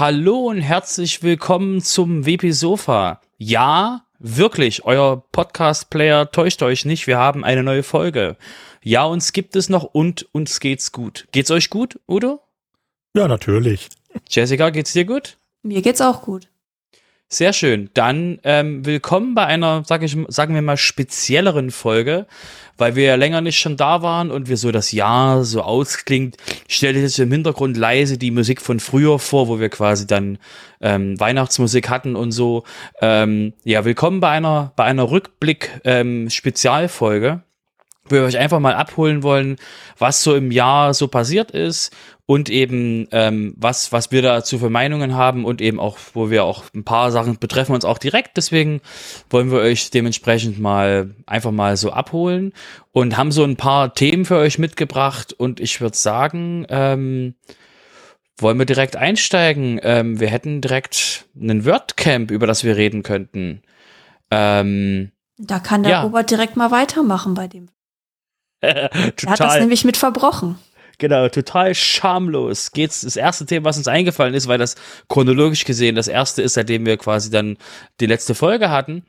Hallo und herzlich willkommen zum WP Sofa. Ja, wirklich, euer Podcast-Player täuscht euch nicht, wir haben eine neue Folge. Ja, uns gibt es noch und uns geht's gut. Geht's euch gut, Udo? Ja, natürlich. Jessica, geht's dir gut? Mir geht's auch gut. Sehr schön. Dann willkommen bei einer, sagen wir mal, spezielleren Folge, weil wir ja länger nicht schon da waren und wir so das Jahr so ausklingt, stelle ich jetzt im Hintergrund leise die Musik von früher vor, wo wir quasi dann Weihnachtsmusik hatten und so. Ja, willkommen bei einer Rückblick-Spezialfolge. Wo wir euch einfach mal abholen wollen, was so im Jahr so passiert ist und eben was wir dazu für Meinungen haben und eben auch, wo wir auch ein paar Sachen betreffen uns auch direkt. Deswegen wollen wir euch dementsprechend mal einfach mal so abholen und haben so ein paar Themen für euch mitgebracht. Und ich würde sagen, wollen wir direkt einsteigen? Wir hätten direkt einen WordCamp, über das wir reden könnten. Da kann der Robert direkt mal weitermachen bei dem. Er hat das nämlich mit verbrochen. Genau, total schamlos. Geht's das erste Thema, was uns eingefallen ist, weil das chronologisch gesehen das erste ist, seitdem wir quasi dann die letzte Folge hatten.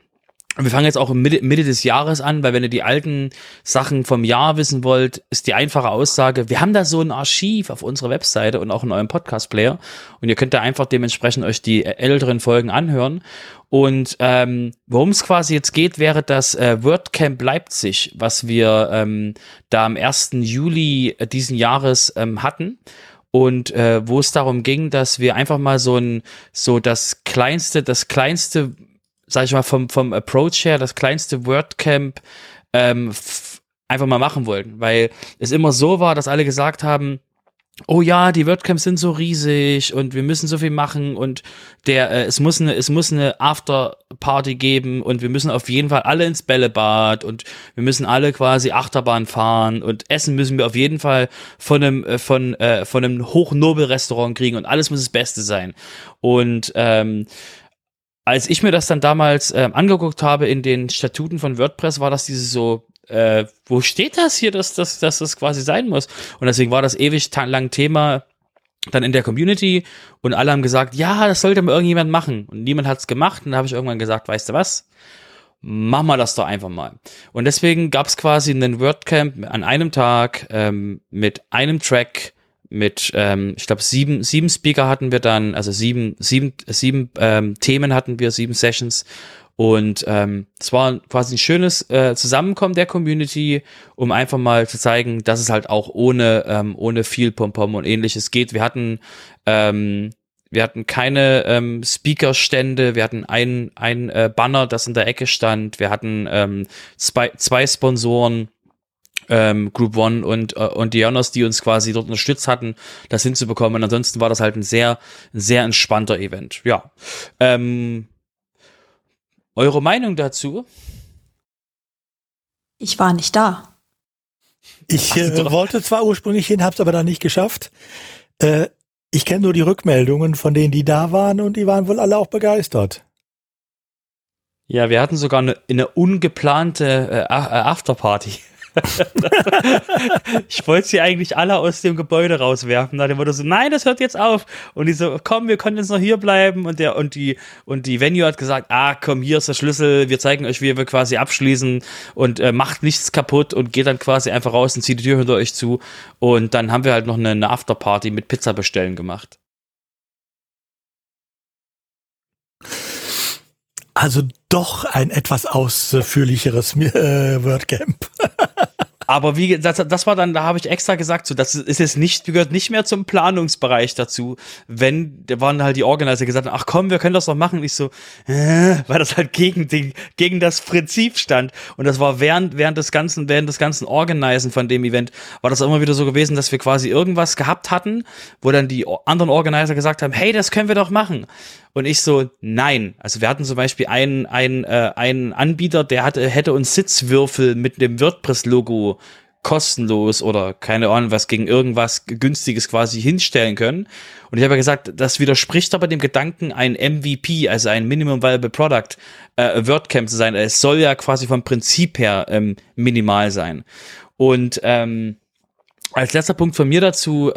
Und wir fangen jetzt auch im Mitte des Jahres an, weil wenn ihr die alten Sachen vom Jahr wissen wollt, ist die einfache Aussage, wir haben da so ein Archiv auf unserer Webseite und auch in eurem Podcast-Player und ihr könnt da einfach dementsprechend euch die älteren Folgen anhören. Und worum es quasi jetzt geht, wäre das WordCamp Leipzig, was wir da am 1. Juli diesen Jahres hatten. Und wo es darum ging, dass wir einfach mal das kleinste sag ich mal, vom Approach her, das kleinste WordCamp einfach mal machen wollten, weil es immer so war, dass alle gesagt haben, oh ja, die WordCamps sind so riesig und wir müssen so viel machen und es muss eine Afterparty geben und wir müssen auf jeden Fall alle ins Bällebad und wir müssen alle quasi Achterbahn fahren und Essen müssen wir auf jeden Fall von einem Hochnobel-Restaurant kriegen und alles muss das Beste sein. Und als ich mir das dann damals angeguckt habe in den Statuten von WordPress, war das dieses so, wo steht das hier, dass das quasi sein muss? Und deswegen war das ewig lang Thema dann in der Community und alle haben gesagt, ja, das sollte mal irgendjemand machen. Und niemand hat es gemacht und dann habe ich irgendwann gesagt, weißt du was? Machen wir das doch einfach mal. Und deswegen gab es quasi einen WordCamp an einem Tag mit einem Track, mit, ich glaube, sieben Speaker hatten wir dann, also sieben Themen hatten wir, 7 Sessions. Und es war quasi ein schönes Zusammenkommen der Community, um einfach mal zu zeigen, dass es halt auch ohne viel Pompom und Ähnliches geht. Wir hatten keine Speakerstände, wir hatten ein Banner, das in der Ecke stand, wir hatten zwei Sponsoren, Group One und Dionos, die uns quasi dort unterstützt hatten, das hinzubekommen. Und ansonsten war das halt ein sehr, sehr entspannter Event. Ja. Eure Meinung dazu? Ich war nicht da. Ich wollte zwar ursprünglich hin, hab's aber dann nicht geschafft. Ich kenne nur die Rückmeldungen von denen, die da waren und die waren wohl alle auch begeistert. Ja, wir hatten sogar eine ungeplante Afterparty. Ich wollte sie eigentlich alle aus dem Gebäude rauswerfen. Da wurde so, nein, das hört jetzt auf. Und die so, komm, wir können jetzt noch hier bleiben. Und die Venue hat gesagt, komm, hier ist der Schlüssel. Wir zeigen euch, wie wir quasi abschließen und macht nichts kaputt und geht dann quasi einfach raus und zieht die Tür hinter euch zu. Und dann haben wir halt noch eine Afterparty mit Pizza bestellen gemacht. Also doch ein etwas ausführlicheres WordCamp. Aber wie das war dann, da habe ich extra gesagt, so das ist jetzt nicht, gehört nicht mehr zum Planungsbereich dazu. Wenn, da waren halt die Organizer gesagt, ach komm, wir können das doch machen. Und ich so, weil das halt gegen das Prinzip stand. Und das war während des ganzen Organisen von dem Event, war das immer wieder so gewesen, dass wir quasi irgendwas gehabt hatten, wo dann die anderen Organizer gesagt haben, hey, das können wir doch machen. Und ich so, nein. Also wir hatten zum Beispiel einen Anbieter, der hätte uns Sitzwürfel mit dem WordPress-Logo kostenlos oder keine Ahnung was gegen irgendwas Günstiges quasi hinstellen können. Und ich habe ja gesagt, das widerspricht aber dem Gedanken, ein MVP, also ein Minimum Viable Product, WordCamp zu sein. Es soll ja quasi vom Prinzip her minimal sein. Und als letzter Punkt von mir dazu,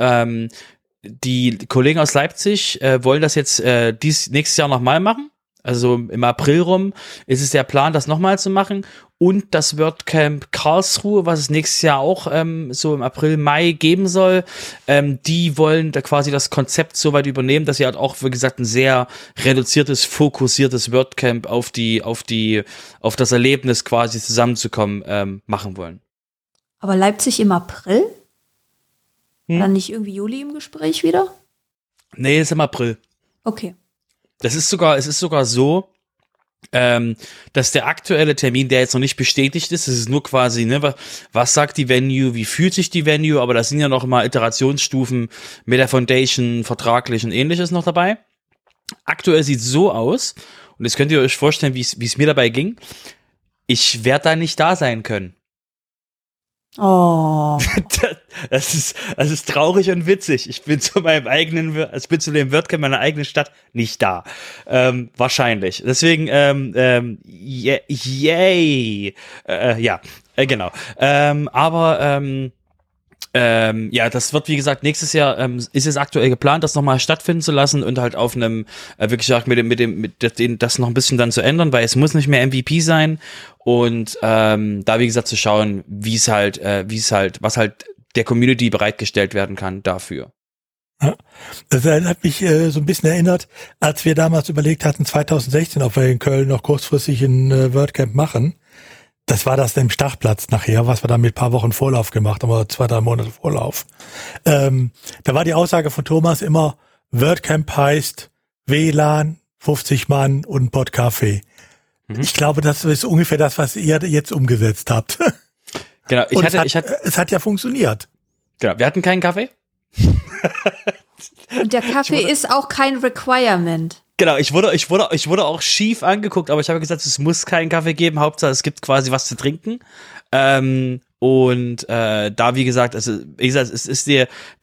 Die Kollegen aus Leipzig wollen das jetzt nächstes Jahr nochmal machen. Also im April rum ist es der Plan, das nochmal zu machen. Und das WordCamp Karlsruhe, was es nächstes Jahr auch so im April, Mai geben soll, die wollen da quasi das Konzept so weit übernehmen, dass sie halt auch, wie gesagt, ein sehr reduziertes, fokussiertes WordCamp auf das Erlebnis quasi zusammenzukommen machen wollen. Aber Leipzig im April? Hm? Dann nicht irgendwie Juli im Gespräch wieder? Nee, ist im April. Okay. Es ist sogar so, dass der aktuelle Termin, der jetzt noch nicht bestätigt ist, es ist nur quasi, was sagt die Venue, wie fühlt sich die Venue, aber das sind ja noch mal Iterationsstufen mit der Foundation, vertraglich und ähnliches noch dabei. Aktuell sieht es so aus, und jetzt könnt ihr euch vorstellen, wie es mir dabei ging, ich werde da nicht da sein können. Oh. Das ist traurig und witzig. Ich bin zu dem WordCamp meiner eigenen Stadt nicht da. Wahrscheinlich. Deswegen, yay. Genau. Ja, das wird, wie gesagt, nächstes Jahr ist es aktuell geplant, das nochmal stattfinden zu lassen und halt auf einem, wirklich auch mit dem, das noch ein bisschen dann zu ändern, weil es muss nicht mehr MVP sein und da, wie gesagt, zu schauen, was halt der Community bereitgestellt werden kann dafür. Ja, das hat mich so ein bisschen erinnert, als wir damals überlegt hatten, 2016, ob wir in Köln noch kurzfristig ein WordCamp machen. Das war das dem Startplatz nachher, was wir dann mit ein paar Wochen Vorlauf gemacht haben, oder 2-3 Monate Vorlauf. Da war die Aussage von Thomas immer, WordCamp heißt WLAN, 50 Mann und ein Podcafé. Mhm. Ich glaube, das ist ungefähr das, was ihr jetzt umgesetzt habt. Genau. Es hat ja funktioniert. Genau. Wir hatten keinen Kaffee. Und der Kaffee ist auch kein Requirement. Genau, ich wurde auch schief angeguckt, aber ich habe gesagt, es muss keinen Kaffee geben, Hauptsache es gibt quasi was zu trinken. Da, wie gesagt, es ist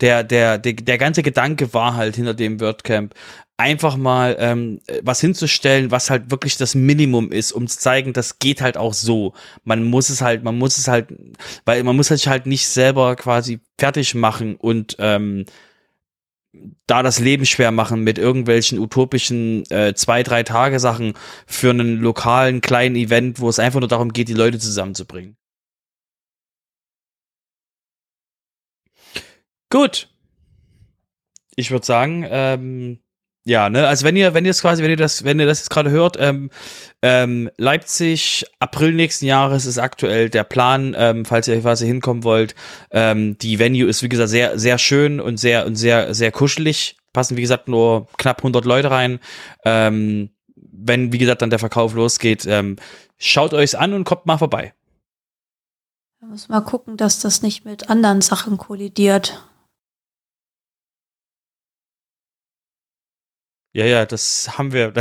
der ganze Gedanke war halt hinter dem WordCamp, einfach mal was hinzustellen, was halt wirklich das Minimum ist, um zu zeigen, das geht halt auch so. Man muss es halt nicht selber quasi fertig machen und da das Leben schwer machen mit irgendwelchen utopischen 2-3-Tage-Sachen für einen lokalen kleinen Event, wo es einfach nur darum geht, die Leute zusammenzubringen. Gut. Ich würde sagen, also wenn ihr das jetzt gerade hört, Leipzig, April nächsten Jahres ist aktuell der Plan, falls ihr hinkommen wollt. Die Venue ist, wie gesagt, sehr, sehr schön und sehr kuschelig. Passen, wie gesagt, nur knapp 100 Leute rein. Wenn, wie gesagt, dann der Verkauf losgeht, schaut euch's an und kommt mal vorbei. Da muss mal gucken, dass das nicht mit anderen Sachen kollidiert. Ja, das haben wir.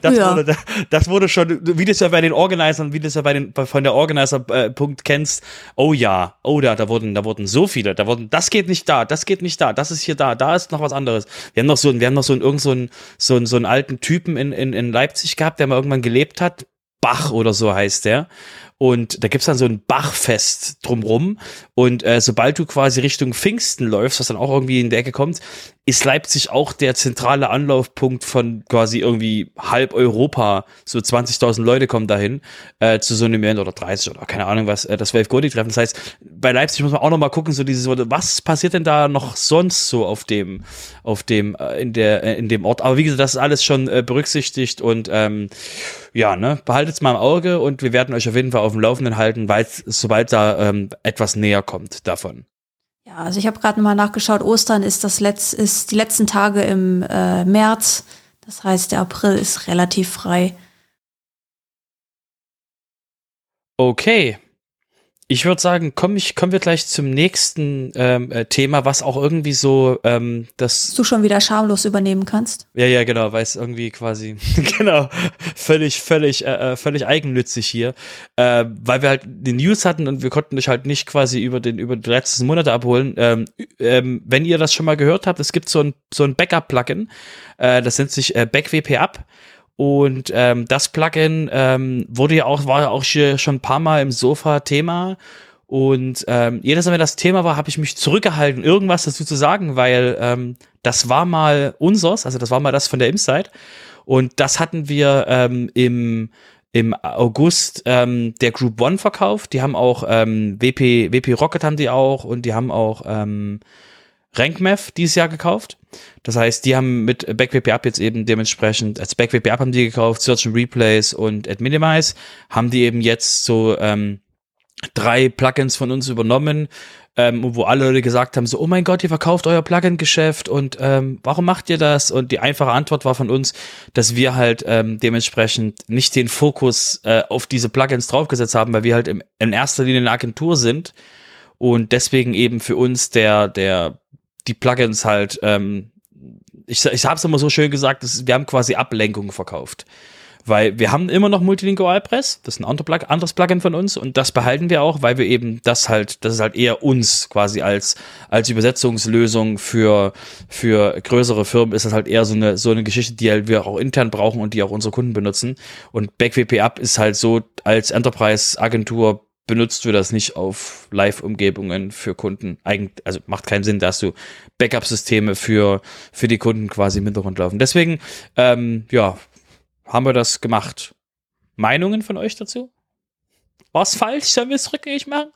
Das wurde schon, wie du es ja bei den Organisern, von der Organizer-Punkt kennst. Oh ja, oh da wurden so viele, das geht nicht da, das ist hier da ist noch was anderes. Wir haben noch so einen alten Typen in Leipzig gehabt, der mal irgendwann gelebt hat. Bach oder so heißt der. Und da gibt's dann so ein Bachfest drumrum. Und sobald du quasi Richtung Pfingsten läufst, was dann auch irgendwie in der Ecke kommt, ist Leipzig auch der zentrale Anlaufpunkt von quasi irgendwie halb Europa. So 20.000 Leute kommen dahin zu so einem Event oder 30 oder keine Ahnung was, das Wave Goldie Treffen. Das heißt, bei Leipzig muss man auch nochmal gucken, so dieses, was passiert denn da noch sonst so in dem Ort? Aber wie gesagt, das ist alles schon berücksichtigt und behaltet's mal im Auge und wir werden euch auf jeden Fall auf dem Laufenden halten, weil sobald da etwas näher kommt davon. Ja, also ich habe gerade mal nachgeschaut, Ostern ist die letzten Tage im März, das heißt, der April ist relativ frei. Okay. Ich würde sagen, kommen wir gleich zum nächsten Thema, was auch irgendwie so dass du schon wieder schamlos übernehmen kannst. Ja, genau, weil es irgendwie quasi genau völlig eigennützig hier, weil wir halt die News hatten und wir konnten dich halt nicht quasi über die letzten Monate abholen. Wenn ihr das schon mal gehört habt, es gibt so ein Backup-Plugin, das nennt sich BackWPup. Und das Plugin war ja auch hier schon ein paar Mal im Sofa Thema Und jedes Mal, wenn das Thema war, habe ich mich zurückgehalten, irgendwas dazu zu sagen, weil das war mal unseres, also das war mal das von der Insight. Und das hatten wir im August der Group One verkauft. Die haben auch WP Rocket haben die auch, und die haben auch RankMath dieses Jahr gekauft. Das heißt, die haben mit BackWPup jetzt eben dementsprechend, als BackWPup haben die gekauft, Search and Replays und AdMinimize, haben die eben jetzt so 3 Plugins von uns übernommen, wo alle Leute gesagt haben, so, oh mein Gott, ihr verkauft euer Plugin-Geschäft und warum macht ihr das? Und die einfache Antwort war von uns, dass wir halt dementsprechend nicht den Fokus auf diese Plugins draufgesetzt haben, weil wir halt in erster Linie eine Agentur sind und deswegen eben für uns die Plugins halt, ich hab's immer so schön gesagt, wir haben quasi Ablenkungen verkauft. Weil wir haben immer noch Multilingualpress, das ist ein anderes Plugin von uns, und das behalten wir auch, weil wir eben das ist halt eher uns quasi als Übersetzungslösung für größere Firmen, ist das halt eher so eine Geschichte, die halt wir auch intern brauchen und die auch unsere Kunden benutzen. Und BackWPup ist halt so, als Enterprise-Agentur benutzt du das nicht auf Live-Umgebungen für Kunden. Also macht keinen Sinn, dass du Backup-Systeme für die Kunden quasi im Hintergrund laufen. Deswegen, haben wir das gemacht. Meinungen von euch dazu? War's falsch? Sollen wir es rückgängig machen?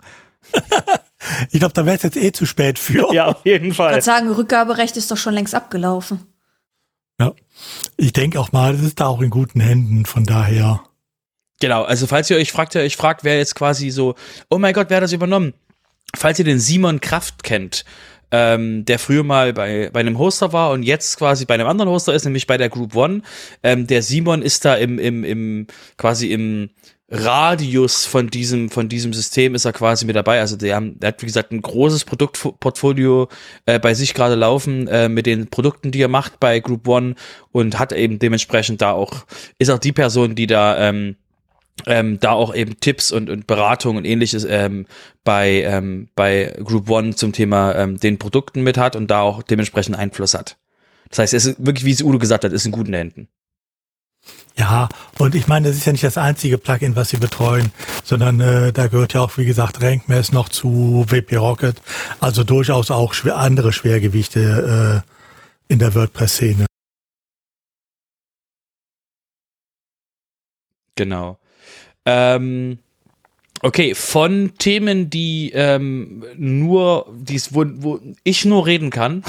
Ich glaube, da wäre es jetzt zu spät für. Ja, auf jeden Fall. Ich würde sagen, Rückgaberecht ist doch schon längst abgelaufen. Ja, ich denke auch mal, das ist da auch in guten Händen, von daher. Genau, also falls ihr euch fragt, wer jetzt quasi so, oh mein Gott, wer hat das übernommen? Falls ihr den Simon Kraft kennt, der früher mal bei einem Hoster war und jetzt quasi bei einem anderen Hoster ist, nämlich bei der Group One. Der Simon ist da im Radius von diesem System ist er quasi mit dabei. Also der hat, wie gesagt, ein großes Produktportfolio bei sich gerade laufen, mit den Produkten, die er macht bei Group One, und hat eben dementsprechend ist auch die Person, die da auch eben Tipps und Beratung und ähnliches bei Group One zum Thema den Produkten mit hat und da auch dementsprechend Einfluss hat. Das heißt, es ist wirklich, wie es Udo gesagt hat, ist in guten Händen. Ja, und ich meine, das ist ja nicht das einzige Plugin, was sie betreuen, sondern da gehört ja auch, wie gesagt, RankMath noch zu, WP Rocket, also durchaus auch andere Schwergewichte in der WordPress-Szene. Genau. Okay, von Themen, die wo ich nur reden kann,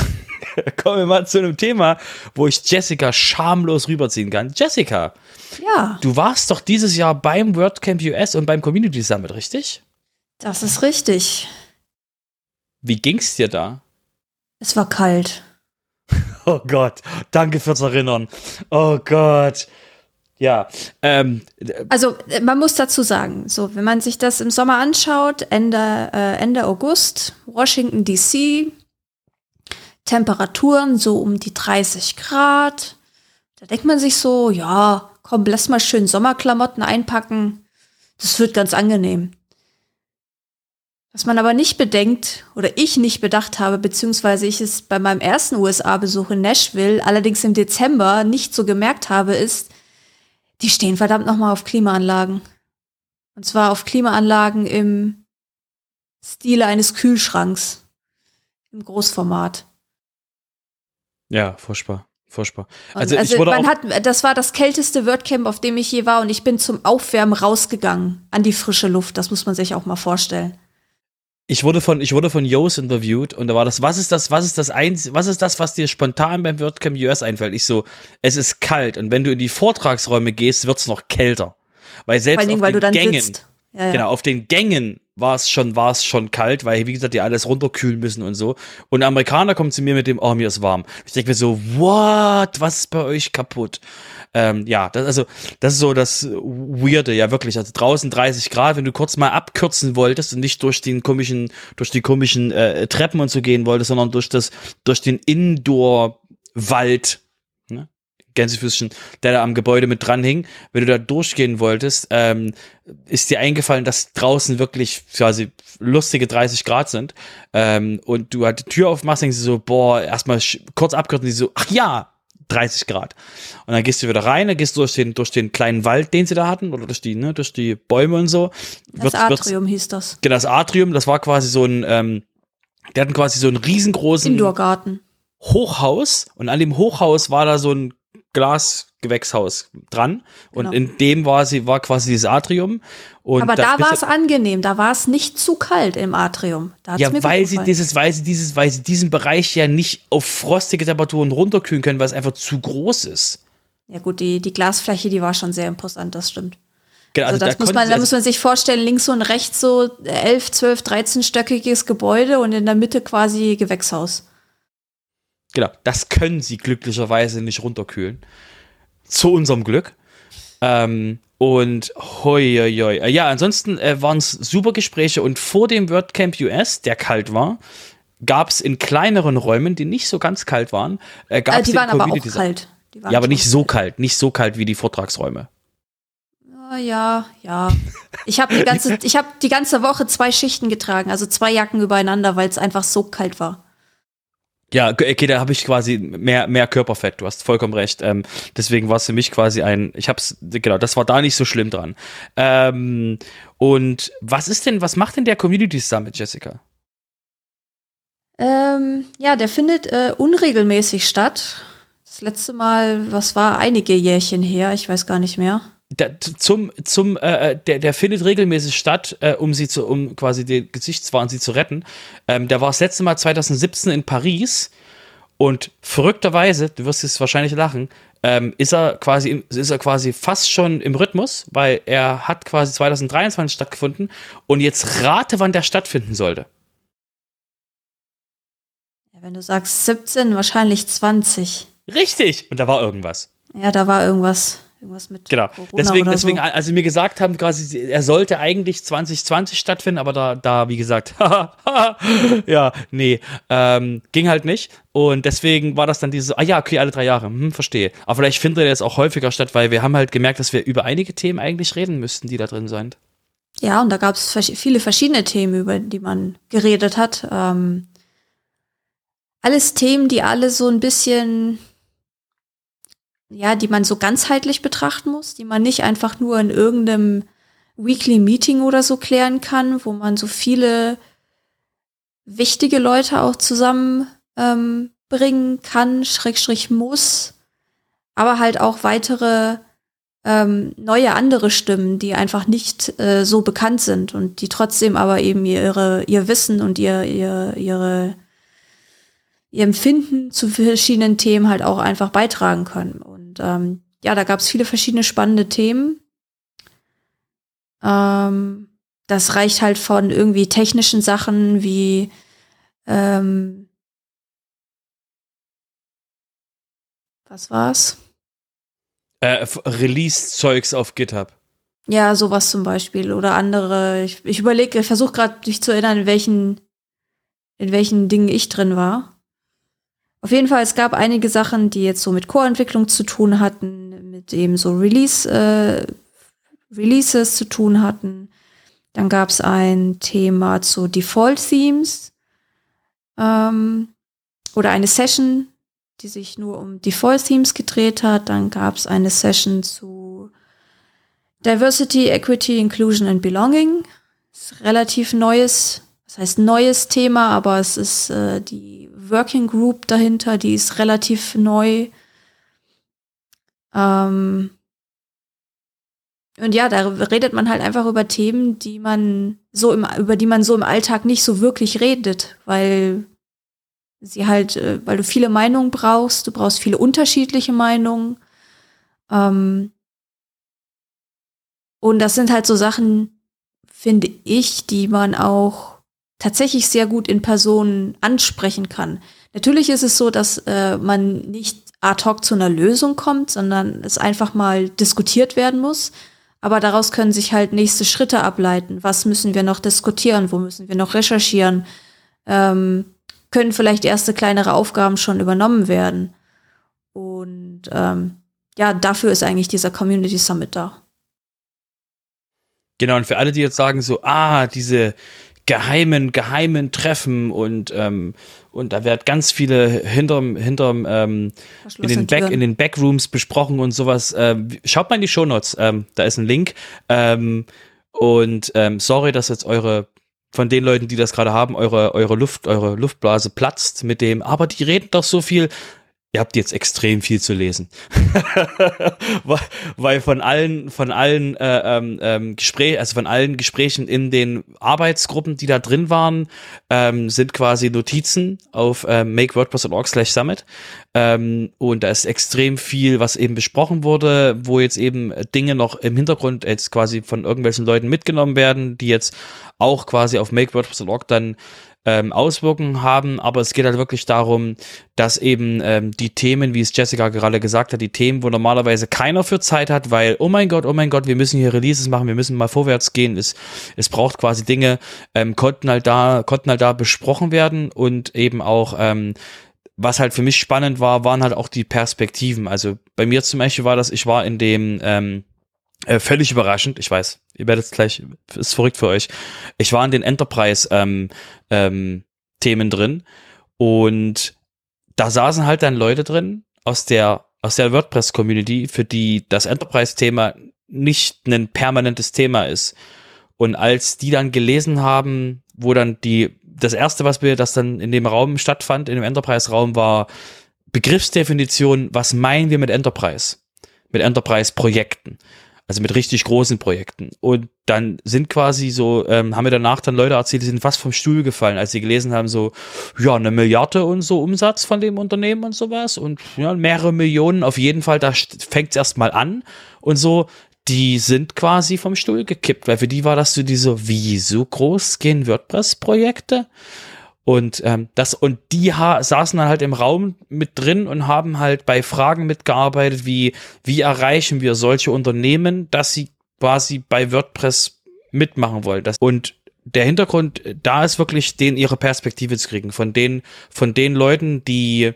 kommen wir mal zu einem Thema, wo ich Jessica schamlos rüberziehen kann. Jessica, ja. Du warst doch dieses Jahr beim WordCamp US und beim Community Summit, richtig? Das ist richtig. Wie ging's dir da? Es war kalt. Oh Gott, danke fürs Erinnern. Oh Gott. Ja. Also man muss dazu sagen, so wenn man sich das im Sommer anschaut, Ende August, Washington DC, Temperaturen so um die 30 Grad, da denkt man sich so, ja, komm, lass mal schön Sommerklamotten einpacken, das wird ganz angenehm. Was man aber nicht bedenkt oder ich nicht bedacht habe, beziehungsweise ich es bei meinem ersten USA-Besuch in Nashville, allerdings im Dezember, nicht so gemerkt habe, ist, die stehen verdammt nochmal auf Klimaanlagen. Und zwar auf Klimaanlagen im Stile eines Kühlschranks. Im Großformat. Ja, furchtbar. Furchtbar. Also das war das kälteste WordCamp, auf dem ich je war. Und ich bin zum Aufwärmen rausgegangen. An die frische Luft. Das muss man sich auch mal vorstellen. Ich wurde von Jos interviewt und da war das, was ist das, was dir spontan beim WordCamp US einfällt? Ich so, es ist kalt und wenn du in die Vortragsräume gehst, wird's noch kälter. Weil selbst auf den Gängen, genau, auf den Gängen war es schon kalt, weil, wie gesagt, die alles runterkühlen müssen und so. Und der Amerikaner kommt zu mir mit dem, oh, mir ist warm. Ich denke mir so, what, was ist bei euch kaputt? Das ist so das Weirde, ja wirklich. Also draußen 30 Grad, wenn du kurz mal abkürzen wolltest und nicht durch die komischen Treppen und so gehen wolltest, sondern durch den Indoor-Wald, ne? Gänsefüßchen, der da am Gebäude mit dran hing, wenn du da durchgehen wolltest, ist dir eingefallen, dass draußen wirklich quasi lustige 30 Grad sind, und du halt die Tür aufmachst, denkst du so, boah, erstmal kurz abkürzen, die so, ach ja, 30 Grad. Und dann gehst du wieder rein, dann gehst du durch den kleinen Wald, den sie da hatten, oder durch die Bäume und so. Das Atrium hieß das. Genau, das Atrium, das war quasi so ein, die hatten quasi so einen riesengroßen Indoor-Garten. Hochhaus, und an dem Hochhaus war da so ein Glasgewächshaus dran, und genau, in dem war quasi dieses Atrium. Und aber da war es angenehm, da war es nicht zu kalt im Atrium. Da hat's ja, mir weil sie diesen Bereich ja nicht auf frostige Temperaturen runterkühlen können, weil es einfach zu groß ist. Ja gut, die Glasfläche, die war schon sehr imposant, das stimmt. Genau, also muss man sich vorstellen, links und rechts so 11, 12, 13-stöckiges Gebäude und in der Mitte quasi Gewächshaus. Genau, das können sie glücklicherweise nicht runterkühlen. Zu unserem Glück. Und hoi, hoi, hoi. Ja, ansonsten waren es super Gespräche. Und vor dem WordCamp US, der kalt war, gab es in kleineren Räumen, die nicht so ganz kalt waren, die waren aber auch kalt. Ja, aber nicht so kalt. Nicht so kalt wie die Vortragsräume. Ja. Ich hab die ganze Woche 2 Schichten getragen, also 2 Jacken übereinander, weil es einfach so kalt war. Ja, okay, da habe ich quasi mehr Körperfett, du hast vollkommen recht. Deswegen war es für mich quasi das war da nicht so schlimm dran. Und was macht denn der Community Summit, Jessica? Der findet unregelmäßig statt. Das letzte Mal, was war, einige Jährchen her, ich weiß gar nicht mehr. Der findet regelmäßig statt, um quasi den Gesichtswahn sie zu retten. Der war das letzte Mal 2017 in Paris, und verrückterweise, du wirst jetzt wahrscheinlich lachen, ist er quasi fast schon im Rhythmus, weil er hat quasi 2023 stattgefunden, und jetzt rate, wann der stattfinden sollte. Ja, wenn du sagst 17, wahrscheinlich 20. Richtig! Und da war irgendwas. Ja, da war irgendwas. Irgendwas mit genau. Corona deswegen, so. Also mir gesagt haben, quasi, er sollte eigentlich 2020 stattfinden, aber da wie gesagt, ja, nee, ging halt nicht. Und deswegen war das dann dieses, okay, alle 3 Jahre, verstehe. Aber vielleicht findet er jetzt auch häufiger statt, weil wir haben halt gemerkt, dass wir über einige Themen eigentlich reden müssten, die da drin sind. Ja, und da gab es viele verschiedene Themen, über die man geredet hat. Alles Themen, die alle so ein bisschen... ja, die man so ganzheitlich betrachten muss, die man nicht einfach nur in irgendeinem Weekly Meeting oder so klären kann, wo man so viele wichtige Leute auch zusammen bringen kann, / muss, aber halt auch weitere neue andere Stimmen, die einfach nicht so bekannt sind und die trotzdem aber eben ihr Wissen und ihr Empfinden zu verschiedenen Themen halt auch einfach beitragen können. Und da gab es viele verschiedene spannende Themen. Das reicht halt von irgendwie technischen Sachen wie was war's? Release-Zeugs auf GitHub. Ja, sowas zum Beispiel. Oder andere. Ich überlege, ich versuche gerade, mich zu erinnern, in welchen Dingen ich drin war. Auf jeden Fall, es gab einige Sachen, die jetzt so mit Core-Entwicklung zu tun hatten, mit eben so Releases zu tun hatten. Dann gab es ein Thema zu Default Themes oder eine Session, die sich nur um Default Themes gedreht hat. Dann gab es eine Session zu Diversity, Equity, Inclusion and Belonging. Das ist relativ neues Thema, aber es ist die Working Group dahinter, die ist relativ neu. Und ja, da redet man halt einfach über Themen, über die man so im Alltag nicht so wirklich redet, weil du viele Meinungen brauchst, du brauchst viele unterschiedliche Meinungen. Und das sind halt so Sachen, finde ich, die man auch tatsächlich sehr gut in Personen ansprechen kann. Natürlich ist es so, dass man nicht ad hoc zu einer Lösung kommt, sondern es einfach mal diskutiert werden muss. Aber daraus können sich halt nächste Schritte ableiten. Was müssen wir noch diskutieren? Wo müssen wir noch recherchieren? Können vielleicht erste kleinere Aufgaben schon übernommen werden? Und dafür ist eigentlich dieser Community Summit da. Genau, und für alle, die jetzt sagen so, diese geheimen Treffen und da wird ganz viele in den Backrooms besprochen und sowas. Schaut mal in die Shownotes, da ist ein Link. Sorry, dass jetzt von den Leuten, die das gerade haben, eure Luftblase platzt mit dem, aber die reden doch so viel. Ihr habt jetzt extrem viel zu lesen. Weil von allen Gesprächen in den Arbeitsgruppen, die da drin waren, sind quasi Notizen auf makewordpress.org/summit. Und da ist extrem viel, was eben besprochen wurde, wo jetzt eben Dinge noch im Hintergrund jetzt quasi von irgendwelchen Leuten mitgenommen werden, die jetzt auch quasi auf makewordpress.org dann Auswirkungen haben, aber es geht halt wirklich darum, dass eben die Themen, wie es Jessica gerade gesagt hat, die Themen, wo normalerweise keiner für Zeit hat, weil, oh mein Gott, wir müssen hier Releases machen, wir müssen mal vorwärts gehen, es braucht quasi Dinge, konnten halt da besprochen werden und eben auch, was halt für mich spannend war, waren halt auch die Perspektiven. Also bei mir zum Beispiel war das, ich war in dem, völlig überraschend, ich weiß, ihr werdet es gleich, ist verrückt für euch. Ich war in den Enterprise-Themen drin und da saßen halt dann Leute drin aus der WordPress-Community, für die das Enterprise-Thema nicht ein permanentes Thema ist. Und als die dann gelesen haben, wo dann das erste, das dann in dem Raum stattfand, in dem Enterprise-Raum, war Begriffsdefinition, was meinen wir mit Enterprise? Mit Enterprise-Projekten. Also mit richtig großen Projekten. Und dann sind quasi so, haben mir danach dann Leute erzählt, die sind fast vom Stuhl gefallen, als sie gelesen haben, so, ja, 1 Milliarde und so Umsatz von dem Unternehmen und sowas und ja, mehrere Millionen auf jeden Fall, da fängt es erstmal an und so, die sind quasi vom Stuhl gekippt, weil für die war das so diese, wie, so groß gehen WordPress-Projekte? Und die saßen dann halt im Raum mit drin und haben halt bei Fragen mitgearbeitet, wie erreichen wir solche Unternehmen, dass sie quasi bei WordPress mitmachen wollen. Und der Hintergrund da ist wirklich, denen ihre Perspektive zu kriegen, von den Leuten, die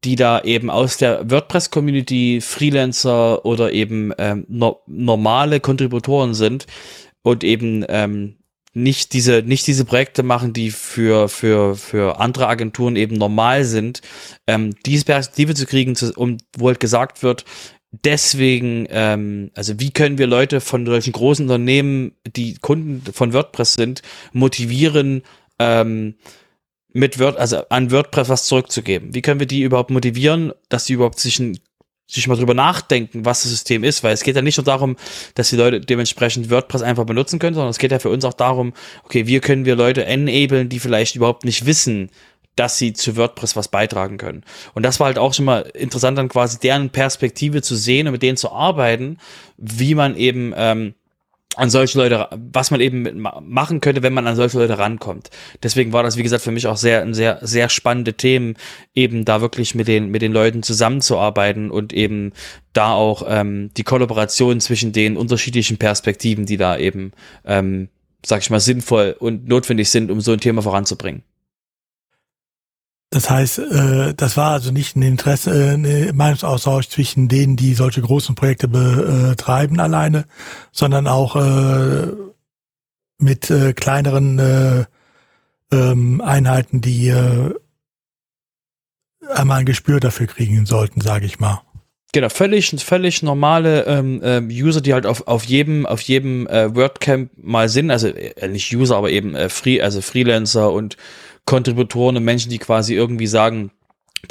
da eben aus der WordPress-Community Freelancer oder eben normale Kontributoren sind und eben nicht diese Projekte machen, die für andere Agenturen eben normal sind, diese Perspektive zu kriegen, wo halt gesagt wird, deswegen, also wie können wir Leute von solchen großen Unternehmen, die Kunden von WordPress sind, motivieren, an WordPress was zurückzugeben? Wie können wir die überhaupt motivieren, dass die überhaupt sich mal drüber nachdenken, was das System ist, weil es geht ja nicht nur darum, dass die Leute dementsprechend WordPress einfach benutzen können, sondern es geht ja für uns auch darum, okay, wie können wir Leute enablen, die vielleicht überhaupt nicht wissen, dass sie zu WordPress was beitragen können. Und das war halt auch schon mal interessant, dann quasi deren Perspektive zu sehen und mit denen zu arbeiten, wie man eben an solche Leute, was man eben machen könnte, wenn man an solche Leute rankommt. Deswegen war das, wie gesagt, für mich auch sehr spannende Themen, eben da wirklich mit den Leuten zusammenzuarbeiten und eben da auch die Kollaboration zwischen den unterschiedlichen Perspektiven, die da eben, sag ich mal, sinnvoll und notwendig sind, um so ein Thema voranzubringen. Das heißt, das war also nicht ein Interesse, ein Meinungsaustausch zwischen denen, die solche großen Projekte betreiben alleine, sondern auch mit kleineren Einheiten, die einmal ein Gespür dafür kriegen sollten, sage ich mal. Genau, völlig normale User, die halt auf jedem WordCamp mal sind, also nicht User, aber eben Freelancer und Kontributoren und Menschen, die quasi irgendwie sagen,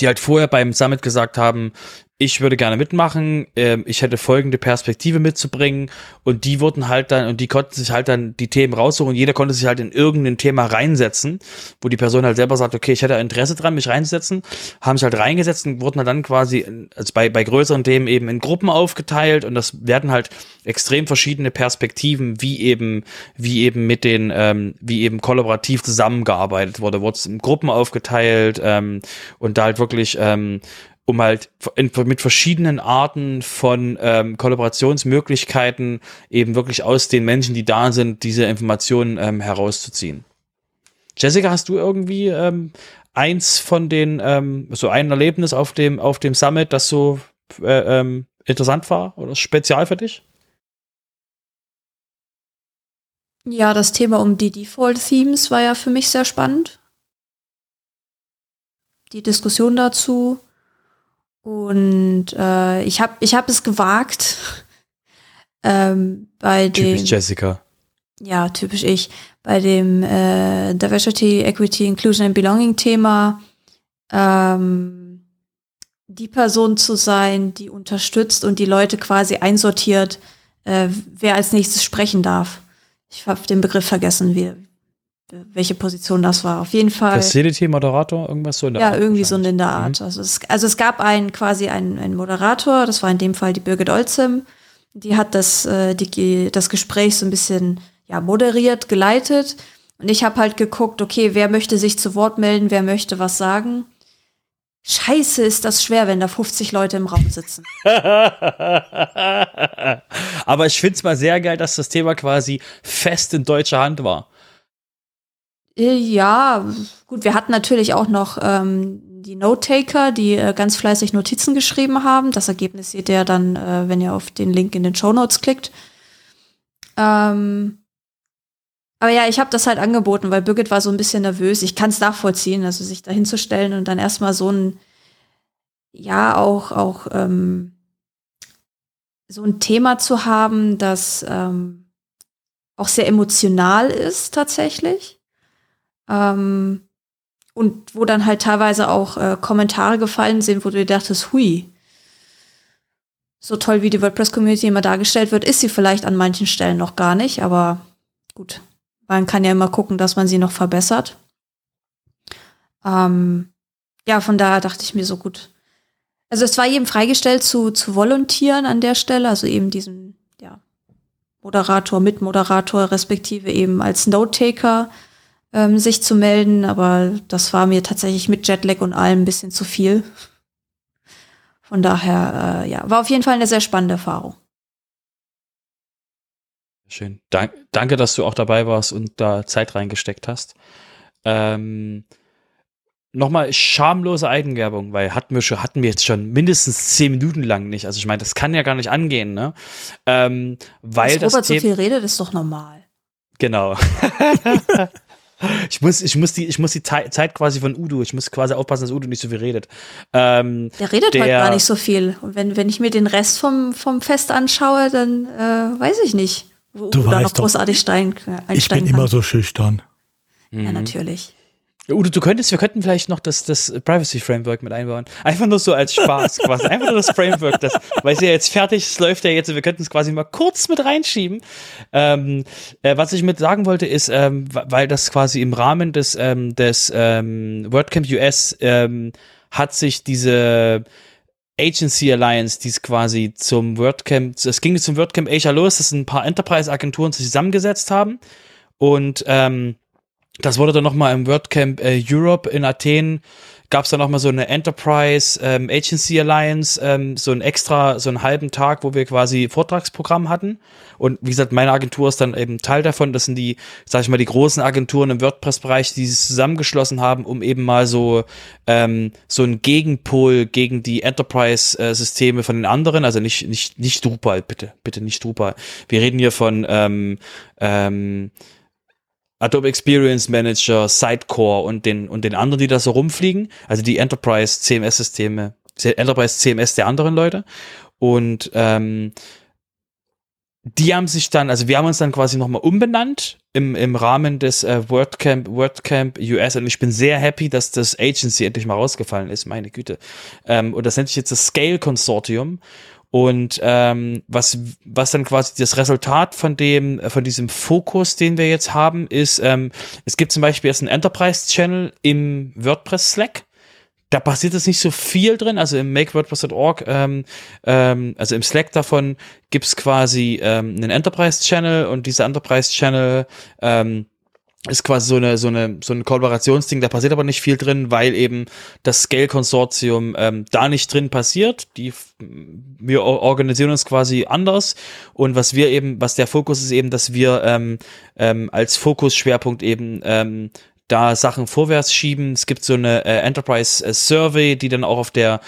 die halt vorher beim Summit gesagt haben, ich würde gerne mitmachen, ich hätte folgende Perspektive mitzubringen, und die wurden halt dann, und die konnten sich halt dann die Themen raussuchen, und jeder konnte sich halt in irgendein Thema reinsetzen, wo die Person halt selber sagt, okay, ich hätte Interesse dran, mich reinzusetzen, haben sich halt reingesetzt und wurden halt dann quasi, also bei größeren Themen eben in Gruppen aufgeteilt, und das werden halt extrem verschiedene Perspektiven, wie eben kollaborativ zusammengearbeitet wurde es in Gruppen aufgeteilt, und da halt wirklich, um halt mit verschiedenen Arten von Kollaborationsmöglichkeiten eben wirklich aus den Menschen, die da sind, diese Informationen herauszuziehen. Jessica, hast du irgendwie ein Erlebnis auf dem Summit, das so interessant war oder spezial für dich? Ja, das Thema um die Default Themes war ja für mich sehr spannend. Die Diskussion dazu. Und ich hab es gewagt, bei dem... Typisch Jessica. Ja, typisch ich. Bei dem Diversity, Equity, Inclusion and Belonging Thema die Person zu sein, die unterstützt und die Leute quasi einsortiert, wer als nächstes sprechen darf. Ich habe den Begriff vergessen, welche Position das war. Auf jeden Fall. Facility, Moderator, irgendwas so in der Art? Ja, irgendwie so in der Art. Mhm. Also es gab einen Moderator, das war in dem Fall die Birgit Olzem. Die hat das Gespräch so ein bisschen moderiert, geleitet. Und ich habe halt geguckt, okay, wer möchte sich zu Wort melden, wer möchte was sagen. Scheiße, ist das schwer, wenn da 50 Leute im Raum sitzen. Aber ich find's mal sehr geil, dass das Thema quasi fest in deutscher Hand war. Ja, gut, wir hatten natürlich auch noch die Note-Taker, die ganz fleißig Notizen geschrieben haben. Das Ergebnis seht ihr dann, wenn ihr auf den Link in den Shownotes klickt. Aber ja, ich habe das halt angeboten, weil Birgit war so ein bisschen nervös. Ich kann es nachvollziehen, also sich da hinzustellen und dann erstmal so ein, so ein Thema zu haben, das auch sehr emotional ist tatsächlich. Und wo dann halt teilweise auch Kommentare gefallen sind, wo du dir dachtest, hui, so toll wie die WordPress-Community immer dargestellt wird, ist sie vielleicht an manchen Stellen noch gar nicht, aber gut. Man kann ja immer gucken, dass man sie noch verbessert. Von daher dachte ich mir so gut. Also es war jedem freigestellt zu volontieren an der Stelle, also eben diesem Moderator, Mitmoderator, respektive eben als Note-Taker sich zu melden. Aber das war mir tatsächlich mit Jetlag und allem ein bisschen zu viel. Von daher, war auf jeden Fall eine sehr spannende Erfahrung. Schön. Danke, dass du auch dabei warst und da Zeit reingesteckt hast. Nochmal schamlose Eigenwerbung, weil hatten wir jetzt schon mindestens 10 Minuten lang nicht. Also ich meine, das kann ja gar nicht angehen, ne? Weil das Robert so viel redet, ist doch normal. Genau. Ich muss die Zeit quasi von Udo, ich muss quasi aufpassen, dass Udo nicht so viel redet. Der redet heute gar nicht so viel. Und wenn ich mir den Rest vom Fest anschaue, dann weiß ich nicht. Du weißt noch doch, großartig ich bin immer so schüchtern. Ja, natürlich. Ja, Udo, wir könnten vielleicht noch das Privacy-Framework mit einbauen. Einfach nur so als Spaß quasi. Einfach nur das Framework, weil es ja jetzt fertig ist, läuft ja jetzt. Wir könnten es quasi mal kurz mit reinschieben. Was ich mit sagen wollte ist, weil das quasi im Rahmen des WordCamp US hat sich diese Agency Alliance, die es quasi zum WordCamp, es ging zum WordCamp Asia los, dass ein paar Enterprise-Agenturen sich zusammengesetzt haben und das wurde dann nochmal im WordCamp Europe in Athen, gab es dann nochmal so eine Enterprise Agency Alliance, so einen halben Tag, wo wir quasi Vortragsprogramm hatten. Und wie gesagt, meine Agentur ist dann eben Teil davon. Das sind die, sag ich mal, die großen Agenturen im WordPress-Bereich, die sich zusammengeschlossen haben, um eben mal so einen Gegenpol gegen die Enterprise-Systeme von den anderen. Also nicht Drupal, bitte nicht Drupal. Wir reden hier von Adobe Experience Manager, Sitecore und den anderen, die da so rumfliegen, also die Enterprise CMS-Systeme, Enterprise CMS der anderen Leute. Und die haben sich dann, also wir haben uns dann quasi nochmal umbenannt im Rahmen des WordCamp US. Und ich bin sehr happy, dass das Agency endlich mal rausgefallen ist, meine Güte. Und das nennt sich jetzt das Scale Consortium. Und was dann quasi das Resultat von diesem Fokus, den wir jetzt haben, ist, es gibt zum Beispiel jetzt einen Enterprise-Channel im WordPress-Slack. Da passiert jetzt nicht so viel drin. Also im makewordpress.org, also im Slack davon, gibt es quasi einen Enterprise-Channel. Und dieser Enterprise-Channel ist quasi so ein Kooperationsding, da passiert aber nicht viel drin, weil eben das Scale-Konsortium da nicht drin passiert. Wir organisieren uns quasi anders. Und was der Fokus ist eben, dass wir als Fokusschwerpunkt eben da Sachen vorwärts schieben. Es gibt so eine Enterprise-Survey, die dann auch auf der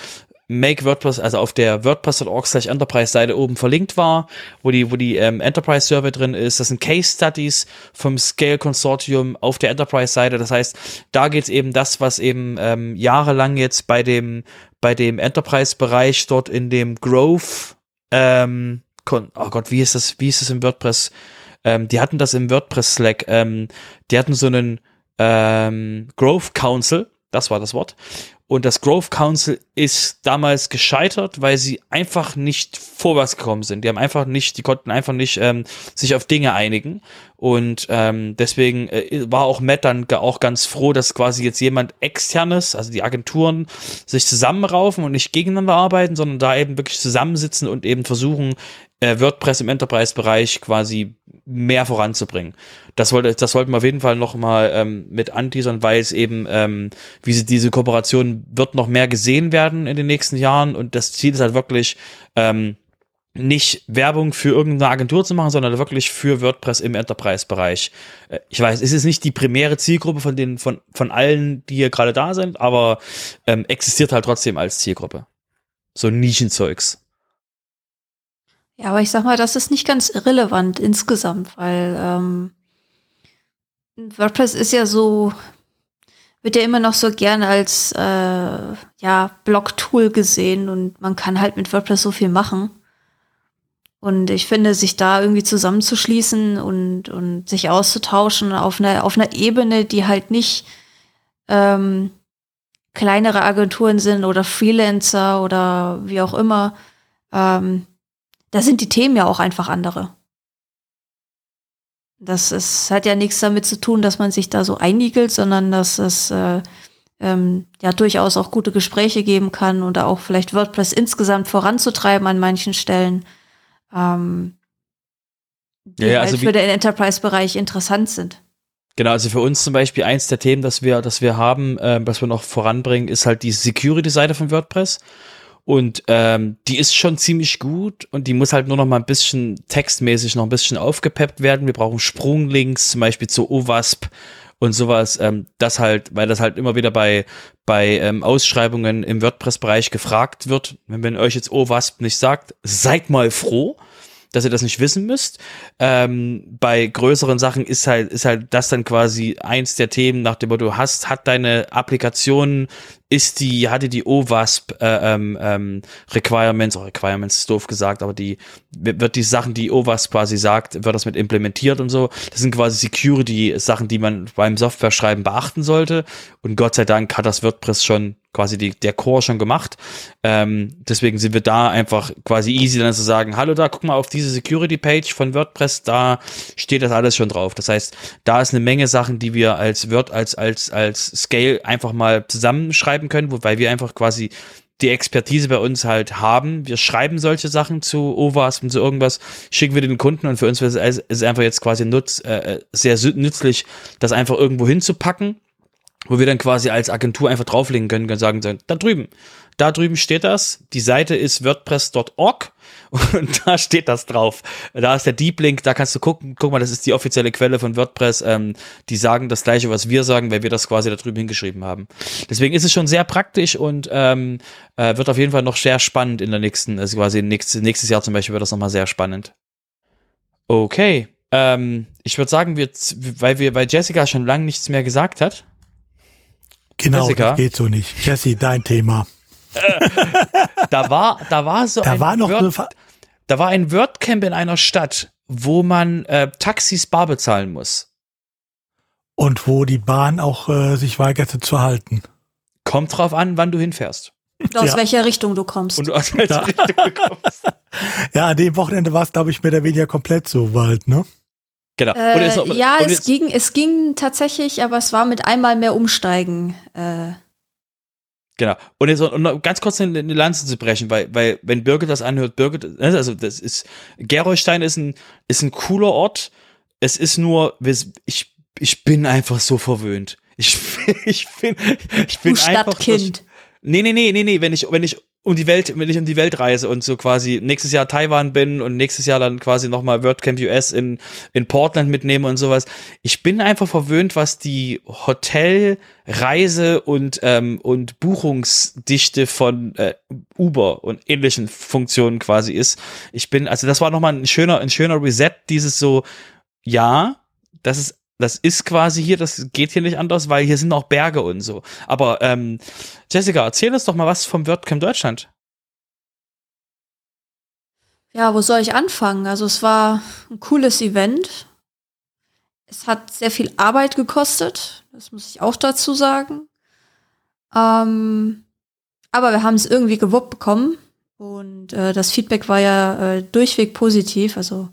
Make WordPress, also auf der WordPress.org/Enterprise-Seite oben verlinkt war, wo die Enterprise-Survey drin ist. Das sind Case-Studies vom Scale-Konsortium auf der Enterprise-Seite. Das heißt, da geht's eben das, was eben jahrelang jetzt bei dem Enterprise-Bereich dort in dem Growth, oh Gott, wie ist das im WordPress? Die hatten das im WordPress-Slack, die hatten so einen Growth Council, das war das Wort. Und das Growth Council ist damals gescheitert, weil sie einfach nicht vorwärts gekommen sind. Die konnten einfach nicht sich auf Dinge einigen. Und deswegen war auch Matt dann auch ganz froh, dass quasi jetzt jemand Externes, also die Agenturen, sich zusammenraufen und nicht gegeneinander arbeiten, sondern da eben wirklich zusammensitzen und eben versuchen, WordPress im Enterprise-Bereich quasi mehr voranzubringen. Das wollten wir auf jeden Fall nochmal mit anteasern, weil es eben, diese Kooperation wird noch mehr gesehen werden in den nächsten Jahren, und das Ziel ist halt wirklich, nicht Werbung für irgendeine Agentur zu machen, sondern wirklich für WordPress im Enterprise-Bereich. Ich weiß, es ist nicht die primäre Zielgruppe von allen, die hier gerade da sind, aber existiert halt trotzdem als Zielgruppe. So Nischenzeugs. Ja, aber ich sag mal, das ist nicht ganz irrelevant insgesamt, weil WordPress ist ja so, wird ja immer noch so gern als Blog-Tool gesehen, und man kann halt mit WordPress so viel machen. Und ich finde, sich da irgendwie zusammenzuschließen und sich auszutauschen auf einer Ebene, die halt nicht kleinere Agenturen sind oder Freelancer oder wie auch immer, da sind die Themen ja auch einfach andere. Das hat ja nichts damit zu tun, dass man sich da so einigelt, sondern dass es durchaus auch gute Gespräche geben kann und auch vielleicht WordPress insgesamt voranzutreiben an manchen Stellen, für den Enterprise-Bereich interessant sind. Genau, also für uns zum Beispiel eins der Themen, das wir haben, was wir noch voranbringen, ist halt die Security-Seite von WordPress. Und die ist schon ziemlich gut, und die muss halt nur noch mal ein bisschen textmäßig noch ein bisschen aufgepeppt werden. Wir brauchen Sprunglinks zum Beispiel zu OWASP und sowas, das halt, weil das halt immer wieder bei Ausschreibungen im WordPress-Bereich gefragt wird. Wenn euch jetzt OWASP nicht sagt, seid mal froh, dass ihr das nicht wissen müsst. Bei größeren Sachen ist halt das dann quasi eins der Themen, nach dem Motto, hat deine Applikation, hatte die OWASP Requirements ist doof gesagt, aber die Sachen, die OWASP quasi sagt, wird das mit implementiert und so. Das sind quasi Security-Sachen, die man beim Softwareschreiben beachten sollte, und Gott sei Dank hat das WordPress schon quasi der Core schon gemacht. Deswegen sind wir da einfach quasi easy dann zu sagen, hallo da, guck mal auf diese Security-Page von WordPress, da steht das alles schon drauf. Das heißt, da ist eine Menge Sachen, die wir als Scale einfach mal zusammenschreiben können, wobei wir einfach quasi die Expertise bei uns halt haben. Wir schreiben solche Sachen zu OWASP und zu irgendwas, schicken wir den Kunden, und für uns ist einfach jetzt quasi sehr nützlich, das einfach irgendwo hinzupacken, wo wir dann quasi als Agentur einfach drauflegen können und sagen, da drüben steht das, die Seite ist wordpress.org, und da steht das drauf. Da ist der Deep Link, da kannst du gucken, guck mal, das ist die offizielle Quelle von WordPress, die sagen das Gleiche, was wir sagen, weil wir das quasi da drüben hingeschrieben haben. Deswegen ist es schon sehr praktisch und wird auf jeden Fall noch sehr spannend in der nächsten, also quasi nächstes Jahr zum Beispiel wird das nochmal sehr spannend. Okay, ich würde sagen, weil Jessica schon lange nichts mehr gesagt hat. Genau, Jessica. Das geht so nicht. Jessie, dein Thema. Da war ein WordCamp in einer Stadt, wo man Taxis bar bezahlen muss. Und wo die Bahn auch sich weigerte zu halten. Kommt drauf an, wann du hinfährst. Welcher Richtung du kommst. Und aus welcher Richtung du kommst. Ja, an dem Wochenende war es, glaube ich, mehr oder weniger komplett so weit, ne? Genau. Es ging tatsächlich, aber es war mit einmal mehr Umsteigen. Genau. Und jetzt um ganz kurz eine Lanze zu brechen, weil wenn Birgit das anhört, Gerolstein ist ein cooler Ort. Es ist nur, ich bin einfach so verwöhnt. Ich bin einfach Stadtkind. Nee, wenn ich um die Welt, wenn ich um die Welt reise und so quasi nächstes Jahr Taiwan bin und nächstes Jahr dann quasi nochmal WordCamp US in Portland mitnehme und sowas. Ich bin einfach verwöhnt, was die Hotel-, Reise- und Buchungsdichte von Uber und ähnlichen Funktionen quasi ist. Ich bin, also das war nochmal ein schöner Reset, dieses so, ja, das ist quasi hier, das geht hier nicht anders, weil hier sind auch Berge und so. Aber Jessica, erzähl uns doch mal was vom WordCamp Deutschland. Ja, wo soll ich anfangen? Also es war ein cooles Event. Es hat sehr viel Arbeit gekostet, das muss ich auch dazu sagen. Aber wir haben es irgendwie gewuppt bekommen und das Feedback war ja durchweg positiv, also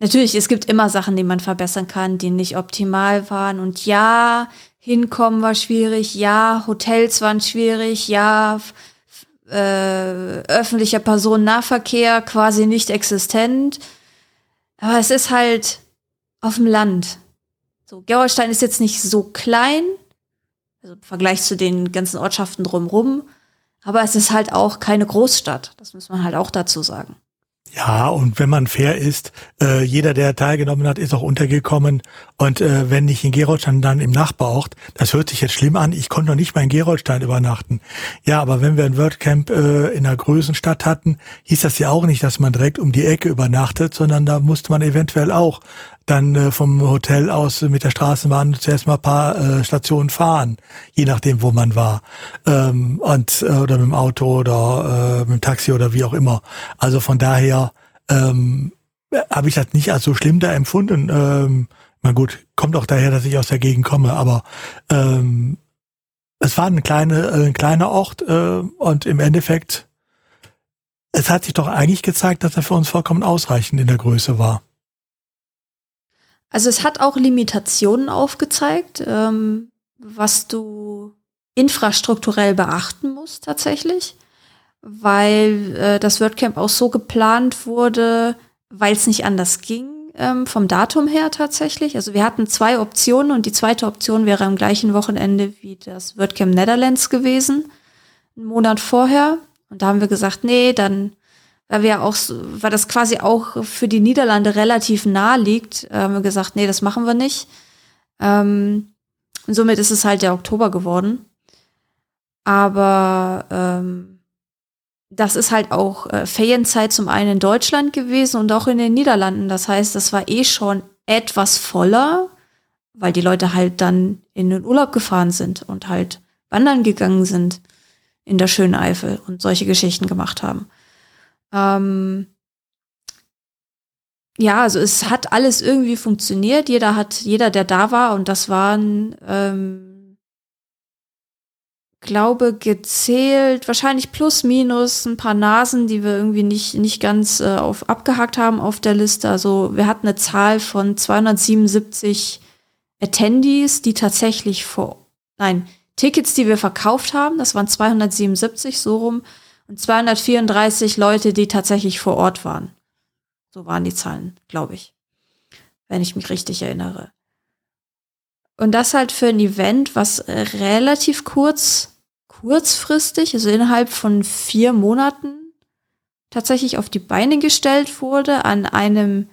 natürlich, es gibt immer Sachen, die man verbessern kann, die nicht optimal waren. Und ja, hinkommen war schwierig. Ja, Hotels waren schwierig. Ja, öffentlicher Personennahverkehr quasi nicht existent. Aber es ist halt auf dem Land. So, Gerolstein ist jetzt nicht so klein, also im Vergleich zu den ganzen Ortschaften drumherum. Aber es ist halt auch keine Großstadt. Das muss man halt auch dazu sagen. Ja, und wenn man fair ist, jeder, der teilgenommen hat, ist auch untergekommen. Und wenn nicht in Gerolstein, dann im Nachbarort. Das hört sich jetzt schlimm an. Ich konnte noch nicht mal in Gerolstein übernachten. Ja, aber wenn wir ein WordCamp in einer Größenstadt hatten, hieß das ja auch nicht, dass man direkt um die Ecke übernachtet, sondern da musste man eventuell auch dann vom Hotel aus mit der Straßenbahn zuerst mal ein paar Stationen fahren, je nachdem, wo man war. Oder mit dem Auto oder mit dem Taxi oder wie auch immer. Also von daher habe ich das nicht als so schlimm da empfunden. Na gut, kommt auch daher, dass ich aus der Gegend komme, aber es war ein kleiner Ort und im Endeffekt, es hat sich doch eigentlich gezeigt, dass er für uns vollkommen ausreichend in der Größe war. Also es hat auch Limitationen aufgezeigt, was du infrastrukturell beachten musst tatsächlich, weil das WordCamp auch so geplant wurde, weil es nicht anders ging, vom Datum her tatsächlich. Also wir hatten zwei Optionen und die zweite Option wäre am gleichen Wochenende wie das WordCamp Netherlands gewesen, einen Monat vorher. Und da haben wir gesagt, nee, dann... Weil das quasi auch für die Niederlande relativ nah liegt, haben wir gesagt, nee, das machen wir nicht. Und somit ist es halt der Oktober geworden. Aber das ist halt auch Ferienzeit zum einen in Deutschland gewesen und auch in den Niederlanden. Das heißt, das war eh schon etwas voller, weil die Leute halt dann in den Urlaub gefahren sind und halt wandern gegangen sind in der schönen Eifel und solche Geschichten gemacht haben. Ja, also es hat alles irgendwie funktioniert. Jeder, der da war, und das waren, glaube gezählt, wahrscheinlich plus minus ein paar Nasen, die wir irgendwie nicht ganz abgehakt haben auf der Liste. Also wir hatten eine Zahl von 277 Attendees, die tatsächlich Tickets, die wir verkauft haben, das waren 277, so rum. Und 234 Leute, die tatsächlich vor Ort waren. So waren die Zahlen, glaube ich, wenn ich mich richtig erinnere. Und das halt für ein Event, was relativ kurzfristig, also innerhalb von 4 Monaten, tatsächlich auf die Beine gestellt wurde, an einem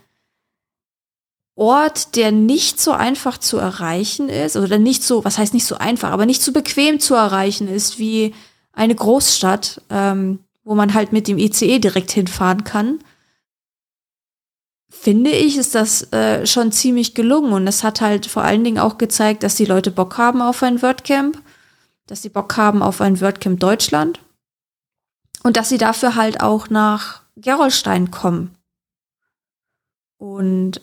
Ort, der nicht so einfach zu erreichen ist, oder nicht so, was heißt nicht so einfach, aber nicht so bequem zu erreichen ist, wie eine Großstadt, wo man halt mit dem ICE direkt hinfahren kann, finde ich, ist das schon ziemlich gelungen. Und es hat halt vor allen Dingen auch gezeigt, dass die Leute Bock haben auf ein WordCamp, dass sie Bock haben auf ein WordCamp Deutschland und dass sie dafür halt auch nach Gerolstein kommen. Und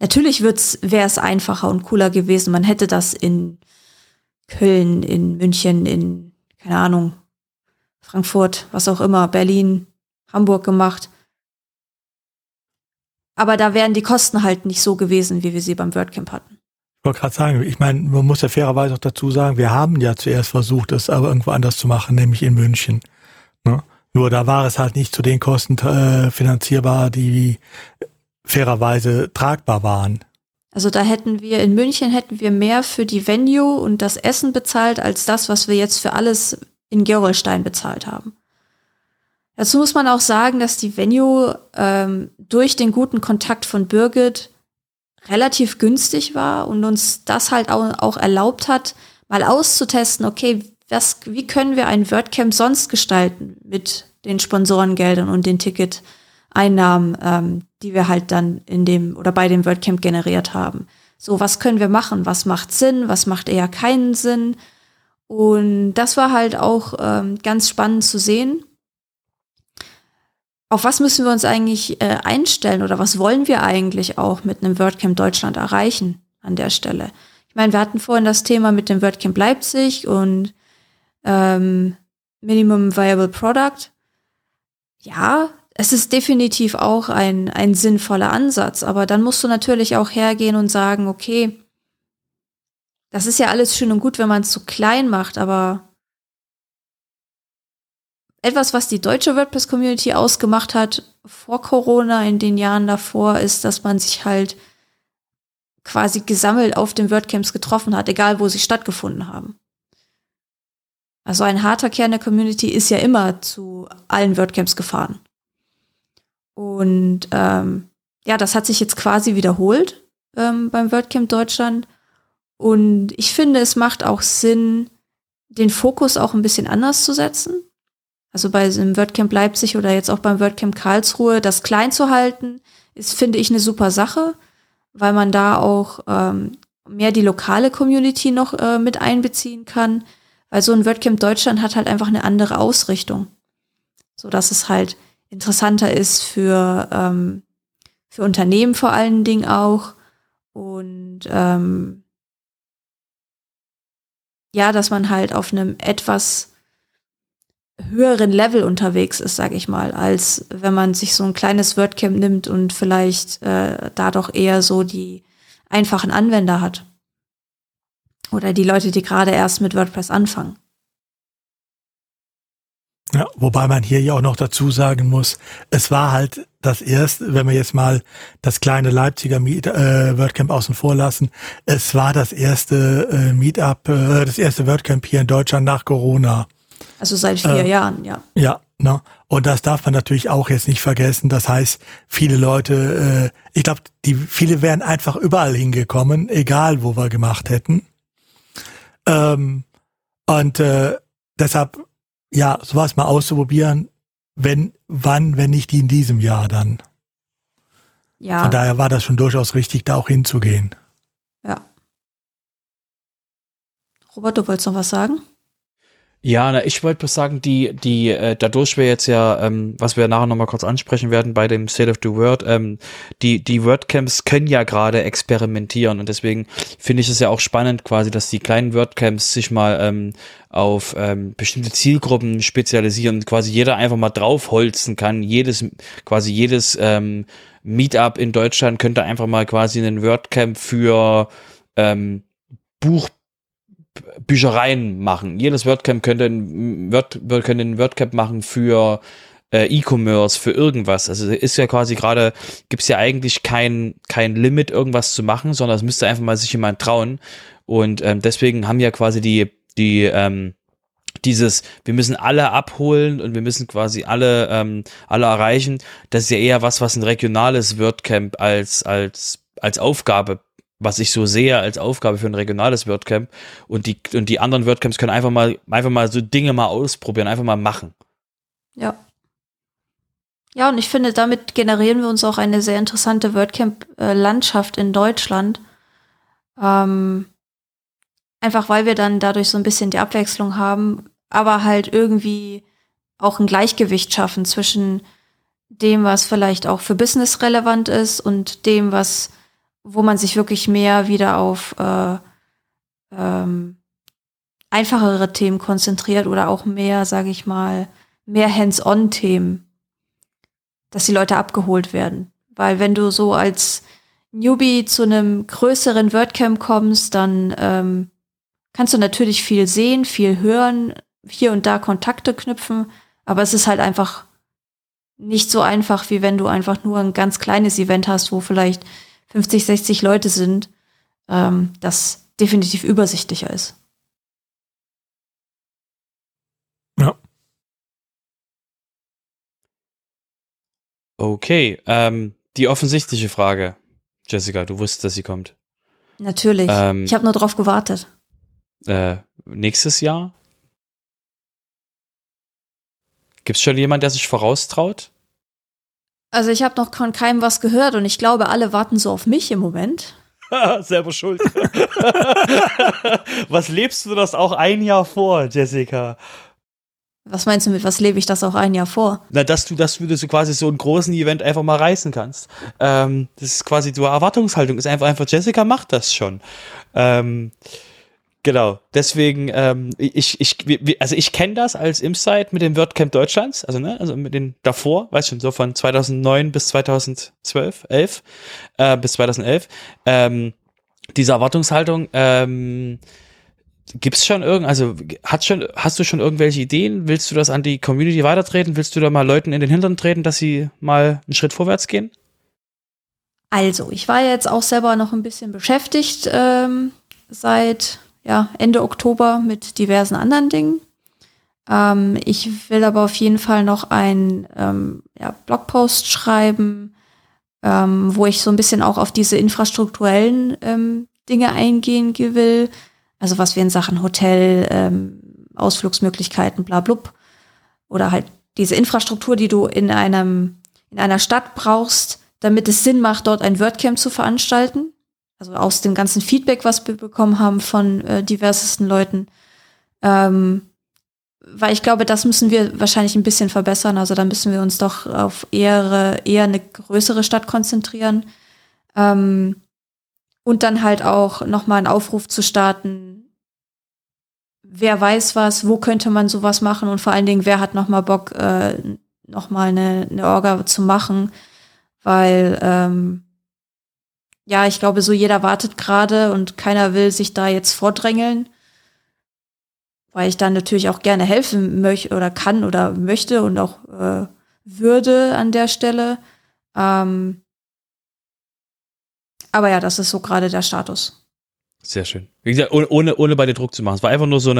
natürlich wäre es einfacher und cooler gewesen. Man hätte das in Köln, in München, in, keine Ahnung, Frankfurt, was auch immer, Berlin, Hamburg gemacht. Aber da wären die Kosten halt nicht so gewesen, wie wir sie beim WordCamp hatten. Ich wollte gerade sagen, ich meine, man muss ja fairerweise auch dazu sagen, wir haben ja zuerst versucht, es aber irgendwo anders zu machen, nämlich in München. Ne? Nur da war es halt nicht zu den Kosten finanzierbar, die fairerweise tragbar waren. Also da hätten wir in München mehr für die Venue und das Essen bezahlt, als das, was wir jetzt für alles in Gerolstein bezahlt haben. Dazu muss man auch sagen, dass die Venue durch den guten Kontakt von Birgit relativ günstig war und uns das halt auch erlaubt hat, mal auszutesten, okay, wie können wir ein WordCamp sonst gestalten mit den Sponsorengeldern und den Ticketeinnahmen, die wir halt dann in dem oder bei dem WordCamp generiert haben. So, was können wir machen? Was macht Sinn? Was macht eher keinen Sinn? Und das war halt auch ganz spannend zu sehen. Auf was müssen wir uns eigentlich einstellen oder was wollen wir eigentlich auch mit einem WordCamp Deutschland erreichen an der Stelle? Ich meine, wir hatten vorhin das Thema mit dem WordCamp Leipzig und Minimum Viable Product. Ja, es ist definitiv auch ein sinnvoller Ansatz, aber dann musst du natürlich auch hergehen und sagen, okay, das ist ja alles schön und gut, wenn man es zu klein macht, aber etwas, was die deutsche WordPress-Community ausgemacht hat vor Corona, in den Jahren davor, ist, dass man sich halt quasi gesammelt auf den WordCamps getroffen hat, egal wo sie stattgefunden haben. Also ein harter Kern der Community ist ja immer zu allen WordCamps gefahren. Und ja, das hat sich jetzt quasi wiederholt beim WordCamp Deutschland. Und ich finde, es macht auch Sinn, den Fokus auch ein bisschen anders zu setzen. Also bei dem WordCamp Leipzig oder jetzt auch beim WordCamp Karlsruhe, das klein zu halten, ist, finde ich, eine super Sache, weil man da auch mehr die lokale Community noch mit einbeziehen kann. Weil so ein WordCamp Deutschland hat halt einfach eine andere Ausrichtung, sodass es halt interessanter ist für Unternehmen vor allen Dingen auch. Und ja, dass man halt auf einem etwas höheren Level unterwegs ist, sage ich mal, als wenn man sich so ein kleines WordCamp nimmt und vielleicht da doch eher so die einfachen Anwender hat. Oder die Leute, die gerade erst mit WordPress anfangen. Ja, wobei man hier ja auch noch dazu sagen muss, es war halt das erste, wenn wir jetzt mal das kleine Leipziger WordCamp außen vor lassen, es war das erste Meetup, das erste WordCamp hier in Deutschland nach Corona. Also seit 4 Jahren, ja. Ja, ne? Und das darf man natürlich auch jetzt nicht vergessen. Das heißt, viele Leute, ich glaube, viele wären einfach überall hingekommen, egal wo wir gemacht hätten. Deshalb, ja, sowas mal auszuprobieren, wenn nicht in diesem Jahr dann. Ja. Von daher war das schon durchaus richtig, da auch hinzugehen. Ja. Robert, du wolltest noch was sagen? Ja, ich wollte bloß sagen, dadurch wir jetzt ja, was wir nachher nochmal kurz ansprechen werden bei dem State of the Word, die WordCamps können ja gerade experimentieren und deswegen finde ich es ja auch spannend quasi, dass die kleinen WordCamps sich mal auf bestimmte Zielgruppen spezialisieren und quasi jeder einfach mal draufholzen kann, jedes Meetup in Deutschland könnte einfach mal quasi einen WordCamp für Büchereien machen. Jedes WordCamp könnte ein WordCamp machen für E-Commerce, für irgendwas. Also ist ja quasi gerade, gibt's ja eigentlich kein Limit, irgendwas zu machen, sondern es müsste einfach mal sich jemand trauen. Und deswegen haben ja quasi dieses, wir müssen alle abholen und wir müssen quasi alle erreichen. Das ist ja eher was ein regionales WordCamp als Aufgabe, was ich so sehe als Aufgabe für ein regionales WordCamp, und die anderen WordCamps können einfach mal so Dinge mal ausprobieren, einfach mal machen. Ja. Ja, und ich finde, damit generieren wir uns auch eine sehr interessante WordCamp-Landschaft in Deutschland. Einfach weil wir dann dadurch so ein bisschen die Abwechslung haben, aber halt irgendwie auch ein Gleichgewicht schaffen zwischen dem, was vielleicht auch für Business relevant ist und dem, was wo man sich wirklich mehr wieder auf einfachere Themen konzentriert oder auch mehr, sage ich mal, mehr Hands-on-Themen, dass die Leute abgeholt werden. Weil wenn du so als Newbie zu einem größeren WordCamp kommst, dann kannst du natürlich viel sehen, viel hören, hier und da Kontakte knüpfen, aber es ist halt einfach nicht so einfach, wie wenn du einfach nur ein ganz kleines Event hast, wo vielleicht 50, 60 Leute sind, das definitiv übersichtlicher ist. Okay, die offensichtliche Frage. Jessica, du wusstest, dass sie kommt. Natürlich. Ich habe nur drauf gewartet. Nächstes Jahr? Gibt es schon jemanden, der sich voraustraut? Also ich habe noch von keinem was gehört und ich glaube, alle warten so auf mich im Moment. Selber schuld. Was lebst du das auch ein Jahr vor, Jessica? Was meinst du mit, was lebe ich das auch ein Jahr vor? Na, dass du so quasi so einen großen Event einfach mal reißen kannst. Das ist quasi so eine Erwartungshaltung. Ist einfach, Jessica macht das schon. Genau, deswegen, ich kenne das als Insight mit dem WordCamp Deutschlands, also mit den davor, weiß schon, so von 2009 bis 2011, diese Erwartungshaltung, gibt's schon hast du schon irgendwelche Ideen? Willst du das an die Community weitertreten? Willst du da mal Leuten in den Hintern treten, dass sie mal einen Schritt vorwärts gehen? Also, ich war jetzt auch selber noch ein bisschen beschäftigt, seit Ende Oktober mit diversen anderen Dingen. Ich will aber auf jeden Fall noch einen Blogpost schreiben, wo ich so ein bisschen auch auf diese infrastrukturellen Dinge eingehen will. Also was wir in Sachen Hotel, Ausflugsmöglichkeiten, blablub. Oder halt diese Infrastruktur, die du in einer Stadt brauchst, damit es Sinn macht, dort ein WordCamp zu veranstalten. Also aus dem ganzen Feedback, was wir bekommen haben von diversesten Leuten. Weil ich glaube, das müssen wir wahrscheinlich ein bisschen verbessern. Also da müssen wir uns doch auf eher eine größere Stadt konzentrieren. Und dann halt auch nochmal einen Aufruf zu starten. Wer weiß was, wo könnte man sowas machen? Und vor allen Dingen, wer hat nochmal Bock, nochmal eine Orga zu machen? Weil ich glaube, so jeder wartet gerade und keiner will sich da jetzt vordrängeln, weil ich dann natürlich auch gerne helfen möchte oder kann oder möchte und auch würde an der Stelle. Aber ja, das ist so gerade der Status. Sehr schön. Wie gesagt, ohne bei dir Druck zu machen. Es war einfach nur so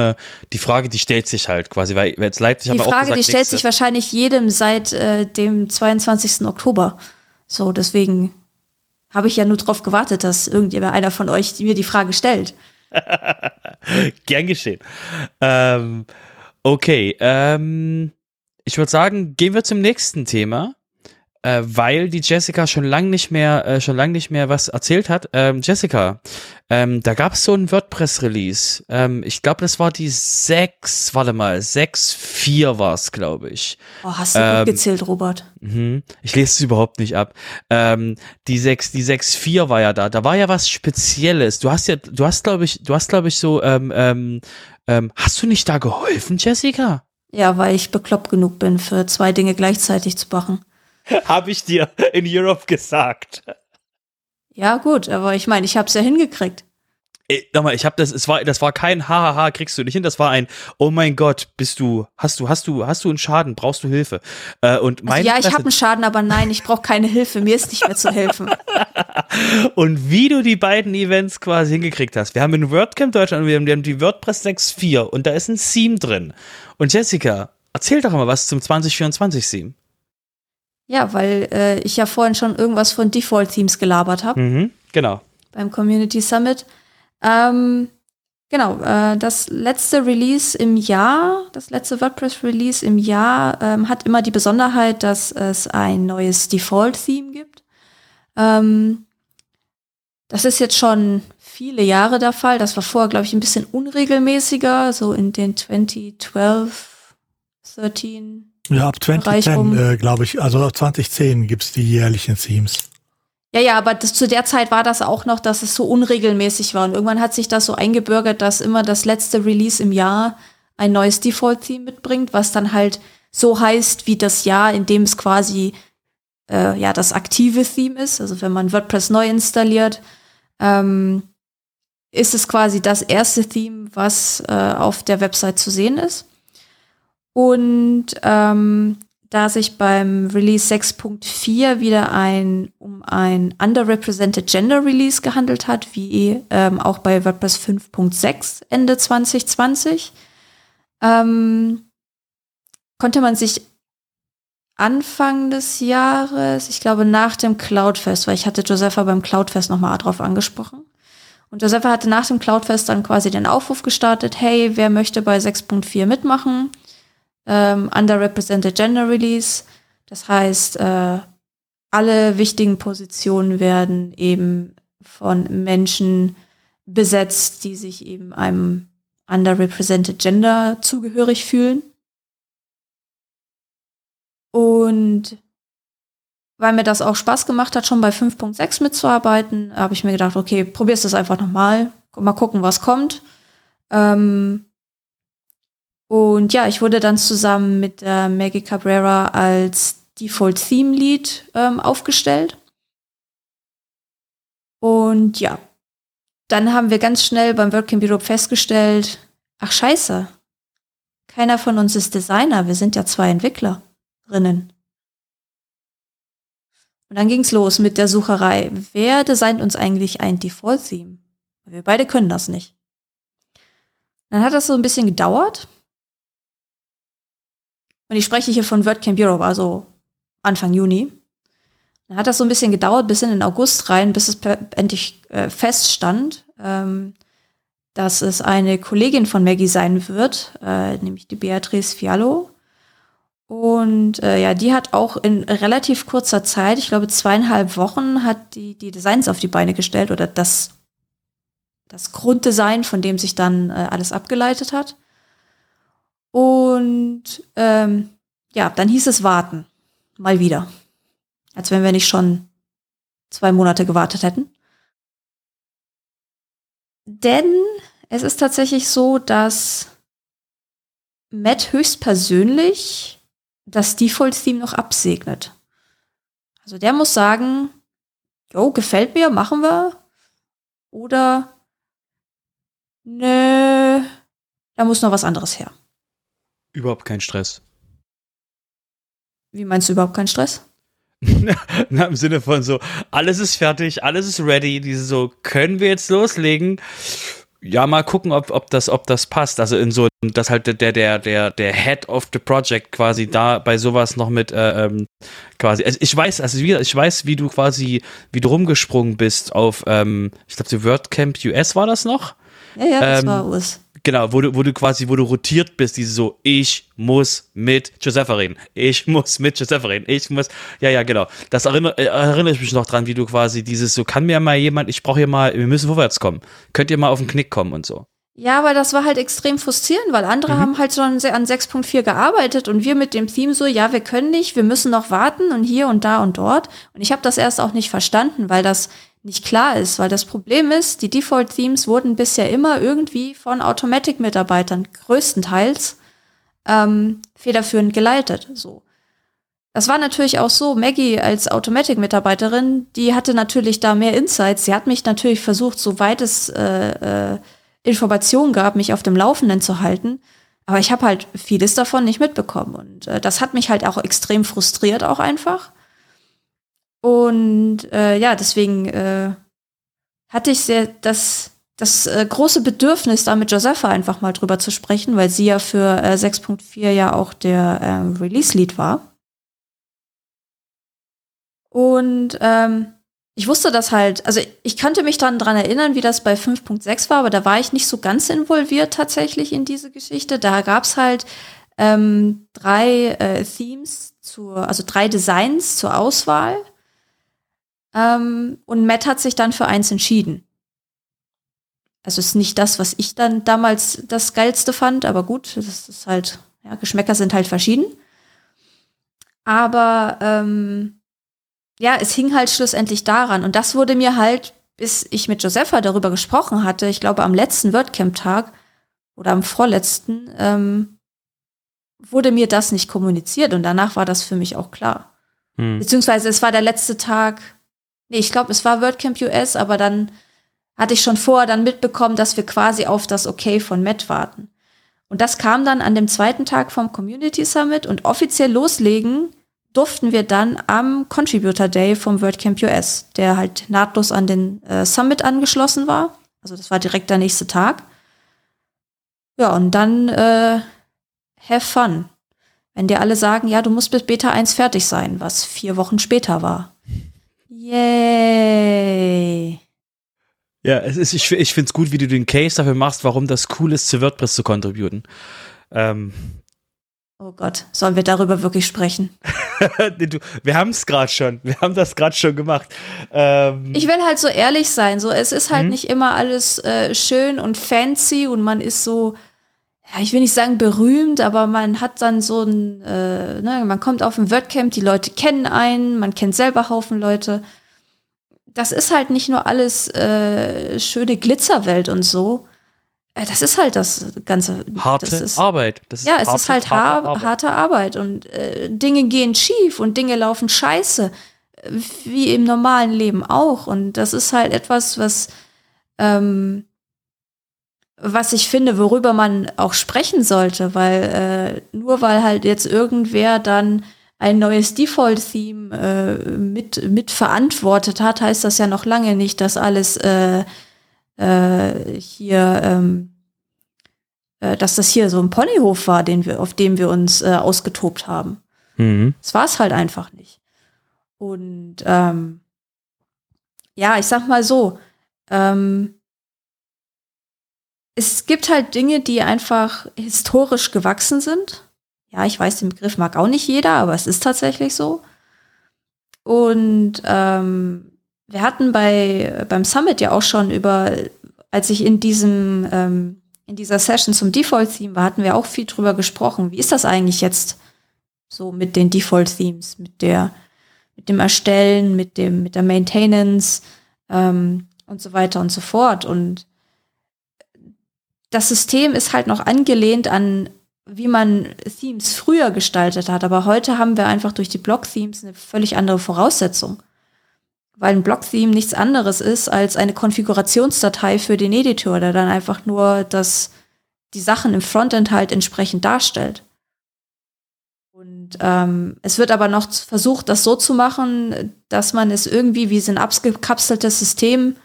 die Frage, die stellt sich halt quasi, weil jetzt Leipzig haben wir auch gesagt. Die Frage, die stellt sich wahrscheinlich jedem seit dem 22. Oktober. So, deswegen habe ich ja nur drauf gewartet, dass irgendjemand, einer von euch mir die Frage stellt. Gern geschehen. Okay. Ich würde sagen, gehen wir zum nächsten Thema, weil die Jessica schon lange nicht mehr was erzählt hat. Jessica, da gab es so ein WordPress-Release. Ich glaube, das war die 6.4 war es, glaube ich. Oh, hast du gut gezählt, Robert? Ich lese es überhaupt nicht ab. Die 6.4 war ja da. Da war ja was Spezielles. Hast du nicht da geholfen, Jessica? Ja, weil ich bekloppt genug bin, für zwei Dinge gleichzeitig zu machen. Habe ich dir in Europe gesagt. Ja, gut, aber ich meine, ich habe es ja hingekriegt. Nochmal, das war kein Hahaha, kriegst du nicht hin, das war ein oh mein Gott, hast du einen Schaden, brauchst du Hilfe? Ich habe einen Schaden, aber nein, ich brauche keine Hilfe, mir ist nicht mehr zu helfen. Und wie du die beiden Events quasi hingekriegt hast, wir haben in WordCamp Deutschland und wir haben die WordPress 6.4 und da ist ein Theme drin. Und Jessica, erzähl doch mal was zum 2024 Theme. Ja, weil ich ja vorhin schon irgendwas von Default Themes gelabert habe. Mhm, genau. Beim Community Summit. Das letzte Release im Jahr, das letzte WordPress-Release im Jahr hat immer die Besonderheit, dass es ein neues Default-Theme gibt. Das ist jetzt schon viele Jahre der Fall. Das war vorher, glaube ich, ein bisschen unregelmäßiger, so in den 2012, 13. Ja, ab 2010, glaube ich, also ab 2010 gibt's die jährlichen Themes. Ja, aber zu der Zeit war das auch noch, dass es so unregelmäßig war. Und irgendwann hat sich das so eingebürgert, dass immer das letzte Release im Jahr ein neues Default-Theme mitbringt, was dann halt so heißt wie das Jahr, in dem es quasi das aktive Theme ist. Also wenn man WordPress neu installiert, ist es quasi das erste Theme, was auf der Website zu sehen ist. Und da sich beim Release 6.4 wieder um ein Underrepresented Gender Release gehandelt hat, wie auch bei WordPress 5.6 Ende 2020, konnte man sich Anfang des Jahres, ich glaube nach dem Cloudfest, weil ich hatte Josepha beim Cloudfest nochmal drauf angesprochen. Und Josepha hatte nach dem Cloudfest dann quasi den Aufruf gestartet, hey, wer möchte bei 6.4 mitmachen? Underrepresented Gender Release. Das heißt, alle wichtigen Positionen werden eben von Menschen besetzt, die sich eben einem underrepresented Gender zugehörig fühlen. Und weil mir das auch Spaß gemacht hat, schon bei 5.6 mitzuarbeiten, habe ich mir gedacht, okay, probier's das einfach nochmal. Mal gucken, was kommt. Und ja, ich wurde dann zusammen mit Maggie Cabrera als Default Theme Lead aufgestellt. Und ja, dann haben wir ganz schnell beim WordCamp Europe festgestellt, ach scheiße, keiner von uns ist Designer, wir sind ja zwei Entwicklerinnen. Und dann ging's los mit der Sucherei. Wer designt uns eigentlich ein Default-Theme? Wir beide können das nicht. Dann hat das so ein bisschen gedauert. Und ich spreche hier von WordCamp Europe, also Anfang Juni. Dann hat das so ein bisschen gedauert, bis in den August rein, bis es endlich feststand, dass es eine Kollegin von Maggie sein wird, nämlich die Beatrice Fiallo. Und ja, die hat auch in relativ kurzer Zeit, ich glaube 2,5 Wochen, hat die Designs auf die Beine gestellt oder das Grunddesign, von dem sich dann alles abgeleitet hat. Und ja, dann hieß es warten. Mal wieder. Als wenn wir nicht schon 2 Monate gewartet hätten. Denn es ist tatsächlich so, dass Matt höchstpersönlich das Default-Theme noch absegnet. Also der muss sagen, jo, gefällt mir, machen wir. Oder nö, da muss noch was anderes her. Überhaupt kein Stress. Wie meinst du überhaupt keinen Stress? Na, im Sinne von so, alles ist fertig, alles ist ready, diese so, können wir jetzt loslegen? Ja, mal gucken, ob das passt. Also in so, dass halt der Head of the Project quasi da bei sowas noch mit quasi. Also ich weiß, wie du quasi, wie du rumgesprungen bist auf, ich glaube, die WordCamp US war das noch? Ja, das war US. Genau, wo du rotiert bist, diese so, ich muss mit Josepha reden, ja, genau. Das erinnere ich mich noch dran, wie du quasi dieses so, kann mir mal jemand, ich brauche hier mal, wir müssen vorwärts kommen, könnt ihr mal auf den Knick kommen und so. Ja, weil das war halt extrem frustrierend, weil andere haben halt schon an 6.4 gearbeitet und wir mit dem Theme so, ja, wir können nicht, wir müssen noch warten und hier und da und dort. Und ich habe das erst auch nicht verstanden, weil das nicht klar ist, weil das Problem ist, die Default-Themes wurden bisher immer irgendwie von Automatic-Mitarbeitern größtenteils federführend geleitet. So, das war natürlich auch so, Maggie als Automatic-Mitarbeiterin, die hatte natürlich da mehr Insights. Sie hat mich natürlich versucht, soweit es Informationen gab, mich auf dem Laufenden zu halten. Aber ich habe halt vieles davon nicht mitbekommen. Und das hat mich halt auch extrem frustriert auch einfach. Und ja, deswegen hatte ich das große Bedürfnis, da mit Josepha einfach mal drüber zu sprechen, weil sie ja für 6.4 ja auch der Release-Lead war. Und ich wusste das halt, also ich kannte mich dann dran erinnern, wie das bei 5.6 war, aber da war ich nicht so ganz involviert tatsächlich in diese Geschichte. Da gab's halt 3 Themes, also 3 Designs zur Auswahl. Und Matt hat sich dann für eins entschieden. Also ist nicht das, was ich dann damals das Geilste fand, aber gut, das ist halt, ja, Geschmäcker sind halt verschieden. Aber ja, es hing halt schlussendlich daran. Und das wurde mir halt, bis ich mit Josepha darüber gesprochen hatte, ich glaube am letzten WordCamp-Tag oder am vorletzten, wurde mir das nicht kommuniziert. Und danach war das für mich auch klar. Beziehungsweise es war der letzte Tag. Nee, ich glaube, es war WordCamp US, aber dann hatte ich schon vorher dann mitbekommen, dass wir quasi auf das Okay von Matt warten. Und das kam dann an dem zweiten Tag vom Community Summit und offiziell loslegen durften wir dann am Contributor Day vom WordCamp US, der halt nahtlos an den Summit angeschlossen war. Also das war direkt der nächste Tag. Ja, und dann have fun. Wenn dir alle sagen, ja, du musst bis Beta 1 fertig sein, was 4 Wochen später war. Yay! Ja, es ist, ich finde es gut, wie du den Case dafür machst, warum das cool ist, zu WordPress zu contributen. Oh Gott, sollen wir darüber wirklich sprechen? Wir haben es gerade schon. Wir haben das gerade schon gemacht. Ich will halt so ehrlich sein. So, es ist halt nicht immer alles schön und fancy und man ist so, ja, ich will nicht sagen berühmt, aber man hat dann so ein, man kommt auf ein WordCamp, die Leute kennen einen, man kennt selber Haufen Leute. Das ist halt nicht nur alles schöne Glitzerwelt und so. Das ist halt das Ganze. Harte Arbeit. Das ist ja, es ist halt harte Arbeit. Und Dinge gehen schief und Dinge laufen scheiße. Wie im normalen Leben auch. Und das ist halt etwas, was ich finde, worüber man auch sprechen sollte. Weil nur weil halt jetzt irgendwer dann ein neues Default-Theme mit verantwortet hat, heißt das ja noch lange nicht, dass alles dass das hier so ein Ponyhof war, auf dem wir uns ausgetobt haben. Mhm. Das war es halt einfach nicht. Und ja, ich sag mal so, es gibt halt Dinge, die einfach historisch gewachsen sind. Ja, ich weiß, den Begriff mag auch nicht jeder, aber es ist tatsächlich so. Und wir hatten beim Summit ja auch schon als ich in dieser Session zum Default-Theme war, hatten wir auch viel drüber gesprochen. Wie ist das eigentlich jetzt so mit den Default-Themes, mit dem Erstellen, mit der Maintenance und so weiter und so fort. Und das System ist halt noch angelehnt an wie man Themes früher gestaltet hat. Aber heute haben wir einfach durch die Block-Themes eine völlig andere Voraussetzung. Weil ein Block-Theme nichts anderes ist als eine Konfigurationsdatei für den Editor, der dann einfach nur die Sachen im Frontend halt entsprechend darstellt. Und es wird aber noch versucht, das so zu machen, dass man es irgendwie wie so ein abgekapseltes System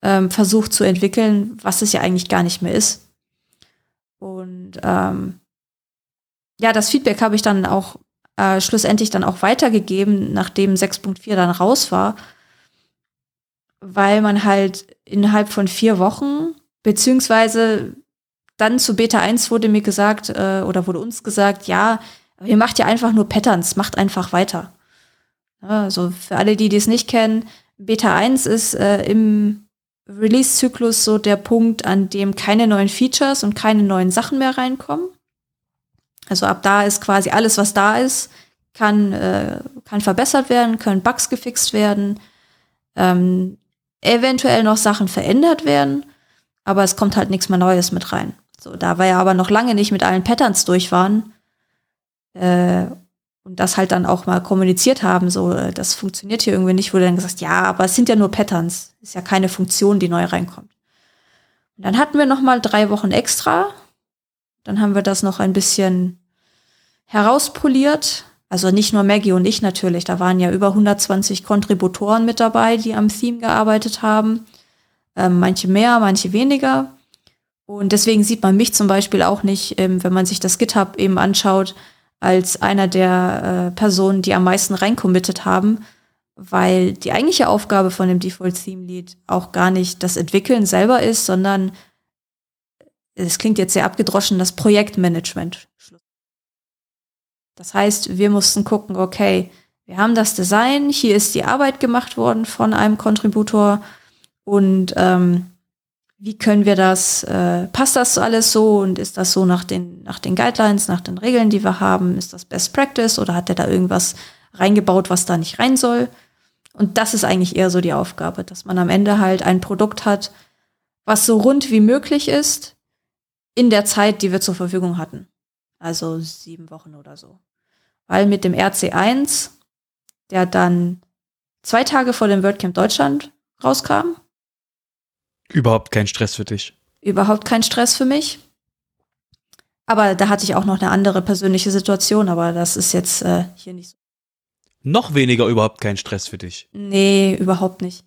versucht zu entwickeln, was es ja eigentlich gar nicht mehr ist. Und ja, das Feedback habe ich dann auch schlussendlich dann auch weitergegeben, nachdem 6.4 dann raus war, weil man halt innerhalb von 4 Wochen, beziehungsweise dann zu Beta 1 wurde mir gesagt, oder wurde uns gesagt, ja, ihr macht ja einfach nur Patterns, macht einfach weiter. Also für alle, die es nicht kennen, Beta 1 ist im Release-Zyklus so der Punkt, an dem keine neuen Features und keine neuen Sachen mehr reinkommen. Also ab da ist quasi alles, was da ist, kann verbessert werden, können Bugs gefixt werden, eventuell noch Sachen verändert werden, aber es kommt halt nichts mehr Neues mit rein. So, da wir ja aber noch lange nicht mit allen Patterns durch waren und das halt dann auch mal kommuniziert haben, so das funktioniert hier irgendwie nicht, wurde dann gesagt, ja, aber es sind ja nur Patterns, ist ja keine Funktion, die neu reinkommt. Und dann hatten wir noch mal 3 Wochen extra. Dann haben wir das noch ein bisschen herauspoliert. Also nicht nur Maggie und ich natürlich, da waren ja über 120 Kontributoren mit dabei, die am Theme gearbeitet haben. Manche mehr, manche weniger. Und deswegen sieht man mich zum Beispiel auch nicht, wenn man sich das GitHub eben anschaut, als einer der Personen, die am meisten reinkommittet haben, weil die eigentliche Aufgabe von dem Default-Theme-Lead auch gar nicht das Entwickeln selber ist, sondern es klingt jetzt sehr abgedroschen, das Projektmanagement. Das heißt, wir mussten gucken, okay, wir haben das Design, hier ist die Arbeit gemacht worden von einem Contributor und wie können wir das, passt das alles so und ist das so nach den Guidelines, nach den Regeln, die wir haben, ist das Best Practice oder hat der da irgendwas reingebaut, was da nicht rein soll? Und das ist eigentlich eher so die Aufgabe, dass man am Ende halt ein Produkt hat, was so rund wie möglich ist, in der Zeit, die wir zur Verfügung hatten. Also 7 Wochen oder so. Weil mit dem RC1, der dann 2 Tage vor dem WordCamp Deutschland rauskam. Überhaupt kein Stress für dich. Überhaupt kein Stress für mich. Aber da hatte ich auch noch eine andere persönliche Situation, aber das ist jetzt hier nicht so. Noch weniger überhaupt kein Stress für dich? Nee, überhaupt nicht.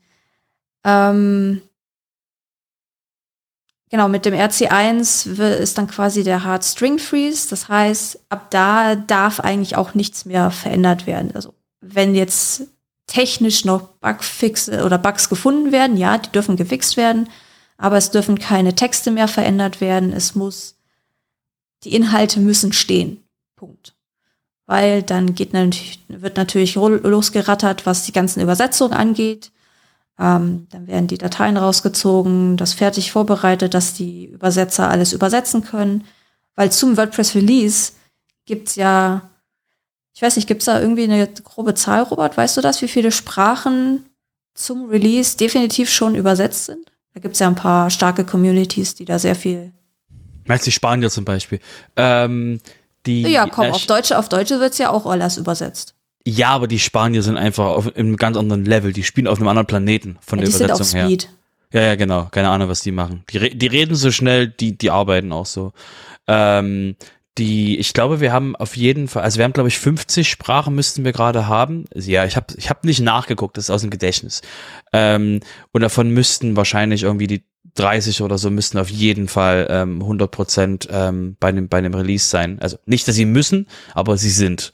Genau, mit dem RC1 ist dann quasi der Hard String Freeze. Das heißt, ab da darf eigentlich auch nichts mehr verändert werden. Also wenn jetzt technisch noch Bugfixe oder Bugs gefunden werden, ja, die dürfen gefixt werden, aber es dürfen keine Texte mehr verändert werden. Die Inhalte müssen stehen. Punkt. Weil dann wird natürlich losgerattert, was die ganzen Übersetzungen angeht. Dann werden die Dateien rausgezogen, das fertig vorbereitet, dass die Übersetzer alles übersetzen können. Weil zum WordPress-Release gibt's ja, ich weiß nicht, gibt's da irgendwie eine grobe Zahl, Robert? Weißt du das, wie viele Sprachen zum Release definitiv schon übersetzt sind? Da gibt's ja ein paar starke Communities, die da sehr viel... Meinst du Spanier zum Beispiel? Auf Deutsche wird's ja auch alles übersetzt. Ja, aber die Spanier sind einfach auf einem ganz anderen Level. Die spielen auf einem anderen Planeten von der Übersetzung her. Die sind auf Speed. Ja, genau. Keine Ahnung, was die machen. Die reden so schnell, die arbeiten auch so. Ich glaube, wir haben auf jeden Fall, also wir haben, glaube ich, 50 Sprachen müssten wir gerade haben. Also, ja, ich hab nicht nachgeguckt, das ist aus dem Gedächtnis. Und davon müssten wahrscheinlich irgendwie die 30 oder so müssten auf jeden Fall 100% bei einem Release sein. Also nicht, dass sie müssen, aber sie sind.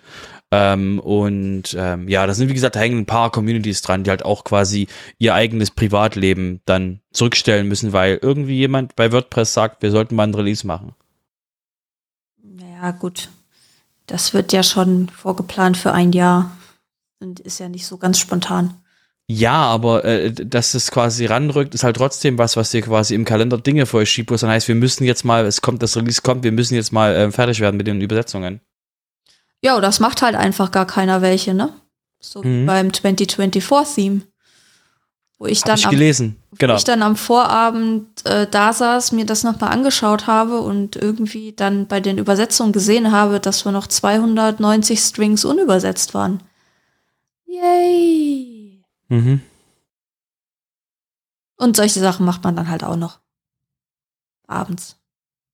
Da sind, wie gesagt, da hängen ein paar Communities dran, die halt auch quasi ihr eigenes Privatleben dann zurückstellen müssen, weil irgendwie jemand bei WordPress sagt, wir sollten mal ein Release machen. Naja, gut. Das wird ja schon vorgeplant für ein Jahr und ist ja nicht so ganz spontan. Ja, aber dass es quasi ranrückt, ist halt trotzdem was dir quasi im Kalender Dinge vor euch schiebt, was dann heißt, wir müssen jetzt mal, das Release kommt, wir müssen jetzt mal fertig werden mit den Übersetzungen. Ja, das macht halt einfach gar keiner welche, ne? So wie beim 2024 Theme. Ich dann am Vorabend da saß, mir das nochmal angeschaut habe und irgendwie dann bei den Übersetzungen gesehen habe, dass wir noch 290 Strings unübersetzt waren. Yay! Mhm. Und solche Sachen macht man dann halt auch noch. Abends.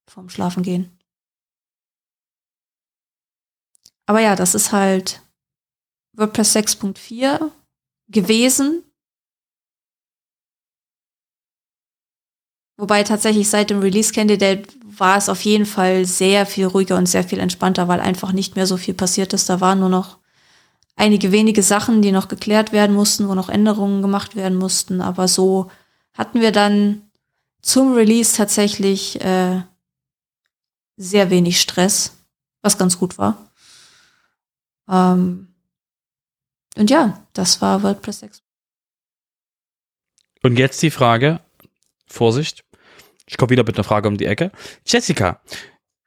Vorm Schlafengehen. Aber ja, das ist halt WordPress 6.4 gewesen. Wobei tatsächlich seit dem Release-Candidate war es auf jeden Fall sehr viel ruhiger und sehr viel entspannter, weil einfach nicht mehr so viel passiert ist. Da waren nur noch einige wenige Sachen, die noch geklärt werden mussten, wo noch Änderungen gemacht werden mussten. Aber so hatten wir dann zum Release tatsächlich sehr wenig Stress, was ganz gut war. Und ja, das war WordPress 6. Und jetzt die Frage, Vorsicht, ich komme wieder mit einer Frage um die Ecke. Jessica,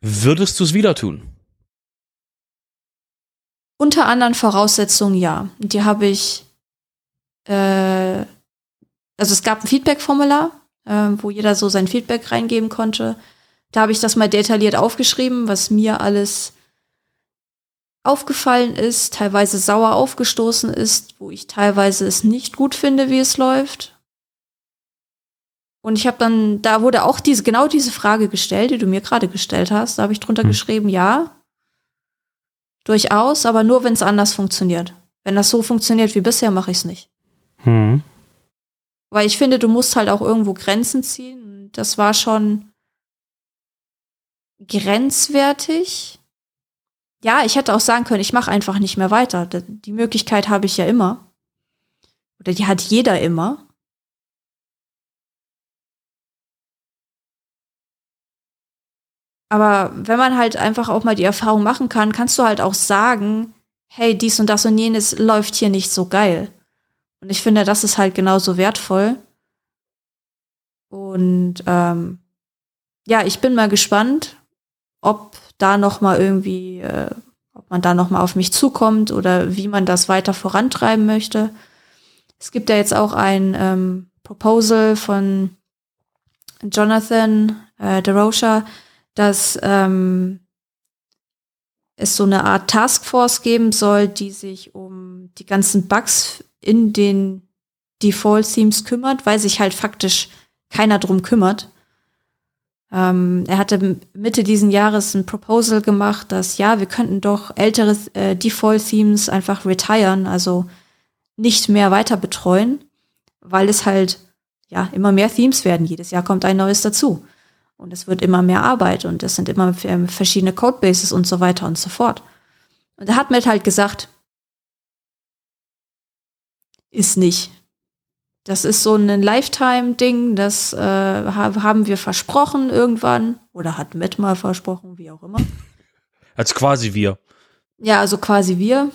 würdest du es wieder tun? Unter anderen Voraussetzungen ja. Die habe ich, also es gab ein Feedback-Formular, wo jeder so sein Feedback reingeben konnte. Da habe ich das mal detailliert aufgeschrieben, was mir alles aufgefallen ist, teilweise sauer aufgestoßen ist, wo ich teilweise es nicht gut finde, wie es läuft. Und ich habe dann, da wurde auch genau diese Frage gestellt, die du mir gerade gestellt hast, da habe ich drunter geschrieben, ja, durchaus, aber nur, wenn es anders funktioniert. Wenn das so funktioniert wie bisher, mache ich es nicht. Weil ich finde, du musst halt auch irgendwo Grenzen ziehen. Das war schon grenzwertig. Ja, ich hätte auch sagen können, ich mache einfach nicht mehr weiter. Die Möglichkeit habe ich ja immer. Oder die hat jeder immer. Aber wenn man halt einfach auch mal die Erfahrung machen kann, kannst du halt auch sagen, hey, dies und das und jenes läuft hier nicht so geil. Und ich finde, das ist halt genauso wertvoll. Und ich bin mal gespannt, ob man da noch mal auf mich zukommt oder wie man das weiter vorantreiben möchte. Es gibt ja jetzt auch ein Proposal von Jonathan DeRocha, dass es so eine Art Taskforce geben soll, die sich um die ganzen Bugs in den Default-Themes kümmert, weil sich halt faktisch keiner drum kümmert. Er hatte Mitte diesen Jahres ein Proposal gemacht, dass ja, wir könnten doch ältere Default-Themes einfach retiren, also nicht mehr weiter betreuen, weil es halt ja immer mehr Themes werden. Jedes Jahr kommt ein neues dazu. Und es wird immer mehr Arbeit und es sind immer verschiedene Codebases und so weiter und so fort. Und da hat Matt halt gesagt, ist nicht. Das ist so ein Lifetime-Ding, das haben wir versprochen irgendwann. Oder hat Matt mal versprochen, wie auch immer. Als quasi wir. Ja, also quasi wir.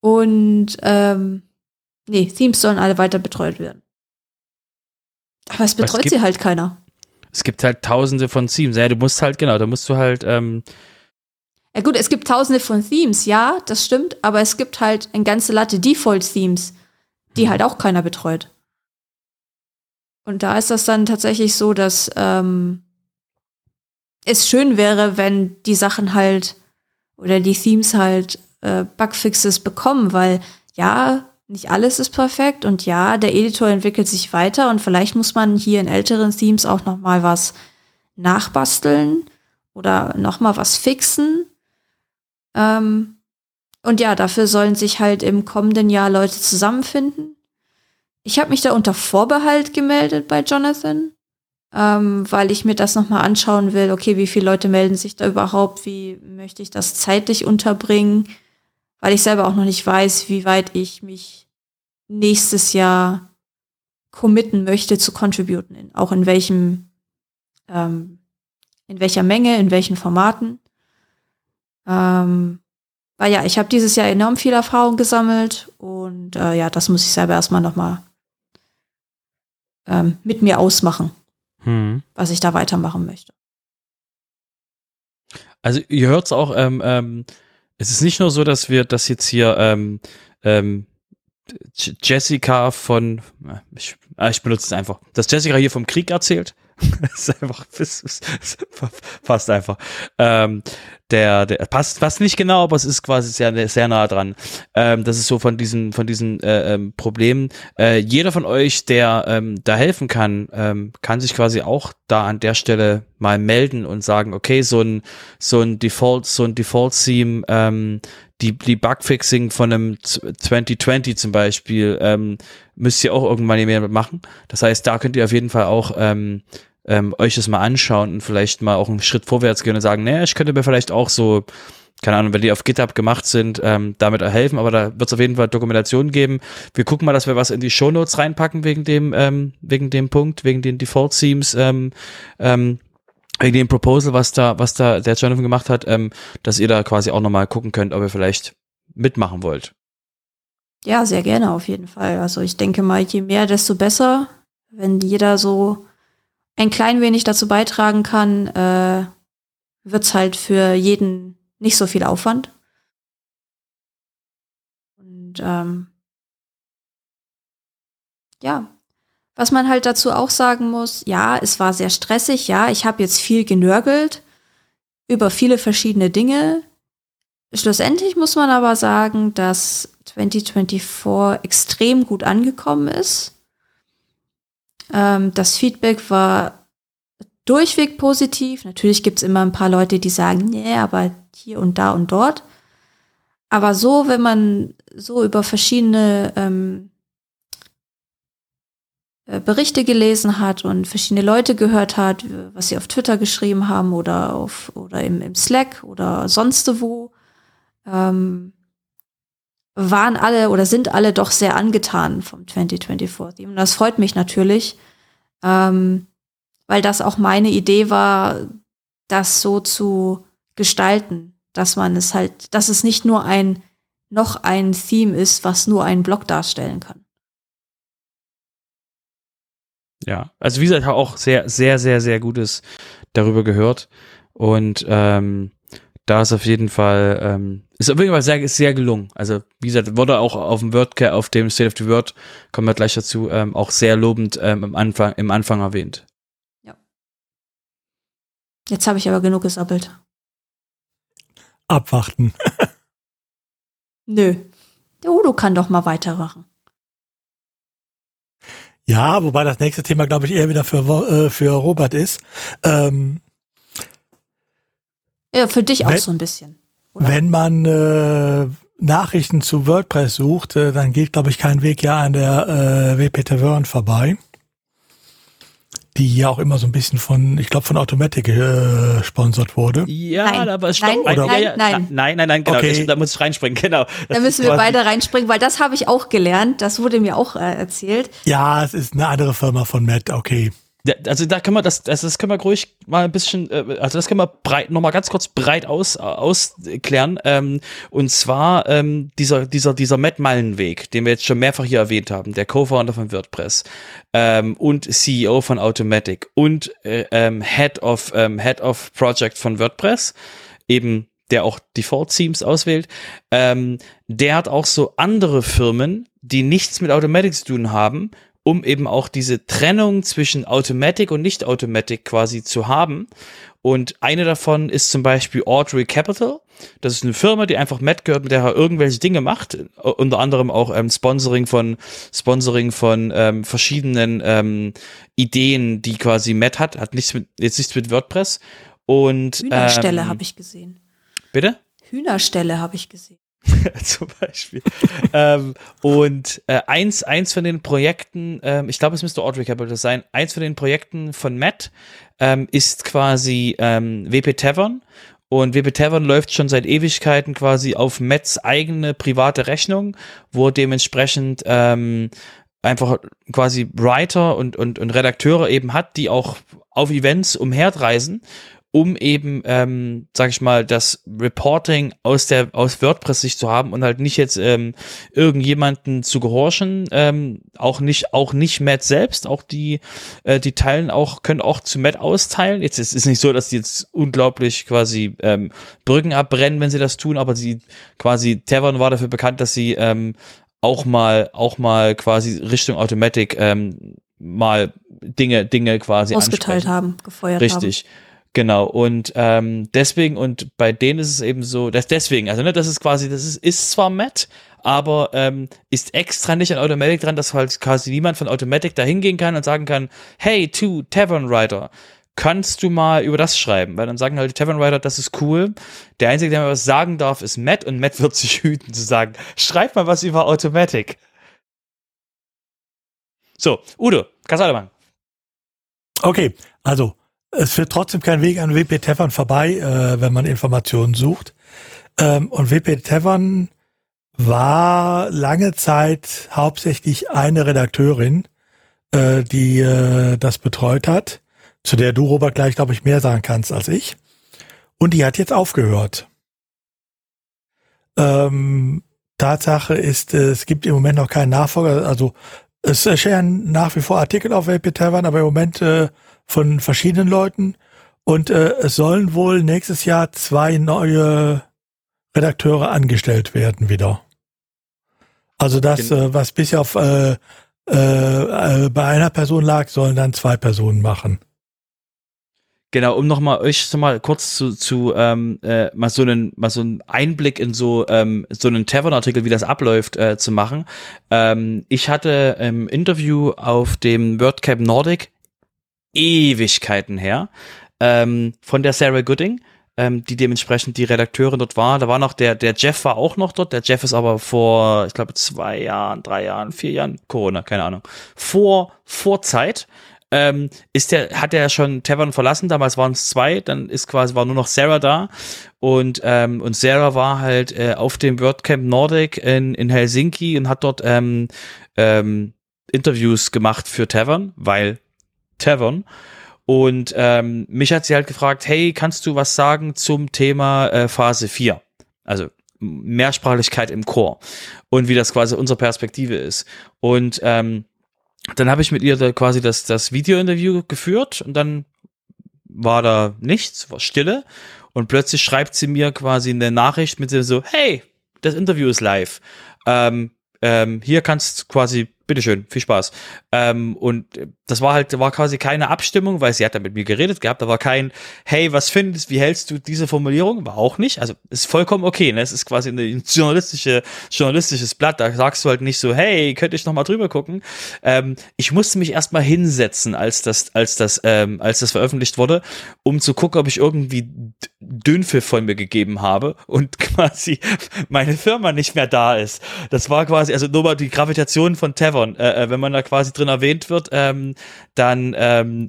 Und Themes sollen alle weiter betreut werden. Aber es betreut sie halt keiner. Es gibt halt tausende von Themes. Ja, da musst du halt Ja gut, es gibt tausende von Themes, ja, das stimmt, aber es gibt halt eine ganze Latte Default-Themes, die halt auch keiner betreut. Und da ist das dann tatsächlich so, dass es schön wäre, wenn die Sachen halt oder die Themes halt Bugfixes bekommen, weil ja, nicht alles ist perfekt und ja, der Editor entwickelt sich weiter und vielleicht muss man hier in älteren Themes auch noch mal was nachbasteln oder noch mal was fixen. Und ja, dafür sollen sich halt im kommenden Jahr Leute zusammenfinden. Ich habe mich da unter Vorbehalt gemeldet bei Jonathan, weil ich mir das noch mal anschauen will. Okay, wie viele Leute melden sich da überhaupt? Wie möchte ich das zeitlich unterbringen? Weil ich selber auch noch nicht weiß, wie weit ich mich nächstes Jahr committen möchte zu contributen. Auch in welchem, in welcher Menge, in welchen Formaten. Weil ja, ich habe dieses Jahr enorm viel Erfahrung gesammelt und ja, das muss ich selber erstmal nochmal mit mir ausmachen, was ich da weitermachen möchte. Also ihr hört es auch, es ist nicht nur so, dass wir das jetzt hier Jessica von, ich benutze es einfach, dass Jessica hier vom Krieg erzählt. Das ist einfach, passt einfach. Der passt nicht genau, aber es ist quasi sehr, sehr nah dran. Das ist so von diesen Problemen. Jeder von euch, der da helfen kann, kann sich quasi auch da an der Stelle mal melden und sagen, okay, so ein Default-Theme, die Bugfixing von einem 2020 zum Beispiel, müsst ihr auch irgendwann mehr machen. Das heißt, da könnt ihr auf jeden Fall auch euch das mal anschauen und vielleicht mal auch einen Schritt vorwärts gehen und sagen, naja, ich könnte mir vielleicht auch so, keine Ahnung, wenn die auf GitHub gemacht sind, damit helfen, aber da wird es auf jeden Fall Dokumentation geben. Wir gucken mal, dass wir was in die Shownotes reinpacken wegen dem Punkt, wegen den Default-Themes, wegen dem Proposal, was da der Jonathan gemacht hat, dass ihr da quasi auch nochmal gucken könnt, ob ihr vielleicht mitmachen wollt. Ja, sehr gerne auf jeden Fall. Also ich denke mal, je mehr, desto besser, wenn jeder so ein klein wenig dazu beitragen kann, wird's halt für jeden nicht so viel Aufwand. Und ja, was man halt dazu auch sagen muss, ja, es war sehr stressig, ja, ich habe jetzt viel genörgelt über viele verschiedene Dinge. Schlussendlich muss man aber sagen, dass 2024 extrem gut angekommen ist. Das Feedback war durchweg positiv. Natürlich gibt es immer ein paar Leute, die sagen, nee, aber hier und da und dort. Aber so, wenn man so über verschiedene Berichte gelesen hat und verschiedene Leute gehört hat, was sie auf Twitter geschrieben haben oder im Slack oder sonst wo, waren alle oder sind alle doch sehr angetan vom 2024-Theme. Und das freut mich natürlich, weil das auch meine Idee war, das so zu gestalten, dass es nicht nur noch ein Theme ist, was nur einen Blog darstellen kann. Ja, also wie gesagt, auch sehr, sehr, sehr, sehr Gutes darüber gehört. Und da ist auf jeden Fall, ist sehr gelungen. Also, wie gesagt, wurde auch auf dem State of the Word, kommen wir gleich dazu, auch sehr lobend im Anfang erwähnt. Ja. Jetzt habe ich aber genug gesabbelt. Abwarten. Nö. Der Udo kann doch mal weitermachen. Ja, wobei das nächste Thema, glaube ich, eher wieder für Robert ist. Ja, für dich auch so ein bisschen. Oder? Wenn man Nachrichten zu WordPress sucht, dann geht, glaube ich, kein Weg an der WP Tavern vorbei. die ja auch immer so ein bisschen von, ich glaube, von Automatic gesponsert wurde. Ja, nein, aber es stimmt. Nein, genau, okay. Da muss ich reinspringen, genau. Da müssen wir beide reinspringen, weil das habe ich auch gelernt, das wurde mir auch erzählt. Ja, es ist eine andere Firma von Matt, okay. Ja, also da können wir das können wir ruhig mal ein bisschen, also das können wir noch mal ganz kurz breit ausklären. Und zwar dieser Matt Mullenweg, den wir jetzt schon mehrfach hier erwähnt haben, der Co-Founder von WordPress und CEO von Automatic und Head of Project von WordPress, eben der auch Default Themes auswählt, der hat auch so andere Firmen, die nichts mit Automatic zu tun haben, um eben auch diese Trennung zwischen Automatic und Nicht-Automatic quasi zu haben. Und eine davon ist zum Beispiel Audrey Capital. Das ist eine Firma, die einfach Matt gehört, mit der er irgendwelche Dinge macht. Unter anderem auch Sponsoring von verschiedenen Ideen, die quasi Matt hat. Hat nichts mit WordPress. Und Hühnerstelle habe ich gesehen. Bitte? Hühnerstelle habe ich gesehen. Zum Beispiel. Eins von den Projekten, ich glaube, es müsste Audrey Capital sein, eins von den Projekten von Matt ist quasi WP Tavern. Und WP Tavern läuft schon seit Ewigkeiten quasi auf Matts eigene private Rechnung, wo dementsprechend einfach quasi Writer und Redakteure eben hat, die auch auf Events umherreisen, um eben, sag ich mal, das Reporting aus WordPress-Sicht zu haben und halt nicht jetzt irgendjemanden zu gehorchen, auch nicht Matt selbst, auch die teilen auch, können auch zu Matt austeilen. Jetzt ist es nicht so, dass die jetzt unglaublich quasi Brücken abbrennen, wenn sie das tun, aber sie quasi, Tavern war dafür bekannt, dass sie auch mal quasi Richtung Automatic mal Dinge quasi ausgeteilt haben, gefeuert haben. Richtig. Genau, und deswegen, und bei denen ist es eben so, dass deswegen, also ne, das ist quasi, ist zwar Matt, aber ist extra nicht an Automatic dran, dass halt quasi niemand von Automatic da hingehen kann und sagen kann, hey, to Tavern Writer, kannst du mal über das schreiben? Weil dann sagen halt die Tavern Writer, das ist cool. Der Einzige, der mir was sagen darf, ist Matt, und Matt wird sich hüten zu sagen, schreib mal was über Automatic. So, Udo, Kasalemann. Okay, also es führt trotzdem kein Weg an WP Tavern vorbei, wenn man Informationen sucht. Und WP Tavern war lange Zeit hauptsächlich eine Redakteurin, die das betreut hat, zu der du, Robert, gleich, glaube ich, mehr sagen kannst als ich. Und die hat jetzt aufgehört. Tatsache ist, es gibt im Moment noch keinen Nachfolger. Also es erscheinen nach wie vor Artikel auf WP Tavern, aber im Moment von verschiedenen Leuten, und es sollen wohl nächstes Jahr 2 neue Redakteure angestellt werden wieder. Also das, was bisher auf bei einer Person lag, sollen dann 2 Personen machen. Genau, um nochmal kurz zu mal so einen Einblick in so einen Tavern-Artikel, wie das abläuft, zu machen. Ich hatte im Interview auf dem WordCamp Nordic Ewigkeiten her, von der Sarah Gooding, die dementsprechend die Redakteurin dort war. Da war noch der Jeff war auch noch dort. Der Jeff ist aber vor, ich glaube, 2 Jahren, 3 Jahren, 4 Jahren, Corona, keine Ahnung, Vorzeit, hat er ja schon Tavern verlassen. Damals waren es 2, dann war nur noch Sarah da. Und Sarah war halt auf dem WordCamp Nordic in Helsinki und hat dort Interviews gemacht für Tavern, weil Tavern. Und mich hat sie halt gefragt, hey, kannst du was sagen zum Thema Phase 4? Also Mehrsprachigkeit im Core und wie das quasi unsere Perspektive ist. Und dann habe ich mit ihr da quasi das Video-Interview geführt, und dann war da nichts, war Stille, und plötzlich schreibt sie mir quasi eine Nachricht mit so, hey, das Interview ist live. Hier kannst du quasi, bitteschön, viel Spaß. Und das war halt, quasi keine Abstimmung, weil sie hat da mit mir geredet gehabt, da war kein, hey, was findest, wie hältst du diese Formulierung? War auch nicht, also ist vollkommen okay, ne? Es ist quasi ein journalistisches Blatt, da sagst du halt nicht so, hey, könnte ich nochmal drüber gucken. Ich musste mich erstmal hinsetzen, als das veröffentlicht wurde, um zu gucken, ob ich irgendwie Dünnpfiff von mir gegeben habe und quasi meine Firma nicht mehr da ist. Das war quasi, also nur mal die Gravitation von Tavern Tavern, wenn man da quasi drin erwähnt wird, dann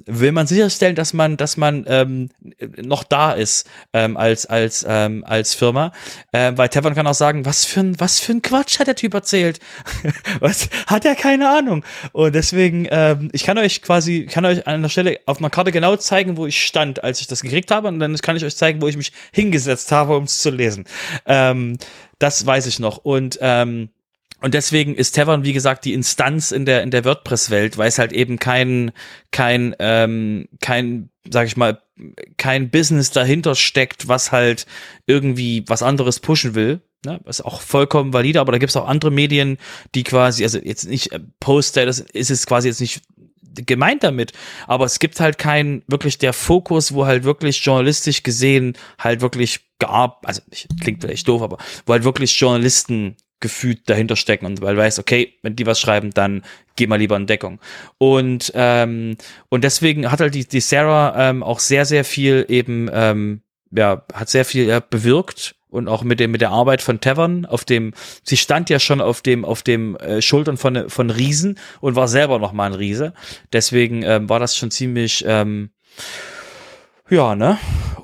will man sicherstellen, dass man noch da ist als Firma, weil Tavern kann auch sagen, was für ein Quatsch hat der Typ erzählt, was hat er keine Ahnung, und deswegen ich kann euch an der Stelle auf einer Karte genau zeigen, wo ich stand, als ich das gekriegt habe, und dann kann ich euch zeigen, wo ich mich hingesetzt habe, um es zu lesen. Das weiß ich noch. Und deswegen ist Tavern, wie gesagt, die Instanz in der WordPress-Welt, weil es halt eben kein Business dahinter steckt, was halt irgendwie was anderes pushen will. Ne? Das ist auch vollkommen valide, aber da gibt es auch andere Medien, die quasi, also jetzt nicht Poster, das ist es quasi jetzt nicht gemeint damit, aber es gibt halt keinen wirklich der Fokus, wo halt wirklich journalistisch gesehen halt wirklich also klingt vielleicht doof, aber wo halt wirklich Journalisten gefühlt dahinter stecken und weil weiß, okay, wenn die was schreiben, dann geh mal lieber in Deckung. Und deswegen hat halt die Sarah auch sehr, sehr viel eben, hat sehr viel bewirkt. Und auch mit der Arbeit von Tavern, sie stand ja schon auf dem Schultern von Riesen und war selber nochmal ein Riese. Deswegen war das schon ziemlich, ne?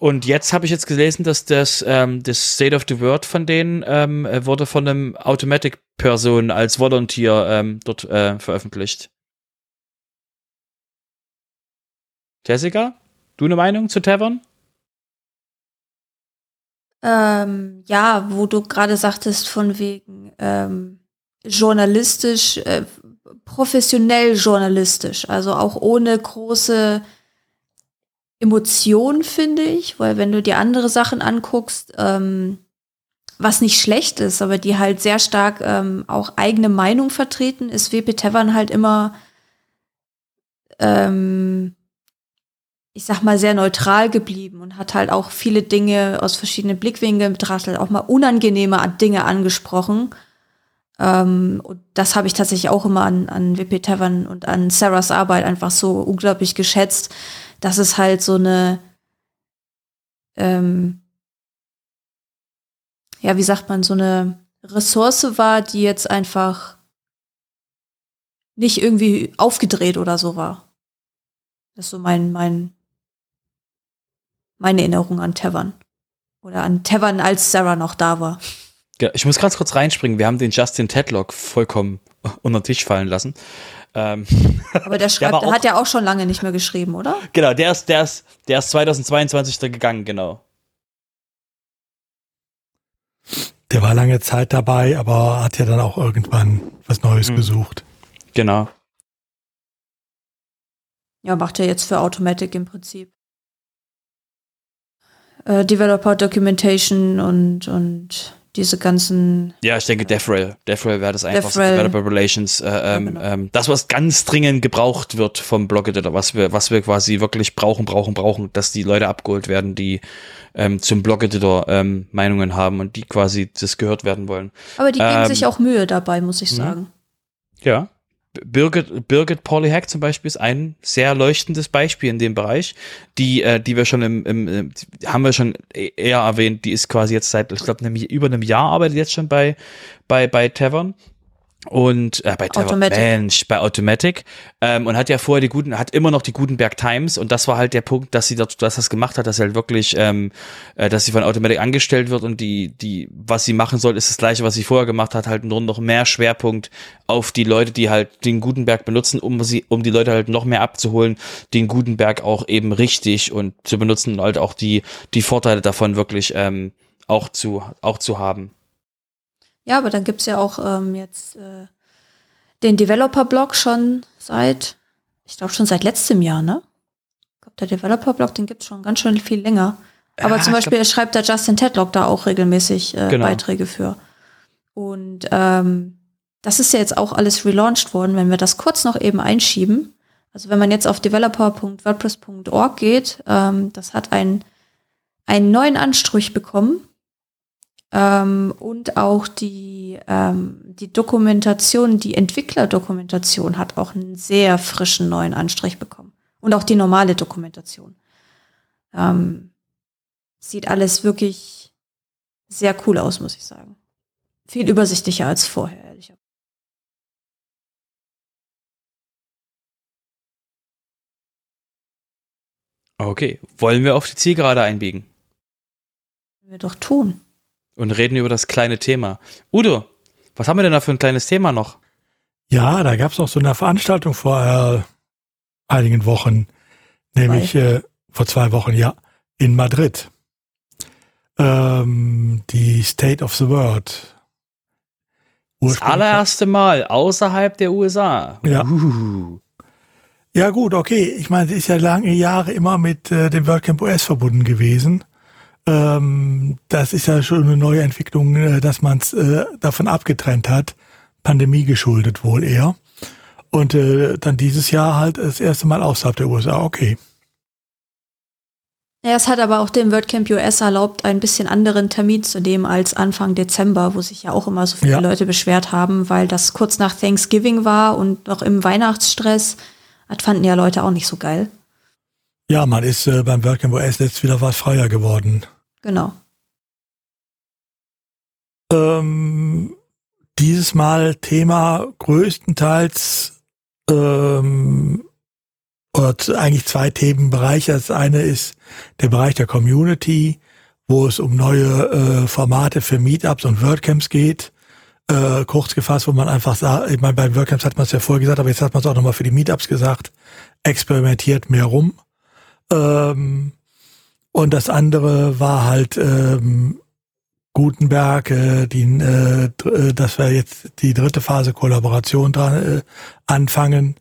Und jetzt habe ich gelesen, dass das State of the Word von denen wurde von einem Automatic-Person als Volunteer dort veröffentlicht. Jessica, du eine Meinung zu Tavern? Ja, wo du gerade sagtest, von wegen journalistisch, professionell journalistisch, also auch ohne große Emotion, finde ich, weil wenn du dir andere Sachen anguckst, was nicht schlecht ist, aber die halt sehr stark auch eigene Meinung vertreten, ist WP Tavern halt immer ich sag mal, sehr neutral geblieben und hat halt auch viele Dinge aus verschiedenen Blickwinkeln betrachtet, auch mal unangenehme Dinge angesprochen. Und das habe ich tatsächlich auch immer an WP Tavern und an Sarahs Arbeit einfach so unglaublich geschätzt, dass es halt so eine, wie sagt man, so eine Ressource war, die jetzt einfach nicht irgendwie aufgedreht oder so war. Das ist so meine Erinnerung an Tavern. Oder an Tavern, als Sarah noch da war. Ja, ich muss ganz kurz reinspringen. Wir haben den Justin Tedlock vollkommen unter den Tisch fallen lassen. Aber der hat ja auch schon lange nicht mehr geschrieben, oder? Genau, der ist 2022 da gegangen, genau. Der war lange Zeit dabei, aber hat ja dann auch irgendwann was Neues gesucht. Genau. Ja, macht er jetzt für Automatic im Prinzip. Developer Documentation und diese ganzen... Ja, ich denke DevRel. DevRel wäre das einfachste. Developer Relations. Das, was ganz dringend gebraucht wird vom Blog-Editor, was wir quasi wirklich brauchen, dass die Leute abgeholt werden, die zum Blog-Editor Meinungen haben und die quasi das gehört werden wollen. Aber die geben sich auch Mühe dabei, muss ich sagen. Ja. Birgit Pauli Heck zum Beispiel ist ein sehr leuchtendes Beispiel in dem Bereich, die wir schon haben wir schon eher erwähnt, die ist quasi jetzt seit, ich glaube, über einem Jahr arbeitet jetzt schon bei Tavern. Und bei Automatic. Mensch, bei Automatic und hat ja vorher hat immer noch die Gutenberg Times, und das war halt der Punkt, dass das gemacht hat, dass sie halt wirklich, dass sie von Automatic angestellt wird, und was sie machen soll, ist das gleiche, was sie vorher gemacht hat, halt nur noch mehr Schwerpunkt auf die Leute, die halt den Gutenberg benutzen, um die Leute halt noch mehr abzuholen, den Gutenberg auch eben richtig und zu benutzen und halt auch die Vorteile davon wirklich auch zu haben. Ja, aber dann gibt es ja auch jetzt den Developer-Blog schon seit letztem Jahr, ne? Ich glaube, der Developer-Blog, den gibt es schon ganz schön viel länger. Aber zum Beispiel schreibt der Justin Tedlock da auch regelmäßig Beiträge für. Und das ist ja jetzt auch alles relaunched worden, wenn wir das kurz noch eben einschieben. Also wenn man jetzt auf developer.wordpress.org geht, das hat einen neuen Anstrich bekommen. Und auch die Dokumentation, die Entwicklerdokumentation hat auch einen sehr frischen neuen Anstrich bekommen. Und auch die normale Dokumentation. Sieht alles wirklich sehr cool aus, muss ich sagen. Viel übersichtlicher als vorher, ehrlich. Okay, wollen wir auf die Zielgerade einbiegen? Können wir doch tun. Und reden über das kleine Thema. Udo, was haben wir denn da für ein kleines Thema noch? Ja, da gab es noch so eine Veranstaltung vor einigen Wochen, nämlich vor 2 Wochen, ja, in Madrid. Die State of the Word. Das allererste Mal außerhalb der USA. Ja. Ja gut, okay. Ich meine, sie ist ja lange Jahre immer mit dem WordCamp US verbunden gewesen. Das ist ja schon eine neue Entwicklung, dass man es davon abgetrennt hat. Pandemie geschuldet wohl eher. Und dann dieses Jahr halt das erste Mal außerhalb der USA, okay. Ja, es hat aber auch dem WordCamp US erlaubt, einen bisschen anderen Termin zu nehmen als Anfang Dezember, wo sich ja auch immer so viele Leute beschwert haben, weil das kurz nach Thanksgiving war und noch im Weihnachtsstress. Das fanden ja Leute auch nicht so geil. Ja, man ist beim WordCamp US jetzt wieder was freier geworden. Genau. Dieses Mal Thema größtenteils oder eigentlich 2 Themenbereiche. Das eine ist der Bereich der Community, wo es um neue Formate für Meetups und WordCamps geht. Kurz gefasst, wo man einfach sagt, ich meine, bei WordCamps hat man es ja vorher gesagt, aber jetzt hat man es auch nochmal für die Meetups gesagt, experimentiert mehr rum. Und das andere war halt Gutenberg, dass wir jetzt die 3. Phase Kollaboration anfangen,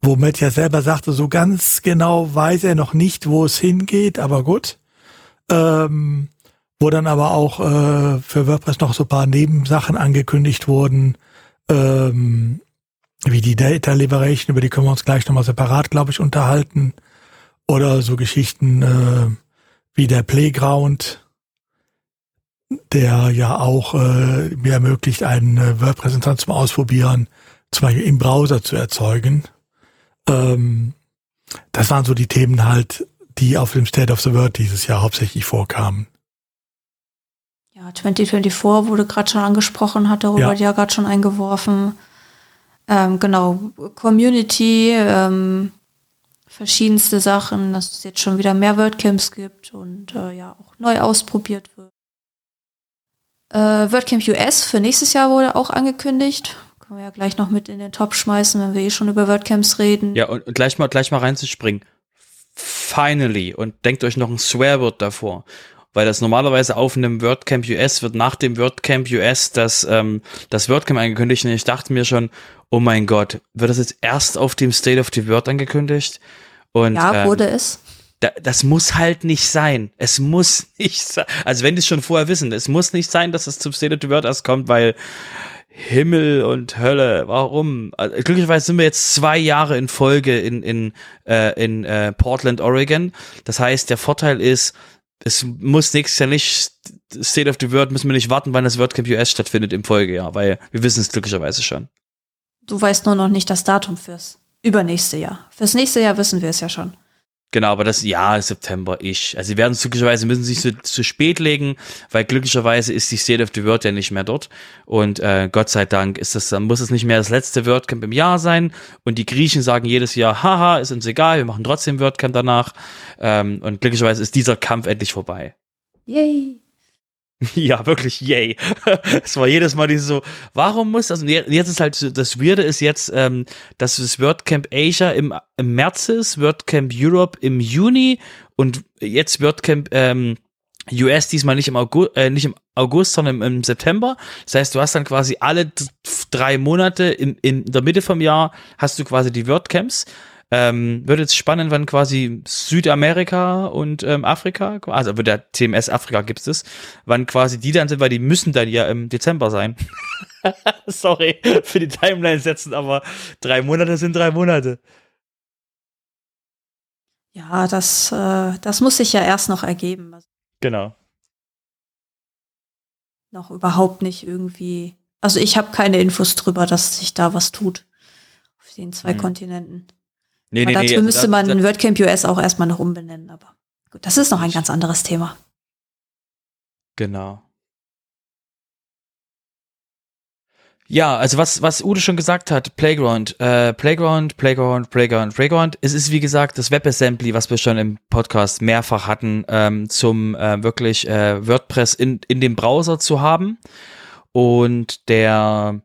wo Matt ja selber sagte, so ganz genau weiß er noch nicht, wo es hingeht, aber gut. Wo dann aber auch für WordPress noch so ein paar Nebensachen angekündigt wurden, wie die Data Liberation, über die können wir uns gleich nochmal separat, glaube ich, unterhalten. Oder so Geschichten wie der Playground, der ja auch mir ermöglicht, einen WordPress-Instanz zum Ausprobieren, zum Beispiel im Browser zu erzeugen. Das waren so die Themen halt, die auf dem State of the Word dieses Jahr hauptsächlich vorkamen. Ja, 2024 wurde gerade schon angesprochen, hat der Robert ja gerade schon eingeworfen. Genau, Community, verschiedenste Sachen, dass es jetzt schon wieder mehr WordCamps gibt und ja auch neu ausprobiert wird. WordCamp US für nächstes Jahr wurde auch angekündigt. Können wir ja gleich noch mit in den Topf schmeißen, wenn wir schon über WordCamps reden. Ja, und gleich mal reinzuspringen. Finally. Und denkt euch noch ein Swearword davor. Weil das normalerweise auf einem WordCamp US wird nach dem WordCamp US das WordCamp angekündigt. Und ich dachte mir schon, oh mein Gott, wird das jetzt erst auf dem State of the Word angekündigt? Und, ja, wurde es. Das muss halt nicht sein. Es muss nicht sein. Also wenn die es schon vorher wissen, es muss nicht sein, dass es zum State of the Word erst kommt, weil Himmel und Hölle, warum? Also, glücklicherweise sind wir jetzt 2 Jahre in Folge in Portland, Oregon. Das heißt, der Vorteil ist, es muss nächstes Jahr nicht, State of the Word müssen wir nicht warten, wann das WordCamp US stattfindet im Folgejahr, weil wir wissen es glücklicherweise schon. Du weißt nur noch nicht das Datum fürs übernächste Jahr. Fürs nächste Jahr wissen wir es ja schon. Genau, aber das Jahr ist September. Also sie werden es glücklicherweise, müssen sich zu spät legen, weil glücklicherweise ist die State of the Word ja nicht mehr dort. Und Gott sei Dank ist das, dann muss es nicht mehr das letzte WordCamp im Jahr sein. Und die Griechen sagen jedes Jahr, haha, ist uns egal, wir machen trotzdem WordCamp danach. Und glücklicherweise ist dieser Kampf endlich vorbei. Yay! Ja, wirklich, yay. Es war jedes Mal dieses so, warum muss das? Und jetzt ist halt, das Weirde ist jetzt, dass das WordCamp Asia im März ist, WordCamp Europe im Juni und jetzt WordCamp US diesmal nicht im August, sondern im September. Das heißt, du hast dann quasi alle 3 Monate in der Mitte vom Jahr hast du quasi die WordCamps. Wird jetzt spannend, wann quasi Südamerika und Afrika, also der TMS Afrika gibt es, wann quasi die dann sind, weil die müssen dann ja im Dezember sein. Sorry für die Timeline setzen, aber 3 Monate sind 3 Monate. Ja, das muss sich ja erst noch ergeben. Genau. Noch überhaupt nicht irgendwie, also ich habe keine Infos drüber, dass sich da was tut auf den 2 Kontinenten. Nee, dazu müsste man WordCamp US auch erstmal noch umbenennen, aber gut, das ist noch ein ganz anderes Thema. Genau. Ja, also was Udo schon gesagt hat, Playground. Es ist, wie gesagt, das WebAssembly, was wir schon im Podcast mehrfach hatten, zum wirklich WordPress in dem Browser zu haben. Und der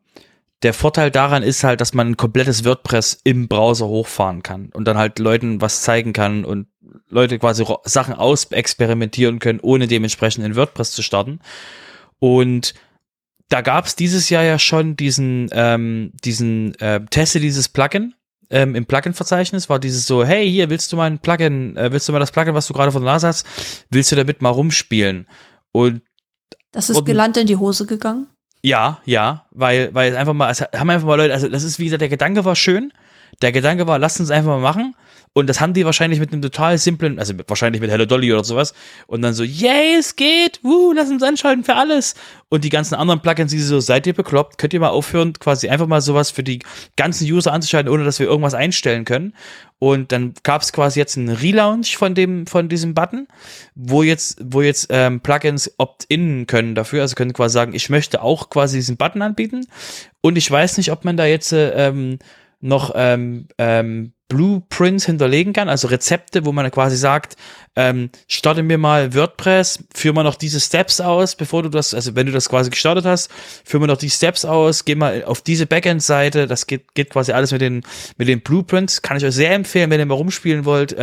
Vorteil daran ist halt, dass man ein komplettes WordPress im Browser hochfahren kann und dann halt Leuten was zeigen kann und Leute quasi Sachen ausexperimentieren können, ohne dementsprechend in WordPress zu starten. Und da gab es dieses Jahr ja schon diesen teste dieses Plugin im Plugin-Verzeichnis, war dieses so, hey, hier, willst du mal das Plugin, was du gerade vor der Nase hast, willst du damit mal rumspielen? Und das ist gelandet in die Hose gegangen? Ja, weil es haben einfach mal Leute, also das ist, wie gesagt, der Gedanke war schön, lasst uns einfach mal machen. Und das haben die wahrscheinlich mit einem total simplen, also wahrscheinlich mit Hello Dolly oder sowas. Und dann so, yay, es geht, lass uns anschalten für alles. Und die ganzen anderen Plugins, die so, seid ihr bekloppt, könnt ihr mal aufhören, quasi einfach mal sowas für die ganzen User anzuschalten, ohne dass wir irgendwas einstellen können. Und dann gab es quasi jetzt einen Relaunch von diesem Button, wo jetzt Plugins opt-in können dafür, also können quasi sagen, ich möchte auch quasi diesen Button anbieten. Und ich weiß nicht, ob man da jetzt noch Blueprints hinterlegen kann, also Rezepte, wo man quasi sagt, starte mir mal WordPress, führe mal noch diese Steps aus, wenn du das quasi gestartet hast, führe mal noch die Steps aus, geh mal auf diese Backend-Seite, das geht quasi alles mit den Blueprints, kann ich euch sehr empfehlen, wenn ihr mal rumspielen wollt,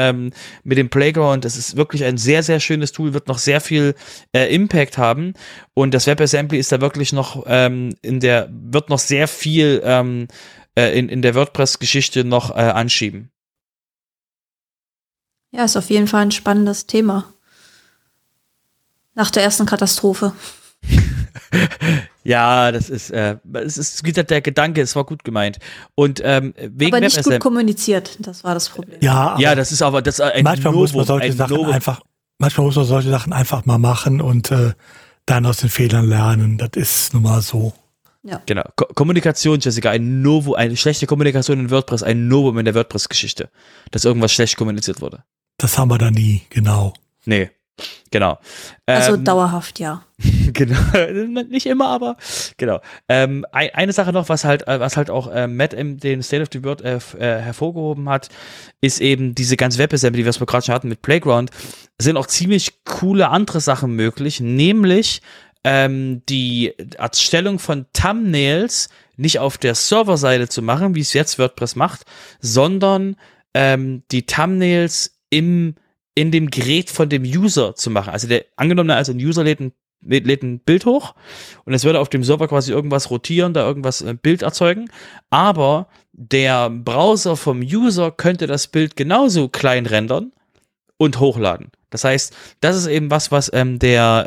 mit dem Playground, das ist wirklich ein sehr, sehr schönes Tool, wird noch sehr viel Impact haben, und das WebAssembly ist da wirklich noch, wird noch sehr viel, in der WordPress-Geschichte noch anschieben. Ja, ist auf jeden Fall ein spannendes Thema. Nach der ersten Katastrophe. Ja, es ist wieder der Gedanke, es war gut gemeint. Und wegen aber nicht WebAssembly gut kommuniziert, das war das Problem. Ja, das ist aber das ein manchmal Novum, muss man solche Sachen Novum. Einfach manchmal muss man solche Sachen einfach mal machen und dann aus den Fehlern lernen. Das ist nun mal so. Ja. Genau. Kommunikation, Jessica, ein Novum, eine schlechte Kommunikation in WordPress, ein Novum in der WordPress-Geschichte, dass irgendwas schlecht kommuniziert wurde. Das haben wir da nie, genau. Nee, genau. Also dauerhaft, ja. Genau, nicht immer, aber genau. Eine Sache noch, was halt auch Matt in den State of the Word hervorgehoben hat, ist eben diese ganze WebAssembly, was wir gerade schon hatten mit Playground, sind auch ziemlich coole andere Sachen möglich, nämlich die Erstellung von Thumbnails nicht auf der Serverseite zu machen, wie es jetzt WordPress macht, sondern die Thumbnails in dem Gerät von dem User zu machen. Also ein User lädt ein Bild hoch und es würde auf dem Server quasi irgendwas rotieren, da irgendwas ein Bild erzeugen, aber der Browser vom User könnte das Bild genauso klein rendern und hochladen. Das heißt, das ist eben was der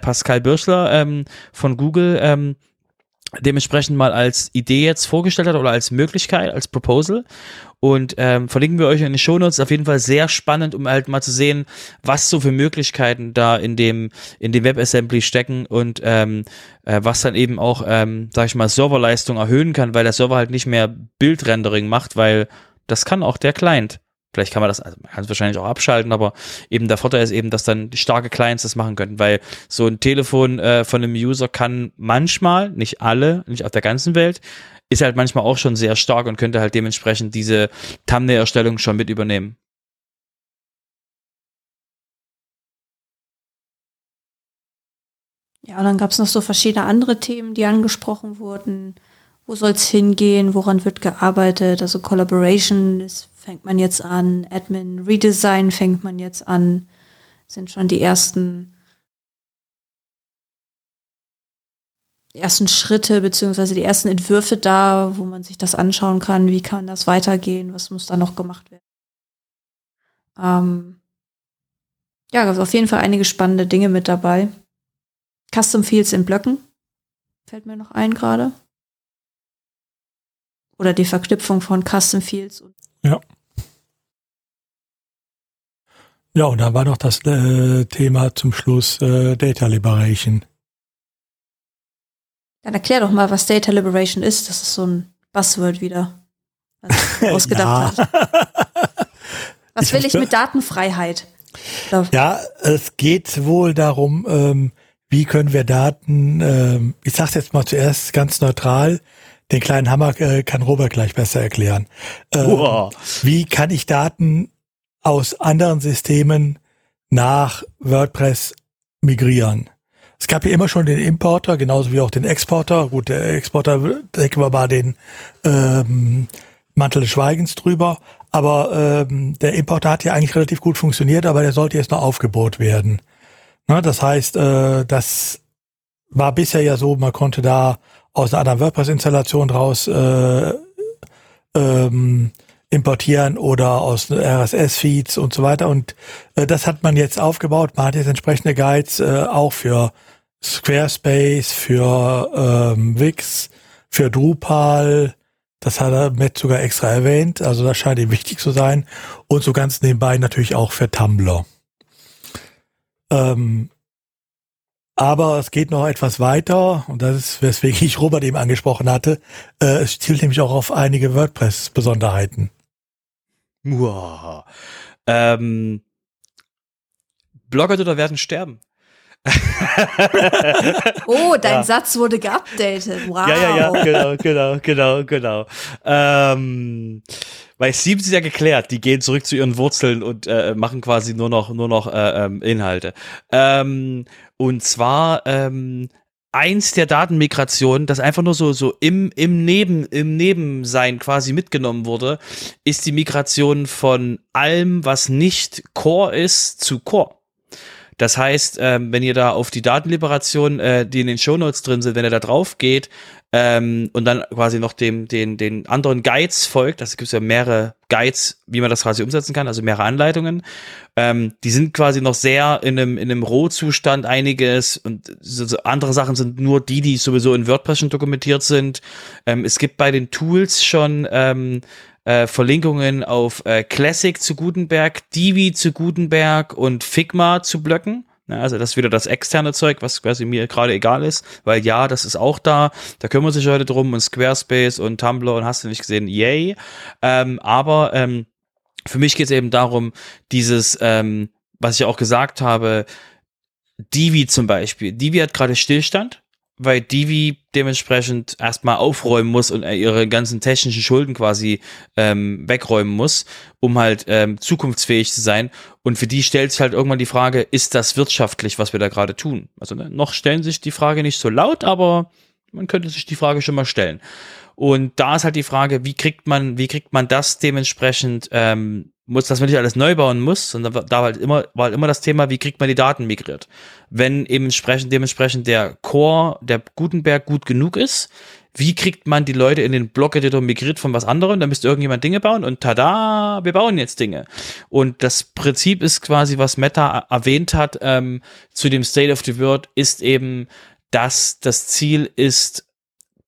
Pascal Birchler von Google dementsprechend mal als Idee jetzt vorgestellt hat oder als Möglichkeit, als Proposal. Und verlinken wir euch in den Shownotes. Auf jeden Fall sehr spannend, um halt mal zu sehen, was so für Möglichkeiten da in dem WebAssembly stecken und was dann eben auch, sag ich mal, Serverleistung erhöhen kann, weil der Server halt nicht mehr Bildrendering macht, weil das kann auch der Client. Vielleicht kann man das, also man kann es wahrscheinlich auch abschalten, aber eben der Vorteil ist eben, dass dann starke Clients das machen könnten, weil so ein Telefon von einem User kann manchmal, nicht alle, nicht auf der ganzen Welt, ist halt manchmal auch schon sehr stark und könnte halt dementsprechend diese Thumbnail-Erstellung schon mit übernehmen. Ja, und dann gab es noch so verschiedene andere Themen, die angesprochen wurden. Wo soll es hingehen? Woran wird gearbeitet? Also Collaboration fängt man jetzt an, Admin Redesign fängt man jetzt an, sind schon die ersten Schritte beziehungsweise die ersten Entwürfe da, wo man sich das anschauen kann, wie kann das weitergehen, was muss da noch gemacht werden. Ja, gab es auf jeden Fall einige spannende Dinge mit dabei. Custom Fields in Blöcken fällt mir noch ein gerade. Oder die Verknüpfung von Custom Fields. Ja. Ja, und dann war noch das Thema zum Schluss Data Liberation. Dann erklär doch mal, was Data Liberation ist. Das ist so ein Buzzword wieder, was ich ausgedacht hat. Was will ich mit Datenfreiheit? Ja, es geht wohl darum, wie können wir Daten, ich sag's jetzt mal zuerst ganz neutral, den kleinen Hammer kann Robert gleich besser erklären. Wie kann ich Daten aus anderen Systemen nach WordPress migrieren? Es gab ja immer schon den Importer, genauso wie auch den Exporter. Gut, der Exporter, denken wir mal den Mantel des Schweigens drüber. Aber der Importer hat ja eigentlich relativ gut funktioniert, aber der sollte jetzt noch aufgebohrt werden. Na, das heißt, das war bisher ja so, man konnte da aus einer anderen WordPress-Installation raus importieren oder aus RSS-Feeds und so weiter. Und das hat man jetzt aufgebaut. Man hat jetzt entsprechende Guides auch für Squarespace, für Wix, für Drupal. Das hat er Matt sogar extra erwähnt. Also das scheint ihm wichtig zu sein. Und so ganz nebenbei natürlich auch für Tumblr. Aber es geht noch etwas weiter. Und das ist, weswegen ich Robert eben angesprochen hatte. Es zielt nämlich auch auf einige WordPress-Besonderheiten. Wow. Blogger oder werden sterben. Dein Satz wurde geupdatet. Wow. Ja, genau. Weil Themes ist ja geklärt, die gehen zurück zu ihren Wurzeln und machen quasi nur noch Inhalte. Und zwar eins der Datenmigrationen, das einfach nur so im Nebensein quasi mitgenommen wurde, ist die Migration von allem, was nicht Core ist, zu Core. Das heißt, wenn ihr da auf die Datenliberation, die in den Shownotes drin sind, wenn ihr da drauf geht und dann quasi noch den anderen Guides folgt, also gibt es ja mehrere Guides, wie man das quasi umsetzen kann, also mehrere Anleitungen, die sind quasi noch sehr in einem Rohzustand einiges und so andere Sachen sind nur die sowieso in WordPress schon dokumentiert sind. Es gibt bei den Tools schon Verlinkungen auf Classic zu Gutenberg, Divi zu Gutenberg und Figma zu Blöcken. Ja, also das ist wieder das externe Zeug, was quasi mir gerade egal ist, weil ja, das ist auch da. Da kümmern sich Leute drum und Squarespace und Tumblr und hast du nicht gesehen, yay. Aber für mich geht es eben darum, dieses, was ich auch gesagt habe, Divi zum Beispiel. Divi hat gerade Stillstand, weil Divi dementsprechend erstmal aufräumen muss und ihre ganzen technischen Schulden quasi wegräumen muss, um halt zukunftsfähig zu sein. Und für die stellt sich halt irgendwann die Frage, ist das wirtschaftlich, was wir da gerade tun? Also noch stellen sich die Frage nicht so laut, aber man könnte sich die Frage schon mal stellen. Und da ist halt die Frage, wie kriegt man das dementsprechend, dass man nicht alles neu bauen muss, sondern da war halt immer das Thema, wie kriegt man die Daten migriert. Wenn eben dementsprechend der Core, der Gutenberg gut genug ist, wie kriegt man die Leute in den Blog-Editor migriert von was anderem? Da müsste irgendjemand Dinge bauen und tada, wir bauen jetzt Dinge. Und das Prinzip ist quasi, was Meta erwähnt hat, zu dem State of the Word, ist eben, dass das Ziel ist,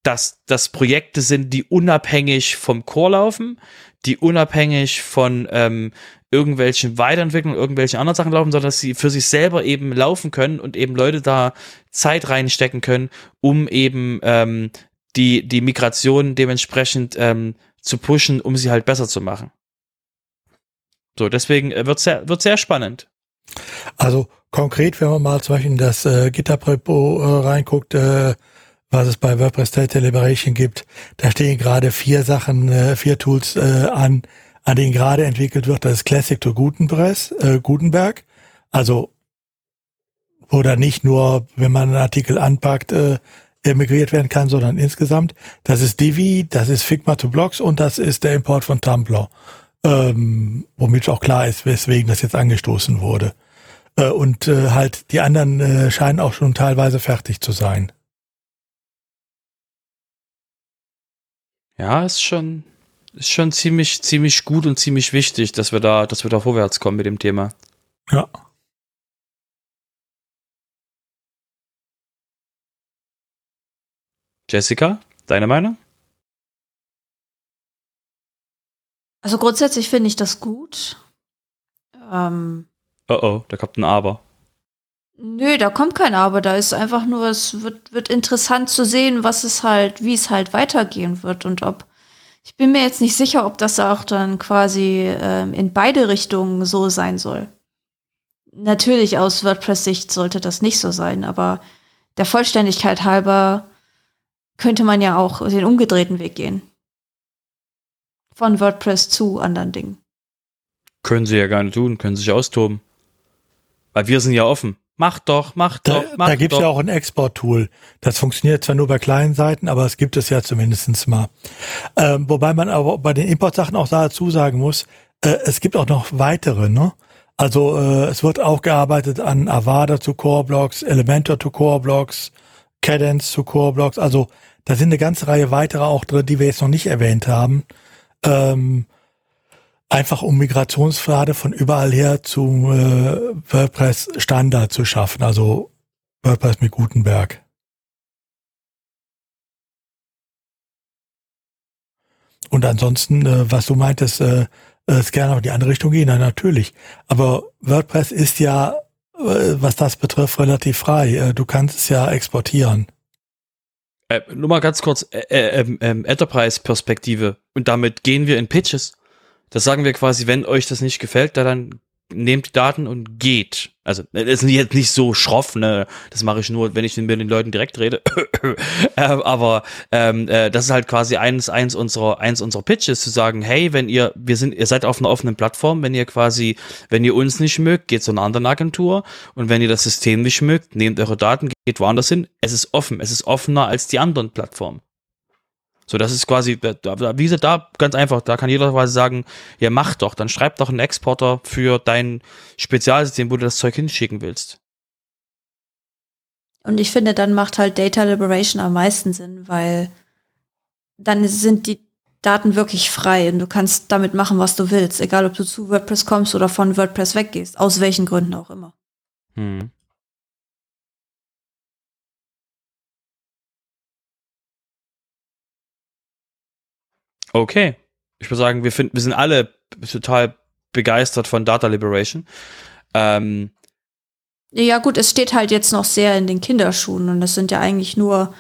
dass das Projekte sind, die unabhängig vom Core laufen, die unabhängig von irgendwelchen Weiterentwicklungen, irgendwelchen anderen Sachen laufen, sondern dass sie für sich selber eben laufen können und eben Leute da Zeit reinstecken können, um eben die Migration dementsprechend zu pushen, um sie halt besser zu machen. So, deswegen wird sehr spannend. Also konkret, wenn man mal zum Beispiel in das GitHub-Repo reinguckt, was es bei WordPress Data Liberation gibt. Da stehen gerade 4 Tools an denen gerade entwickelt wird. Das ist Classic to Gutenberg. Also, oder nicht nur, wenn man einen Artikel anpackt, migriert werden kann, sondern insgesamt. Das ist Divi, das ist Figma to Blocks und das ist der Import von Tumblr. Womit auch klar ist, weswegen das jetzt angestoßen wurde. Und halt die anderen scheinen auch schon teilweise fertig zu sein. Ja, ist schon ziemlich gut und ziemlich wichtig, dass wir da vorwärts kommen mit dem Thema. Ja. Jessica, deine Meinung? Also grundsätzlich finde ich das gut. Da kommt ein Aber. Nö, da kommt kein Aber, da ist einfach nur, es wird interessant zu sehen, wie es halt weitergehen wird und ich bin mir jetzt nicht sicher, ob das auch dann quasi in beide Richtungen so sein soll. Natürlich aus WordPress-Sicht sollte das nicht so sein, aber der Vollständigkeit halber könnte man ja auch den umgedrehten Weg gehen. Von WordPress zu anderen Dingen. Können sie ja gerne tun, können sich austoben. Weil wir sind ja offen. Macht doch. Da gibt es ja auch ein Export-Tool. Das funktioniert zwar nur bei kleinen Seiten, aber es gibt es ja zumindest mal. Wobei man aber bei den Import-Sachen auch dazu sagen muss, es gibt auch noch weitere, ne? Also es wird auch gearbeitet an Avada zu Core-Blocks, Elementor zu Core-Blocks, Cadence zu Core-Blocks. Also da sind eine ganze Reihe weiterer auch drin, die wir jetzt noch nicht erwähnt haben. Einfach um Migrationspfade von überall her zum WordPress-Standard zu schaffen, also WordPress mit Gutenberg. Und ansonsten, was du meintest, es gerne auch in die andere Richtung gehen, ja, natürlich. Aber WordPress ist ja, was das betrifft, relativ frei. Du kannst es ja exportieren. Nur mal ganz kurz, Enterprise-Perspektive. Und damit gehen wir in Pitches. Das sagen wir quasi, wenn euch das nicht gefällt, dann nehmt die Daten und geht. Also, das ist jetzt nicht so schroff, ne? Das mache ich nur, wenn ich mit den Leuten direkt rede. Aber das ist halt quasi eins unserer Pitches, zu sagen, hey, ihr seid auf einer offenen Plattform, wenn ihr uns nicht mögt, geht zu einer anderen Agentur, und wenn ihr das System nicht mögt, nehmt eure Daten, geht woanders hin. Es ist offen, es ist offener als die anderen Plattformen. So, das ist quasi, wie gesagt, da ganz einfach, da kann jeder quasi sagen, ja, mach doch, dann schreib doch einen Exporter für dein Spezialsystem, wo du das Zeug hinschicken willst. Und ich finde, dann macht halt Data Liberation am meisten Sinn, weil dann sind die Daten wirklich frei und du kannst damit machen, was du willst, egal ob du zu WordPress kommst oder von WordPress weggehst, aus welchen Gründen auch immer. Okay, ich würde sagen, wir sind alle total begeistert von Data Liberation. Ja gut, es steht halt jetzt noch sehr in den Kinderschuhen und das sind ja eigentlich nur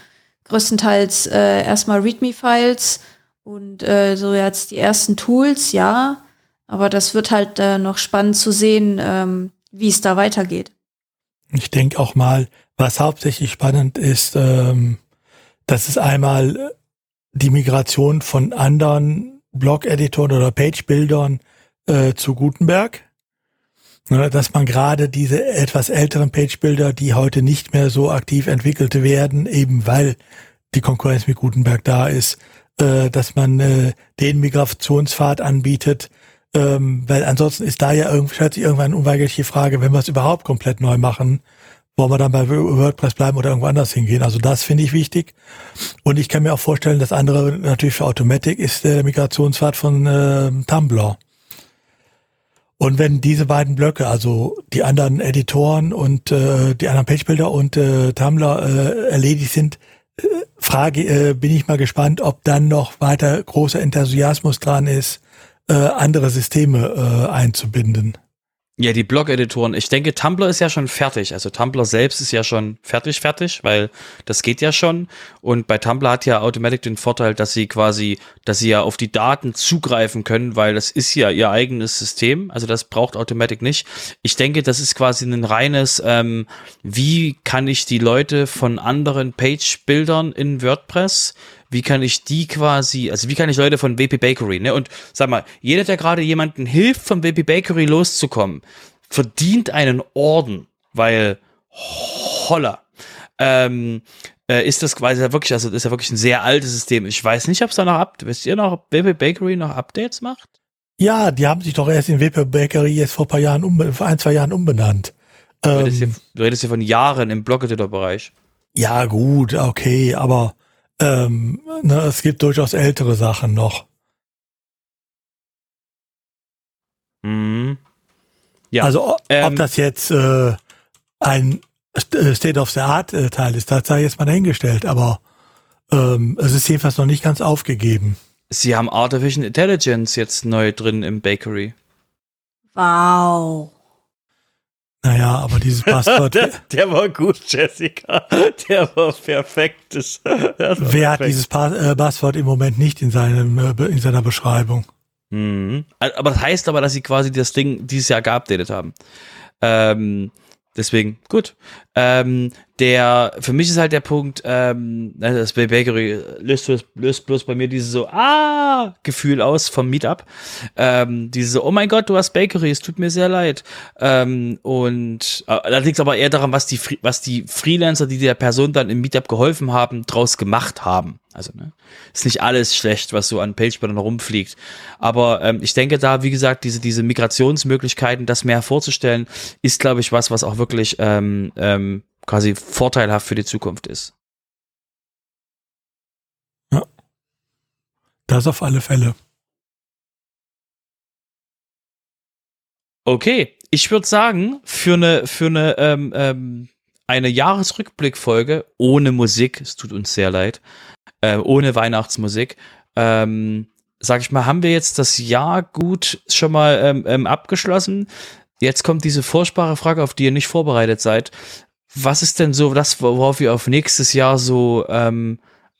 größtenteils erstmal README-Files und so jetzt die ersten Tools, ja. Aber das wird halt noch spannend zu sehen, wie es da weitergeht. Ich denke auch mal, was hauptsächlich spannend ist, dass es einmal die Migration von anderen Blog-Editoren oder Page-Bildern zu Gutenberg. Ne, dass man gerade diese etwas älteren Page-Bilder, die heute nicht mehr so aktiv entwickelt werden, eben weil die Konkurrenz mit Gutenberg da ist, dass man den Migrationspfad anbietet. Weil ansonsten ist da ja irgendwann unweigerlich die Frage, wenn wir es überhaupt komplett neu machen, wollen wir dann bei WordPress bleiben oder irgendwo anders hingehen. Also das finde ich wichtig. Und ich kann mir auch vorstellen, das andere natürlich für Automatic ist der Migrationspfad von Tumblr. Und wenn diese beiden Blöcke, also die anderen Editoren und die anderen Pagebilder und Tumblr erledigt sind, bin ich mal gespannt, ob dann noch weiter großer Enthusiasmus dran ist, andere Systeme einzubinden. Ja, die Blog-Editoren. Ich denke, Tumblr ist ja schon fertig. Also Tumblr selbst ist ja schon fertig, weil das geht ja schon. Und bei Tumblr hat ja Automatic den Vorteil, dass sie ja auf die Daten zugreifen können, weil das ist ja ihr eigenes System. Also das braucht Automatic nicht. Ich denke, das ist quasi ein reines, wie kann ich die Leute von anderen Page-Bildern in WordPress, wie kann ich Leute von WP Bakery, ne? Und sag mal, jeder, der gerade jemanden hilft, von WP Bakery loszukommen, verdient einen Orden, weil holla, ist das quasi wirklich, also ist ja wirklich ein sehr altes System. Ich weiß nicht, ob es da noch wisst ihr noch, ob WP Bakery noch Updates macht? Ja, die haben sich doch erst in WP Bakery jetzt vor ein, zwei Jahren umbenannt. Du redest hier von Jahren im Blog-Editor-Bereich. Ja, gut, okay, aber es gibt durchaus ältere Sachen noch. Mhm. Ja. Also ob das jetzt ein State of the Art Teil ist, das sei jetzt mal dahingestellt, aber es ist jedenfalls noch nicht ganz aufgegeben. Sie haben Artificial Intelligence jetzt neu drin im Bakery. Wow. Naja, aber dieses Passwort. der war gut, Jessica. Der war perfekt. Wer hat dieses Passwort im Moment nicht in seiner Beschreibung? Mhm. Aber das heißt aber, dass sie quasi das Ding dieses Jahr geupdatet haben. Deswegen, gut. der, für mich ist halt der Punkt, das WP Bakery löst bloß bei mir dieses so, Gefühl aus vom Meetup. Dieses so, oh mein Gott, du hast Bakery, es tut mir sehr leid. Da liegt es aber eher daran, was die Freelancer, die der Person dann im Meetup geholfen haben, draus gemacht haben. Also, ne, ist nicht alles schlecht, was so an Pagebildern rumfliegt. Aber ich denke da, wie gesagt, diese Migrationsmöglichkeiten, das mehr vorzustellen, ist, glaube ich, was auch wirklich quasi vorteilhaft für die Zukunft ist. Ja, das auf alle Fälle. Okay, ich würde sagen, für eine Jahresrückblickfolge ohne Musik, es tut uns sehr leid, ohne Weihnachtsmusik, sag ich mal, haben wir jetzt das Jahr gut schon mal abgeschlossen. Jetzt kommt diese furchtbare Frage, auf die ihr nicht vorbereitet seid. Was ist denn so das, worauf ihr auf nächstes Jahr so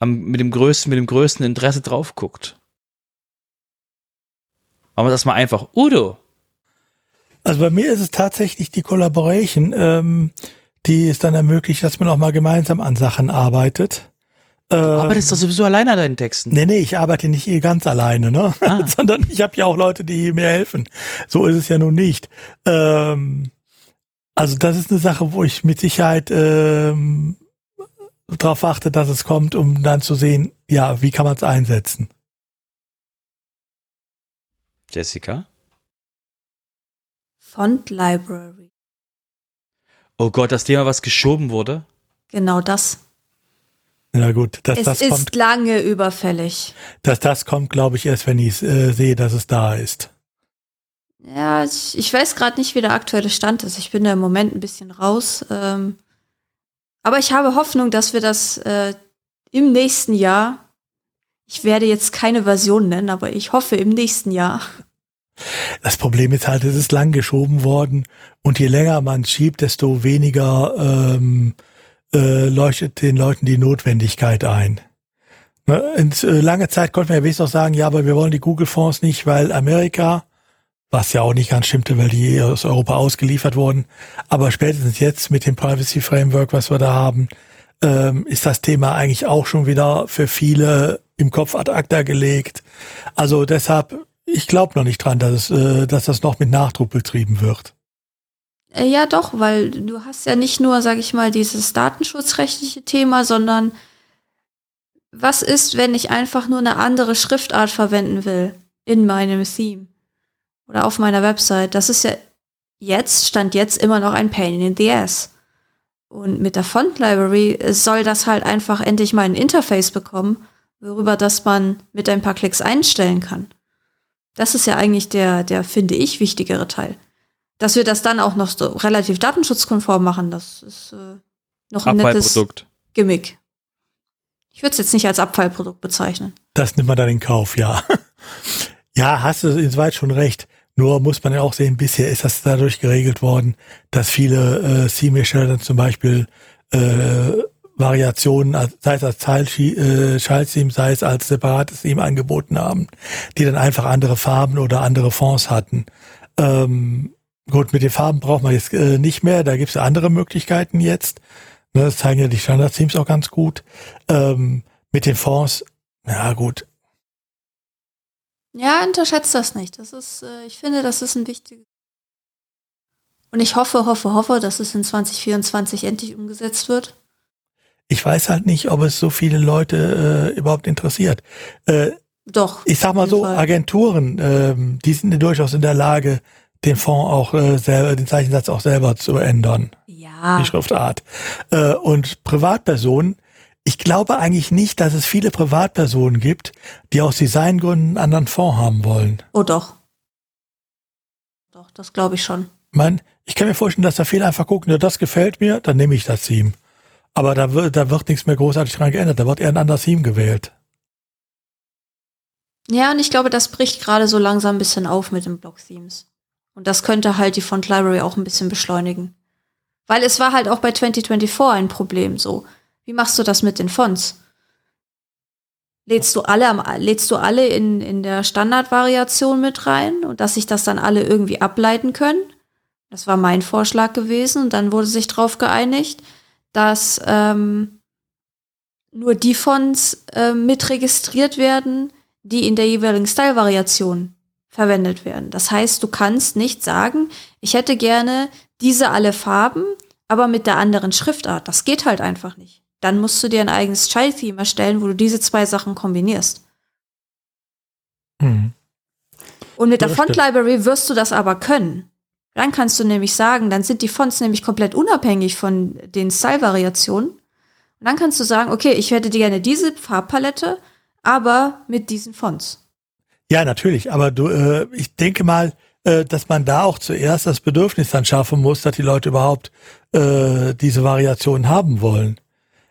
mit dem größten Interesse drauf guckt? Machen wir das mal einfach. Udo? Also bei mir ist es tatsächlich die Collaboration, die es dann ermöglicht, dass man auch mal gemeinsam an Sachen arbeitet. Du arbeitest doch sowieso alleine an deinen Texten. Nee, ich arbeite nicht ganz alleine, ne? Sondern ich habe ja auch Leute, die mir helfen. So ist es ja nun nicht. Also das ist eine Sache, wo ich mit Sicherheit darauf achte, dass es kommt, um dann zu sehen, ja, wie kann man es einsetzen. Jessica? Font Library. Oh Gott, das Thema, was geschoben wurde? Genau das. Na gut, das kommt, ist lange überfällig. Das kommt, glaube ich, erst, wenn ich es sehe, dass es da ist. Ja, ich weiß gerade nicht, wie der aktuelle Stand ist. Ich bin da im Moment ein bisschen raus. Aber ich habe Hoffnung, dass wir das im nächsten Jahr, ich werde jetzt keine Version nennen, aber ich hoffe im nächsten Jahr. Das Problem ist halt, es ist lang geschoben worden und je länger man schiebt, desto weniger leuchtet den Leuten die Notwendigkeit ein. Und lange Zeit konnten wir ja wenigstens noch sagen, ja, aber wir wollen die Google-Fonds nicht, weil Amerika, was ja auch nicht ganz stimmte, weil die aus Europa ausgeliefert wurden, aber spätestens jetzt mit dem Privacy-Framework, was wir da haben, ist das Thema eigentlich auch schon wieder für viele im Kopf ad acta gelegt. Also deshalb, ich glaube noch nicht dran, dass das noch mit Nachdruck betrieben wird. Ja, doch, weil du hast ja nicht nur, sag ich mal, dieses datenschutzrechtliche Thema, sondern was ist, wenn ich einfach nur eine andere Schriftart verwenden will in meinem Theme oder auf meiner Website? Das ist ja stand jetzt immer noch ein Pain in the Ass. Und mit der Font Library soll das halt einfach endlich mal ein Interface bekommen, worüber das man mit ein paar Klicks einstellen kann. Das ist ja eigentlich der finde ich, wichtigere Teil. Dass wir das dann auch noch so relativ datenschutzkonform machen, das ist noch ein nettes Gimmick. Ich würde es jetzt nicht als Abfallprodukt bezeichnen. Das nimmt man dann in Kauf, ja. Ja, hast du insoweit schon recht. Nur muss man ja auch sehen, bisher ist das dadurch geregelt worden, dass viele Theme-Hersteller dann zum Beispiel Variationen, sei es als Child-Theme, sei es als separates Theme angeboten haben, die dann einfach andere Farben oder andere Fonts hatten. Gut, mit den Farben braucht man jetzt nicht mehr, da gibt es andere Möglichkeiten jetzt. Ne, das zeigen ja die Standard-Themes auch ganz gut. Mit den Fonts, na gut. Ja, unterschätzt das nicht. Das ist, ich finde, das ist ein wichtiges. Und ich hoffe, dass es in 2024 endlich umgesetzt wird. Ich weiß halt nicht, ob es so viele Leute überhaupt interessiert. Doch. Ich sag mal so, Fall. Agenturen, die sind durchaus in der Lage, den Font auch selber, den Zeichensatz auch selber zu ändern. Ja. Die Schriftart. Und Privatpersonen, ich glaube eigentlich nicht, dass es viele Privatpersonen gibt, die aus Designgründen einen anderen Font haben wollen. Oh doch. Doch, das glaube ich schon. Ich kann mir vorstellen, dass da viele einfach gucken, ja, das gefällt mir, dann nehme ich das Theme. Aber da wird nichts mehr großartig dran geändert, da wird eher ein anderes Theme gewählt. Ja, und ich glaube, das bricht gerade so langsam ein bisschen auf mit den Blog-Themes. Und das könnte halt die Font Library auch ein bisschen beschleunigen. Weil es war halt auch bei 2024 ein Problem so. Wie machst du das mit den Fonts? Lädst du alle in der Standardvariation mit rein und dass sich das dann alle irgendwie ableiten können? Das war mein Vorschlag gewesen und dann wurde sich drauf geeinigt, dass nur die Fonts mit registriert werden, die in der jeweiligen Style-Variation verwendet werden. Das heißt, du kannst nicht sagen, ich hätte gerne diese alle Farben, aber mit der anderen Schriftart. Das geht halt einfach nicht. Dann musst du dir ein eigenes Child-Theme erstellen, wo du diese zwei Sachen kombinierst. Mhm. Und mit der Font Library wirst du das aber können. Dann kannst du nämlich sagen, dann sind die Fonts nämlich komplett unabhängig von den Style-Variationen. Und dann kannst du sagen, okay, ich hätte gerne diese Farbpalette, aber mit diesen Fonts. Ja, natürlich. Aber du, ich denke mal, dass man da auch zuerst das Bedürfnis dann schaffen muss, dass die Leute überhaupt diese Variationen haben wollen.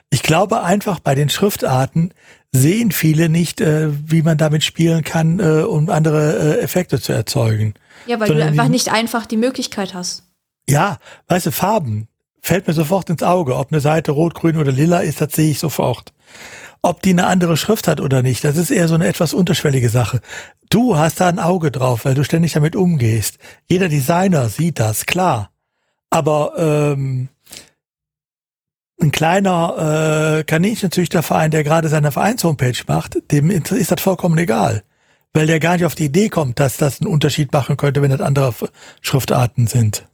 Ich glaube einfach, bei den Schriftarten sehen viele nicht, wie man damit spielen kann, um andere Effekte zu erzeugen. Ja, weil sondern du einfach nicht einfach die Möglichkeit hast. Ja, weißt du, Farben fällt mir sofort ins Auge. Ob eine Seite rot, grün oder lila ist, das sehe ich sofort. Ob die eine andere Schrift hat oder nicht, das ist eher so eine etwas unterschwellige Sache. Du hast da ein Auge drauf, weil du ständig damit umgehst. Jeder Designer sieht das, klar. Aber ein kleiner Kaninchenzüchterverein, der gerade seine Vereinshomepage macht, dem ist das vollkommen egal. Weil der gar nicht auf die Idee kommt, dass das einen Unterschied machen könnte, wenn das andere Schriftarten sind.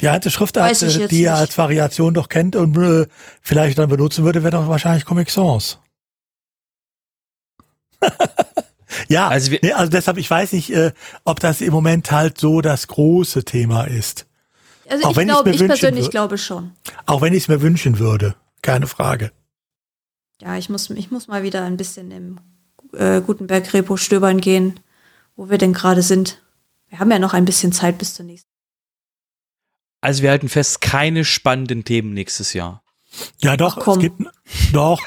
Die alte Schriftart, die er als Variation doch kennt und vielleicht dann benutzen würde, wäre doch wahrscheinlich Comic Sans. Ja, also deshalb, ich weiß nicht, ob das im Moment halt so das große Thema ist. Also ich persönlich glaube schon. Auch wenn ich es mir wünschen würde, keine Frage. Ja, ich muss mal wieder ein bisschen im Gutenberg-Repo stöbern gehen, wo wir denn gerade sind. Wir haben ja noch ein bisschen Zeit bis zur nächsten. Also wir halten fest, keine spannenden Themen nächstes Jahr. Ja doch, ach, doch.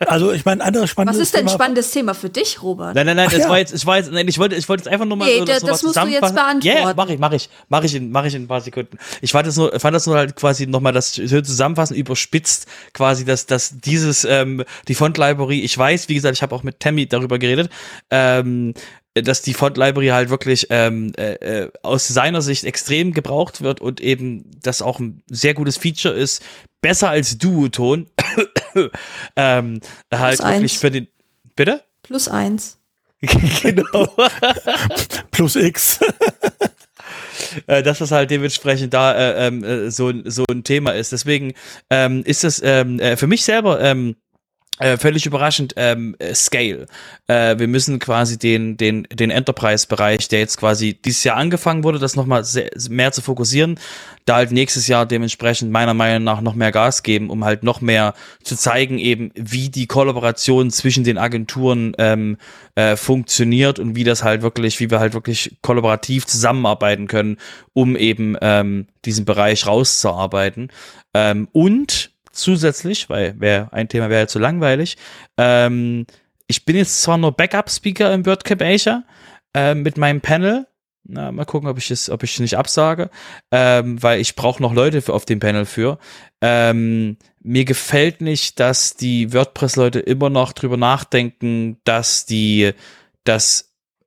Also ich meine, anderes spannendes Thema. Was ist denn ein spannendes Thema für dich, Robert? Nein, ich wollte jetzt einfach nur mal das musst du jetzt beantworten. Ja, yeah, mach ich in ein paar Sekunden. Ich fand das nur halt quasi nochmal das Zusammenfassen überspitzt, quasi, dass dieses, die Font Library, ich weiß, wie gesagt, ich habe auch mit Tammy darüber geredet, dass die Font Library halt wirklich aus seiner Sicht extrem gebraucht wird und eben das auch ein sehr gutes Feature ist, besser als Duoton. Halt wirklich eins. Für den. Bitte? +1. Genau. +X. Dass das halt dementsprechend da so ein Thema ist. Deswegen ist das für mich selber völlig überraschend, Scale. Wir müssen quasi den Enterprise-Bereich, der jetzt quasi dieses Jahr angefangen wurde, das nochmal mehr zu fokussieren, da halt nächstes Jahr dementsprechend meiner Meinung nach noch mehr Gas geben, um halt noch mehr zu zeigen eben, wie die Kollaboration zwischen den Agenturen funktioniert und wie wir halt wirklich kollaborativ zusammenarbeiten können, um eben diesen Bereich rauszuarbeiten. Und zusätzlich, weil ein Thema wäre zu langweilig. Ich bin jetzt zwar nur Backup-Speaker im WordCamp Asia mit meinem Panel. Na, mal gucken, ob ich nicht absage, weil ich brauche noch Leute auf dem Panel für. Mir gefällt nicht, dass die WordPress-Leute immer noch drüber nachdenken, dass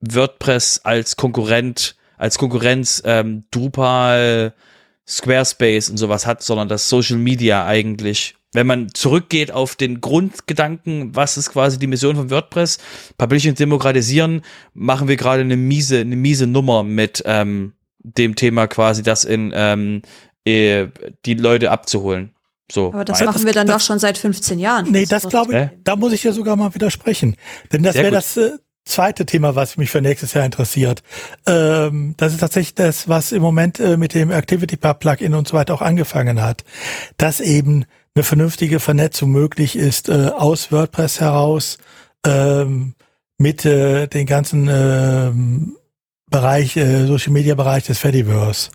WordPress als Konkurrenz Drupal, Squarespace und sowas hat, sondern dass Social Media eigentlich, wenn man zurückgeht auf den Grundgedanken, was ist quasi die Mission von WordPress, Publishing demokratisieren, machen wir gerade eine miese Nummer mit dem Thema quasi, das in die Leute abzuholen. So. Aber das machen wir dann doch schon seit 15 Jahren. Nee, das glaube ich, da muss ich ja sogar mal widersprechen. Denn das wäre das zweite Thema, was mich für nächstes Jahr interessiert. Das ist tatsächlich das, was im Moment mit dem ActivityPub-Plugin und so weiter auch angefangen hat, dass eben eine vernünftige Vernetzung möglich ist, aus WordPress heraus, mit den ganzen Bereich, Social-Media-Bereich des Fediverse.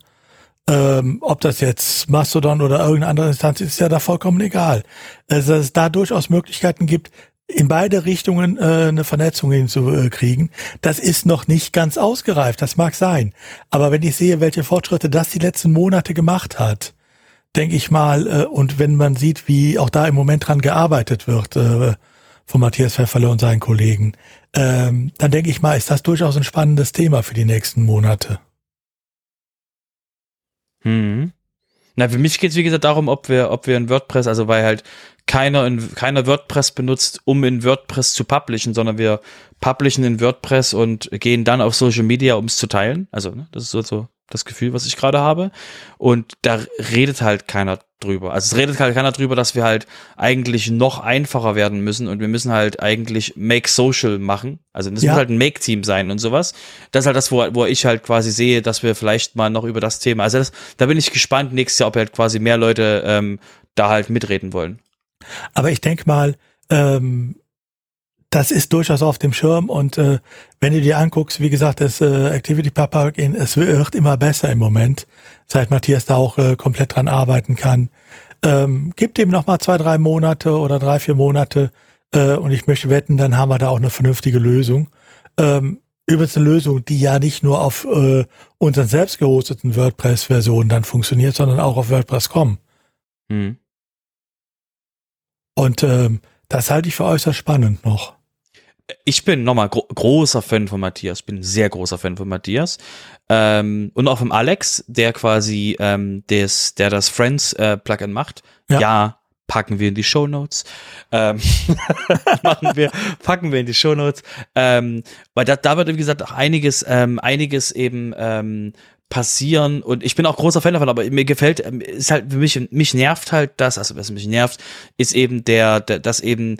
Ob das jetzt Mastodon oder irgendeine andere Instanz ist, ist ja da vollkommen egal. Also, dass es da durchaus Möglichkeiten gibt, in beide Richtungen eine Vernetzung hinzukriegen, das ist noch nicht ganz ausgereift, das mag sein. Aber wenn ich sehe, welche Fortschritte das die letzten Monate gemacht hat, denke ich mal, und wenn man sieht, wie auch da im Moment dran gearbeitet wird von Matthias Pfefferle und seinen Kollegen, dann denke ich mal, ist das durchaus ein spannendes Thema für die nächsten Monate. Hm. Na, für mich geht es, wie gesagt, darum, ob wir in WordPress, also weil halt keiner WordPress benutzt, um in WordPress zu publishen, sondern wir publishen in WordPress und gehen dann auf Social Media, um es zu teilen. Also, ne, das ist so das Gefühl, was ich gerade habe. Und da redet halt keiner drüber. Also es redet halt keiner drüber, dass wir halt eigentlich noch einfacher werden müssen und wir müssen halt eigentlich Make Social machen. Also das muss halt ein Make-Team sein und sowas. Das ist halt das, wo ich halt quasi sehe, dass wir vielleicht mal noch über das Thema, also da bin ich gespannt nächstes Jahr, ob halt quasi mehr Leute da halt mitreden wollen. Aber ich denke mal, das ist durchaus auf dem Schirm und wenn du dir anguckst, wie gesagt, das ActivityPub, es wird immer besser im Moment, seit Matthias da auch komplett dran arbeiten kann. Gib dem nochmal 2-3 Monate oder 3-4 Monate und ich möchte wetten, dann haben wir da auch eine vernünftige Lösung. Übrigens eine Lösung, die ja nicht nur auf unseren selbst gehosteten WordPress-Versionen dann funktioniert, sondern auch auf WordPress.com. Mhm. Und das halte ich für äußerst spannend noch. Ich bin nochmal großer Fan von Matthias, bin ein sehr großer Fan von Matthias und auch vom Alex, der quasi das Friends-Plugin macht. Ja, packen wir in die Shownotes. Packen wir in die Shownotes. Weil da wird, wie gesagt, auch einiges eben passieren und ich bin auch großer Fan davon, aber mir gefällt, ist halt für mich nervt halt das, also was mich nervt, ist eben dass eben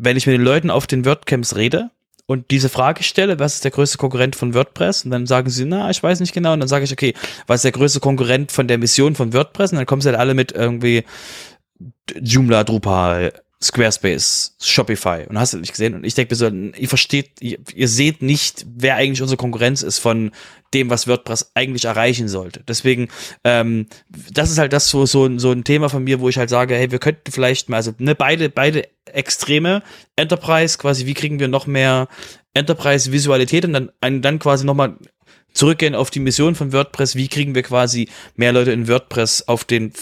wenn ich mit den Leuten auf den WordCamps rede und diese Frage stelle, was ist der größte Konkurrent von WordPress? Und dann sagen sie, na, ich weiß nicht genau. Und dann sage ich, okay, was ist der größte Konkurrent von der Mission von WordPress? Und dann kommen sie halt alle mit irgendwie Joomla, Drupal, Squarespace, Shopify und hast du nicht gesehen. Und ich denke mir so, ihr versteht, ihr seht nicht, wer eigentlich unsere Konkurrenz ist von dem, was WordPress eigentlich erreichen sollte. Deswegen, das ist halt das so ein Thema von mir, wo ich halt sage, hey, wir könnten vielleicht mal, also ne, beide Extreme, Enterprise quasi, wie kriegen wir noch mehr Enterprise-Visualität und dann quasi nochmal zurückgehen auf die Mission von WordPress, wie kriegen wir quasi mehr Leute in WordPress auf den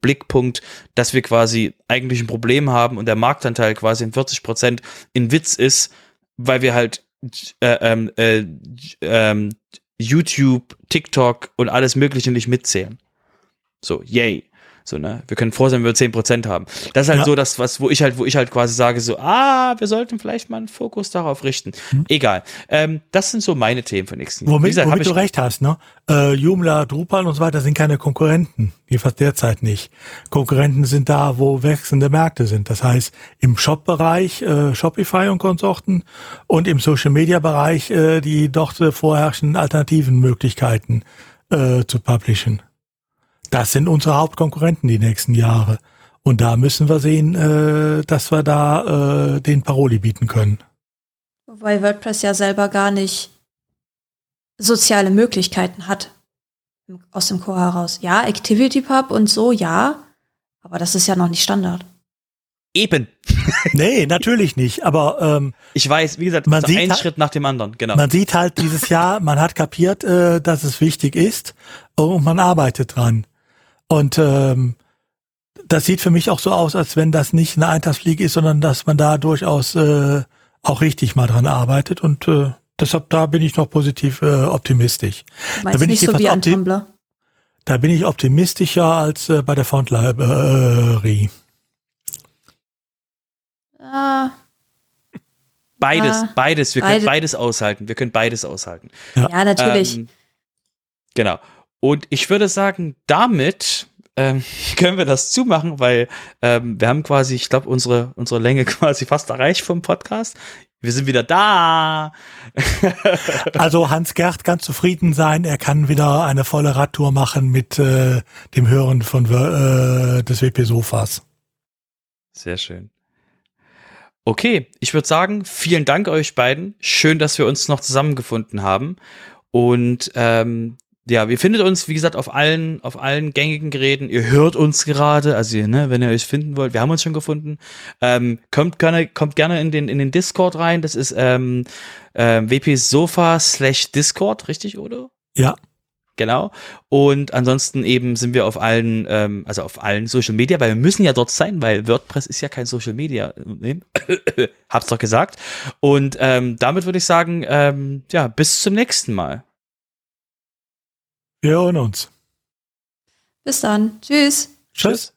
Blickpunkt, dass wir quasi eigentlich ein Problem haben und der Marktanteil quasi in 40% in Witz ist, weil wir halt YouTube, TikTok und alles Mögliche nicht mitzählen. So, yay. So, ne? Wir können froh sein, wenn wir 10% haben. Das ist halt so das, was, wo ich halt quasi sage, so, wir sollten vielleicht mal einen Fokus darauf richten. Hm. Egal. Das sind so meine Themen für nächsten Jahr. Womit du recht hast, ne? Joomla, Drupal und so weiter sind keine Konkurrenten. Jedenfalls derzeit nicht. Konkurrenten sind da, wo wechselnde Märkte sind. Das heißt, im Shop-Bereich, Shopify und Konsorten und im Social-Media-Bereich, die dort vorherrschenden alternativen Möglichkeiten zu publishen. Das sind unsere Hauptkonkurrenten die nächsten Jahre. Und da müssen wir sehen, dass wir da den Paroli bieten können. Wobei WordPress ja selber gar nicht soziale Möglichkeiten hat. Aus dem Core heraus. Ja, ActivityPub und so, ja. Aber das ist ja noch nicht Standard. Eben. Nee, natürlich nicht. Aber ich weiß, wie gesagt, man sieht einen Schritt nach dem anderen. Genau. Man sieht halt dieses Jahr, man hat kapiert, dass es wichtig ist und man arbeitet dran. Und das sieht für mich auch so aus, als wenn das nicht eine Eintagsfliege ist, sondern dass man da durchaus auch richtig mal dran arbeitet. Und deshalb, da bin ich noch positiv optimistisch. Da bin, nicht ich so wie ein Tumblr? Da bin ich optimistischer als bei der Font Library. Beides. Wir können beides aushalten. Ja, natürlich. Genau. Und ich würde sagen, damit können wir das zumachen, weil wir haben quasi, ich glaube, unsere Länge quasi fast erreicht vom Podcast. Wir sind wieder da. Also Hans Gerd kann zufrieden sein. Er kann wieder eine volle Radtour machen mit dem Hören von des WP-Sofas. Sehr schön. Okay, ich würde sagen, vielen Dank euch beiden. Schön, dass wir uns noch zusammengefunden haben. Und ihr findet uns, wie gesagt, auf allen gängigen Geräten. Ihr hört uns gerade, also ne, wenn ihr euch finden wollt, wir haben uns schon gefunden. Kommt gerne in den Discord rein. Das ist wpsofa/Discord, richtig, oder? Ja. Genau. Und ansonsten eben sind wir auf allen Social Media, weil wir müssen ja dort sein, weil WordPress ist ja kein Social Media. Hab's doch gesagt. Und damit würde ich sagen, bis zum nächsten Mal. Wir hören uns. Bis dann. Tschüss. Tschüss.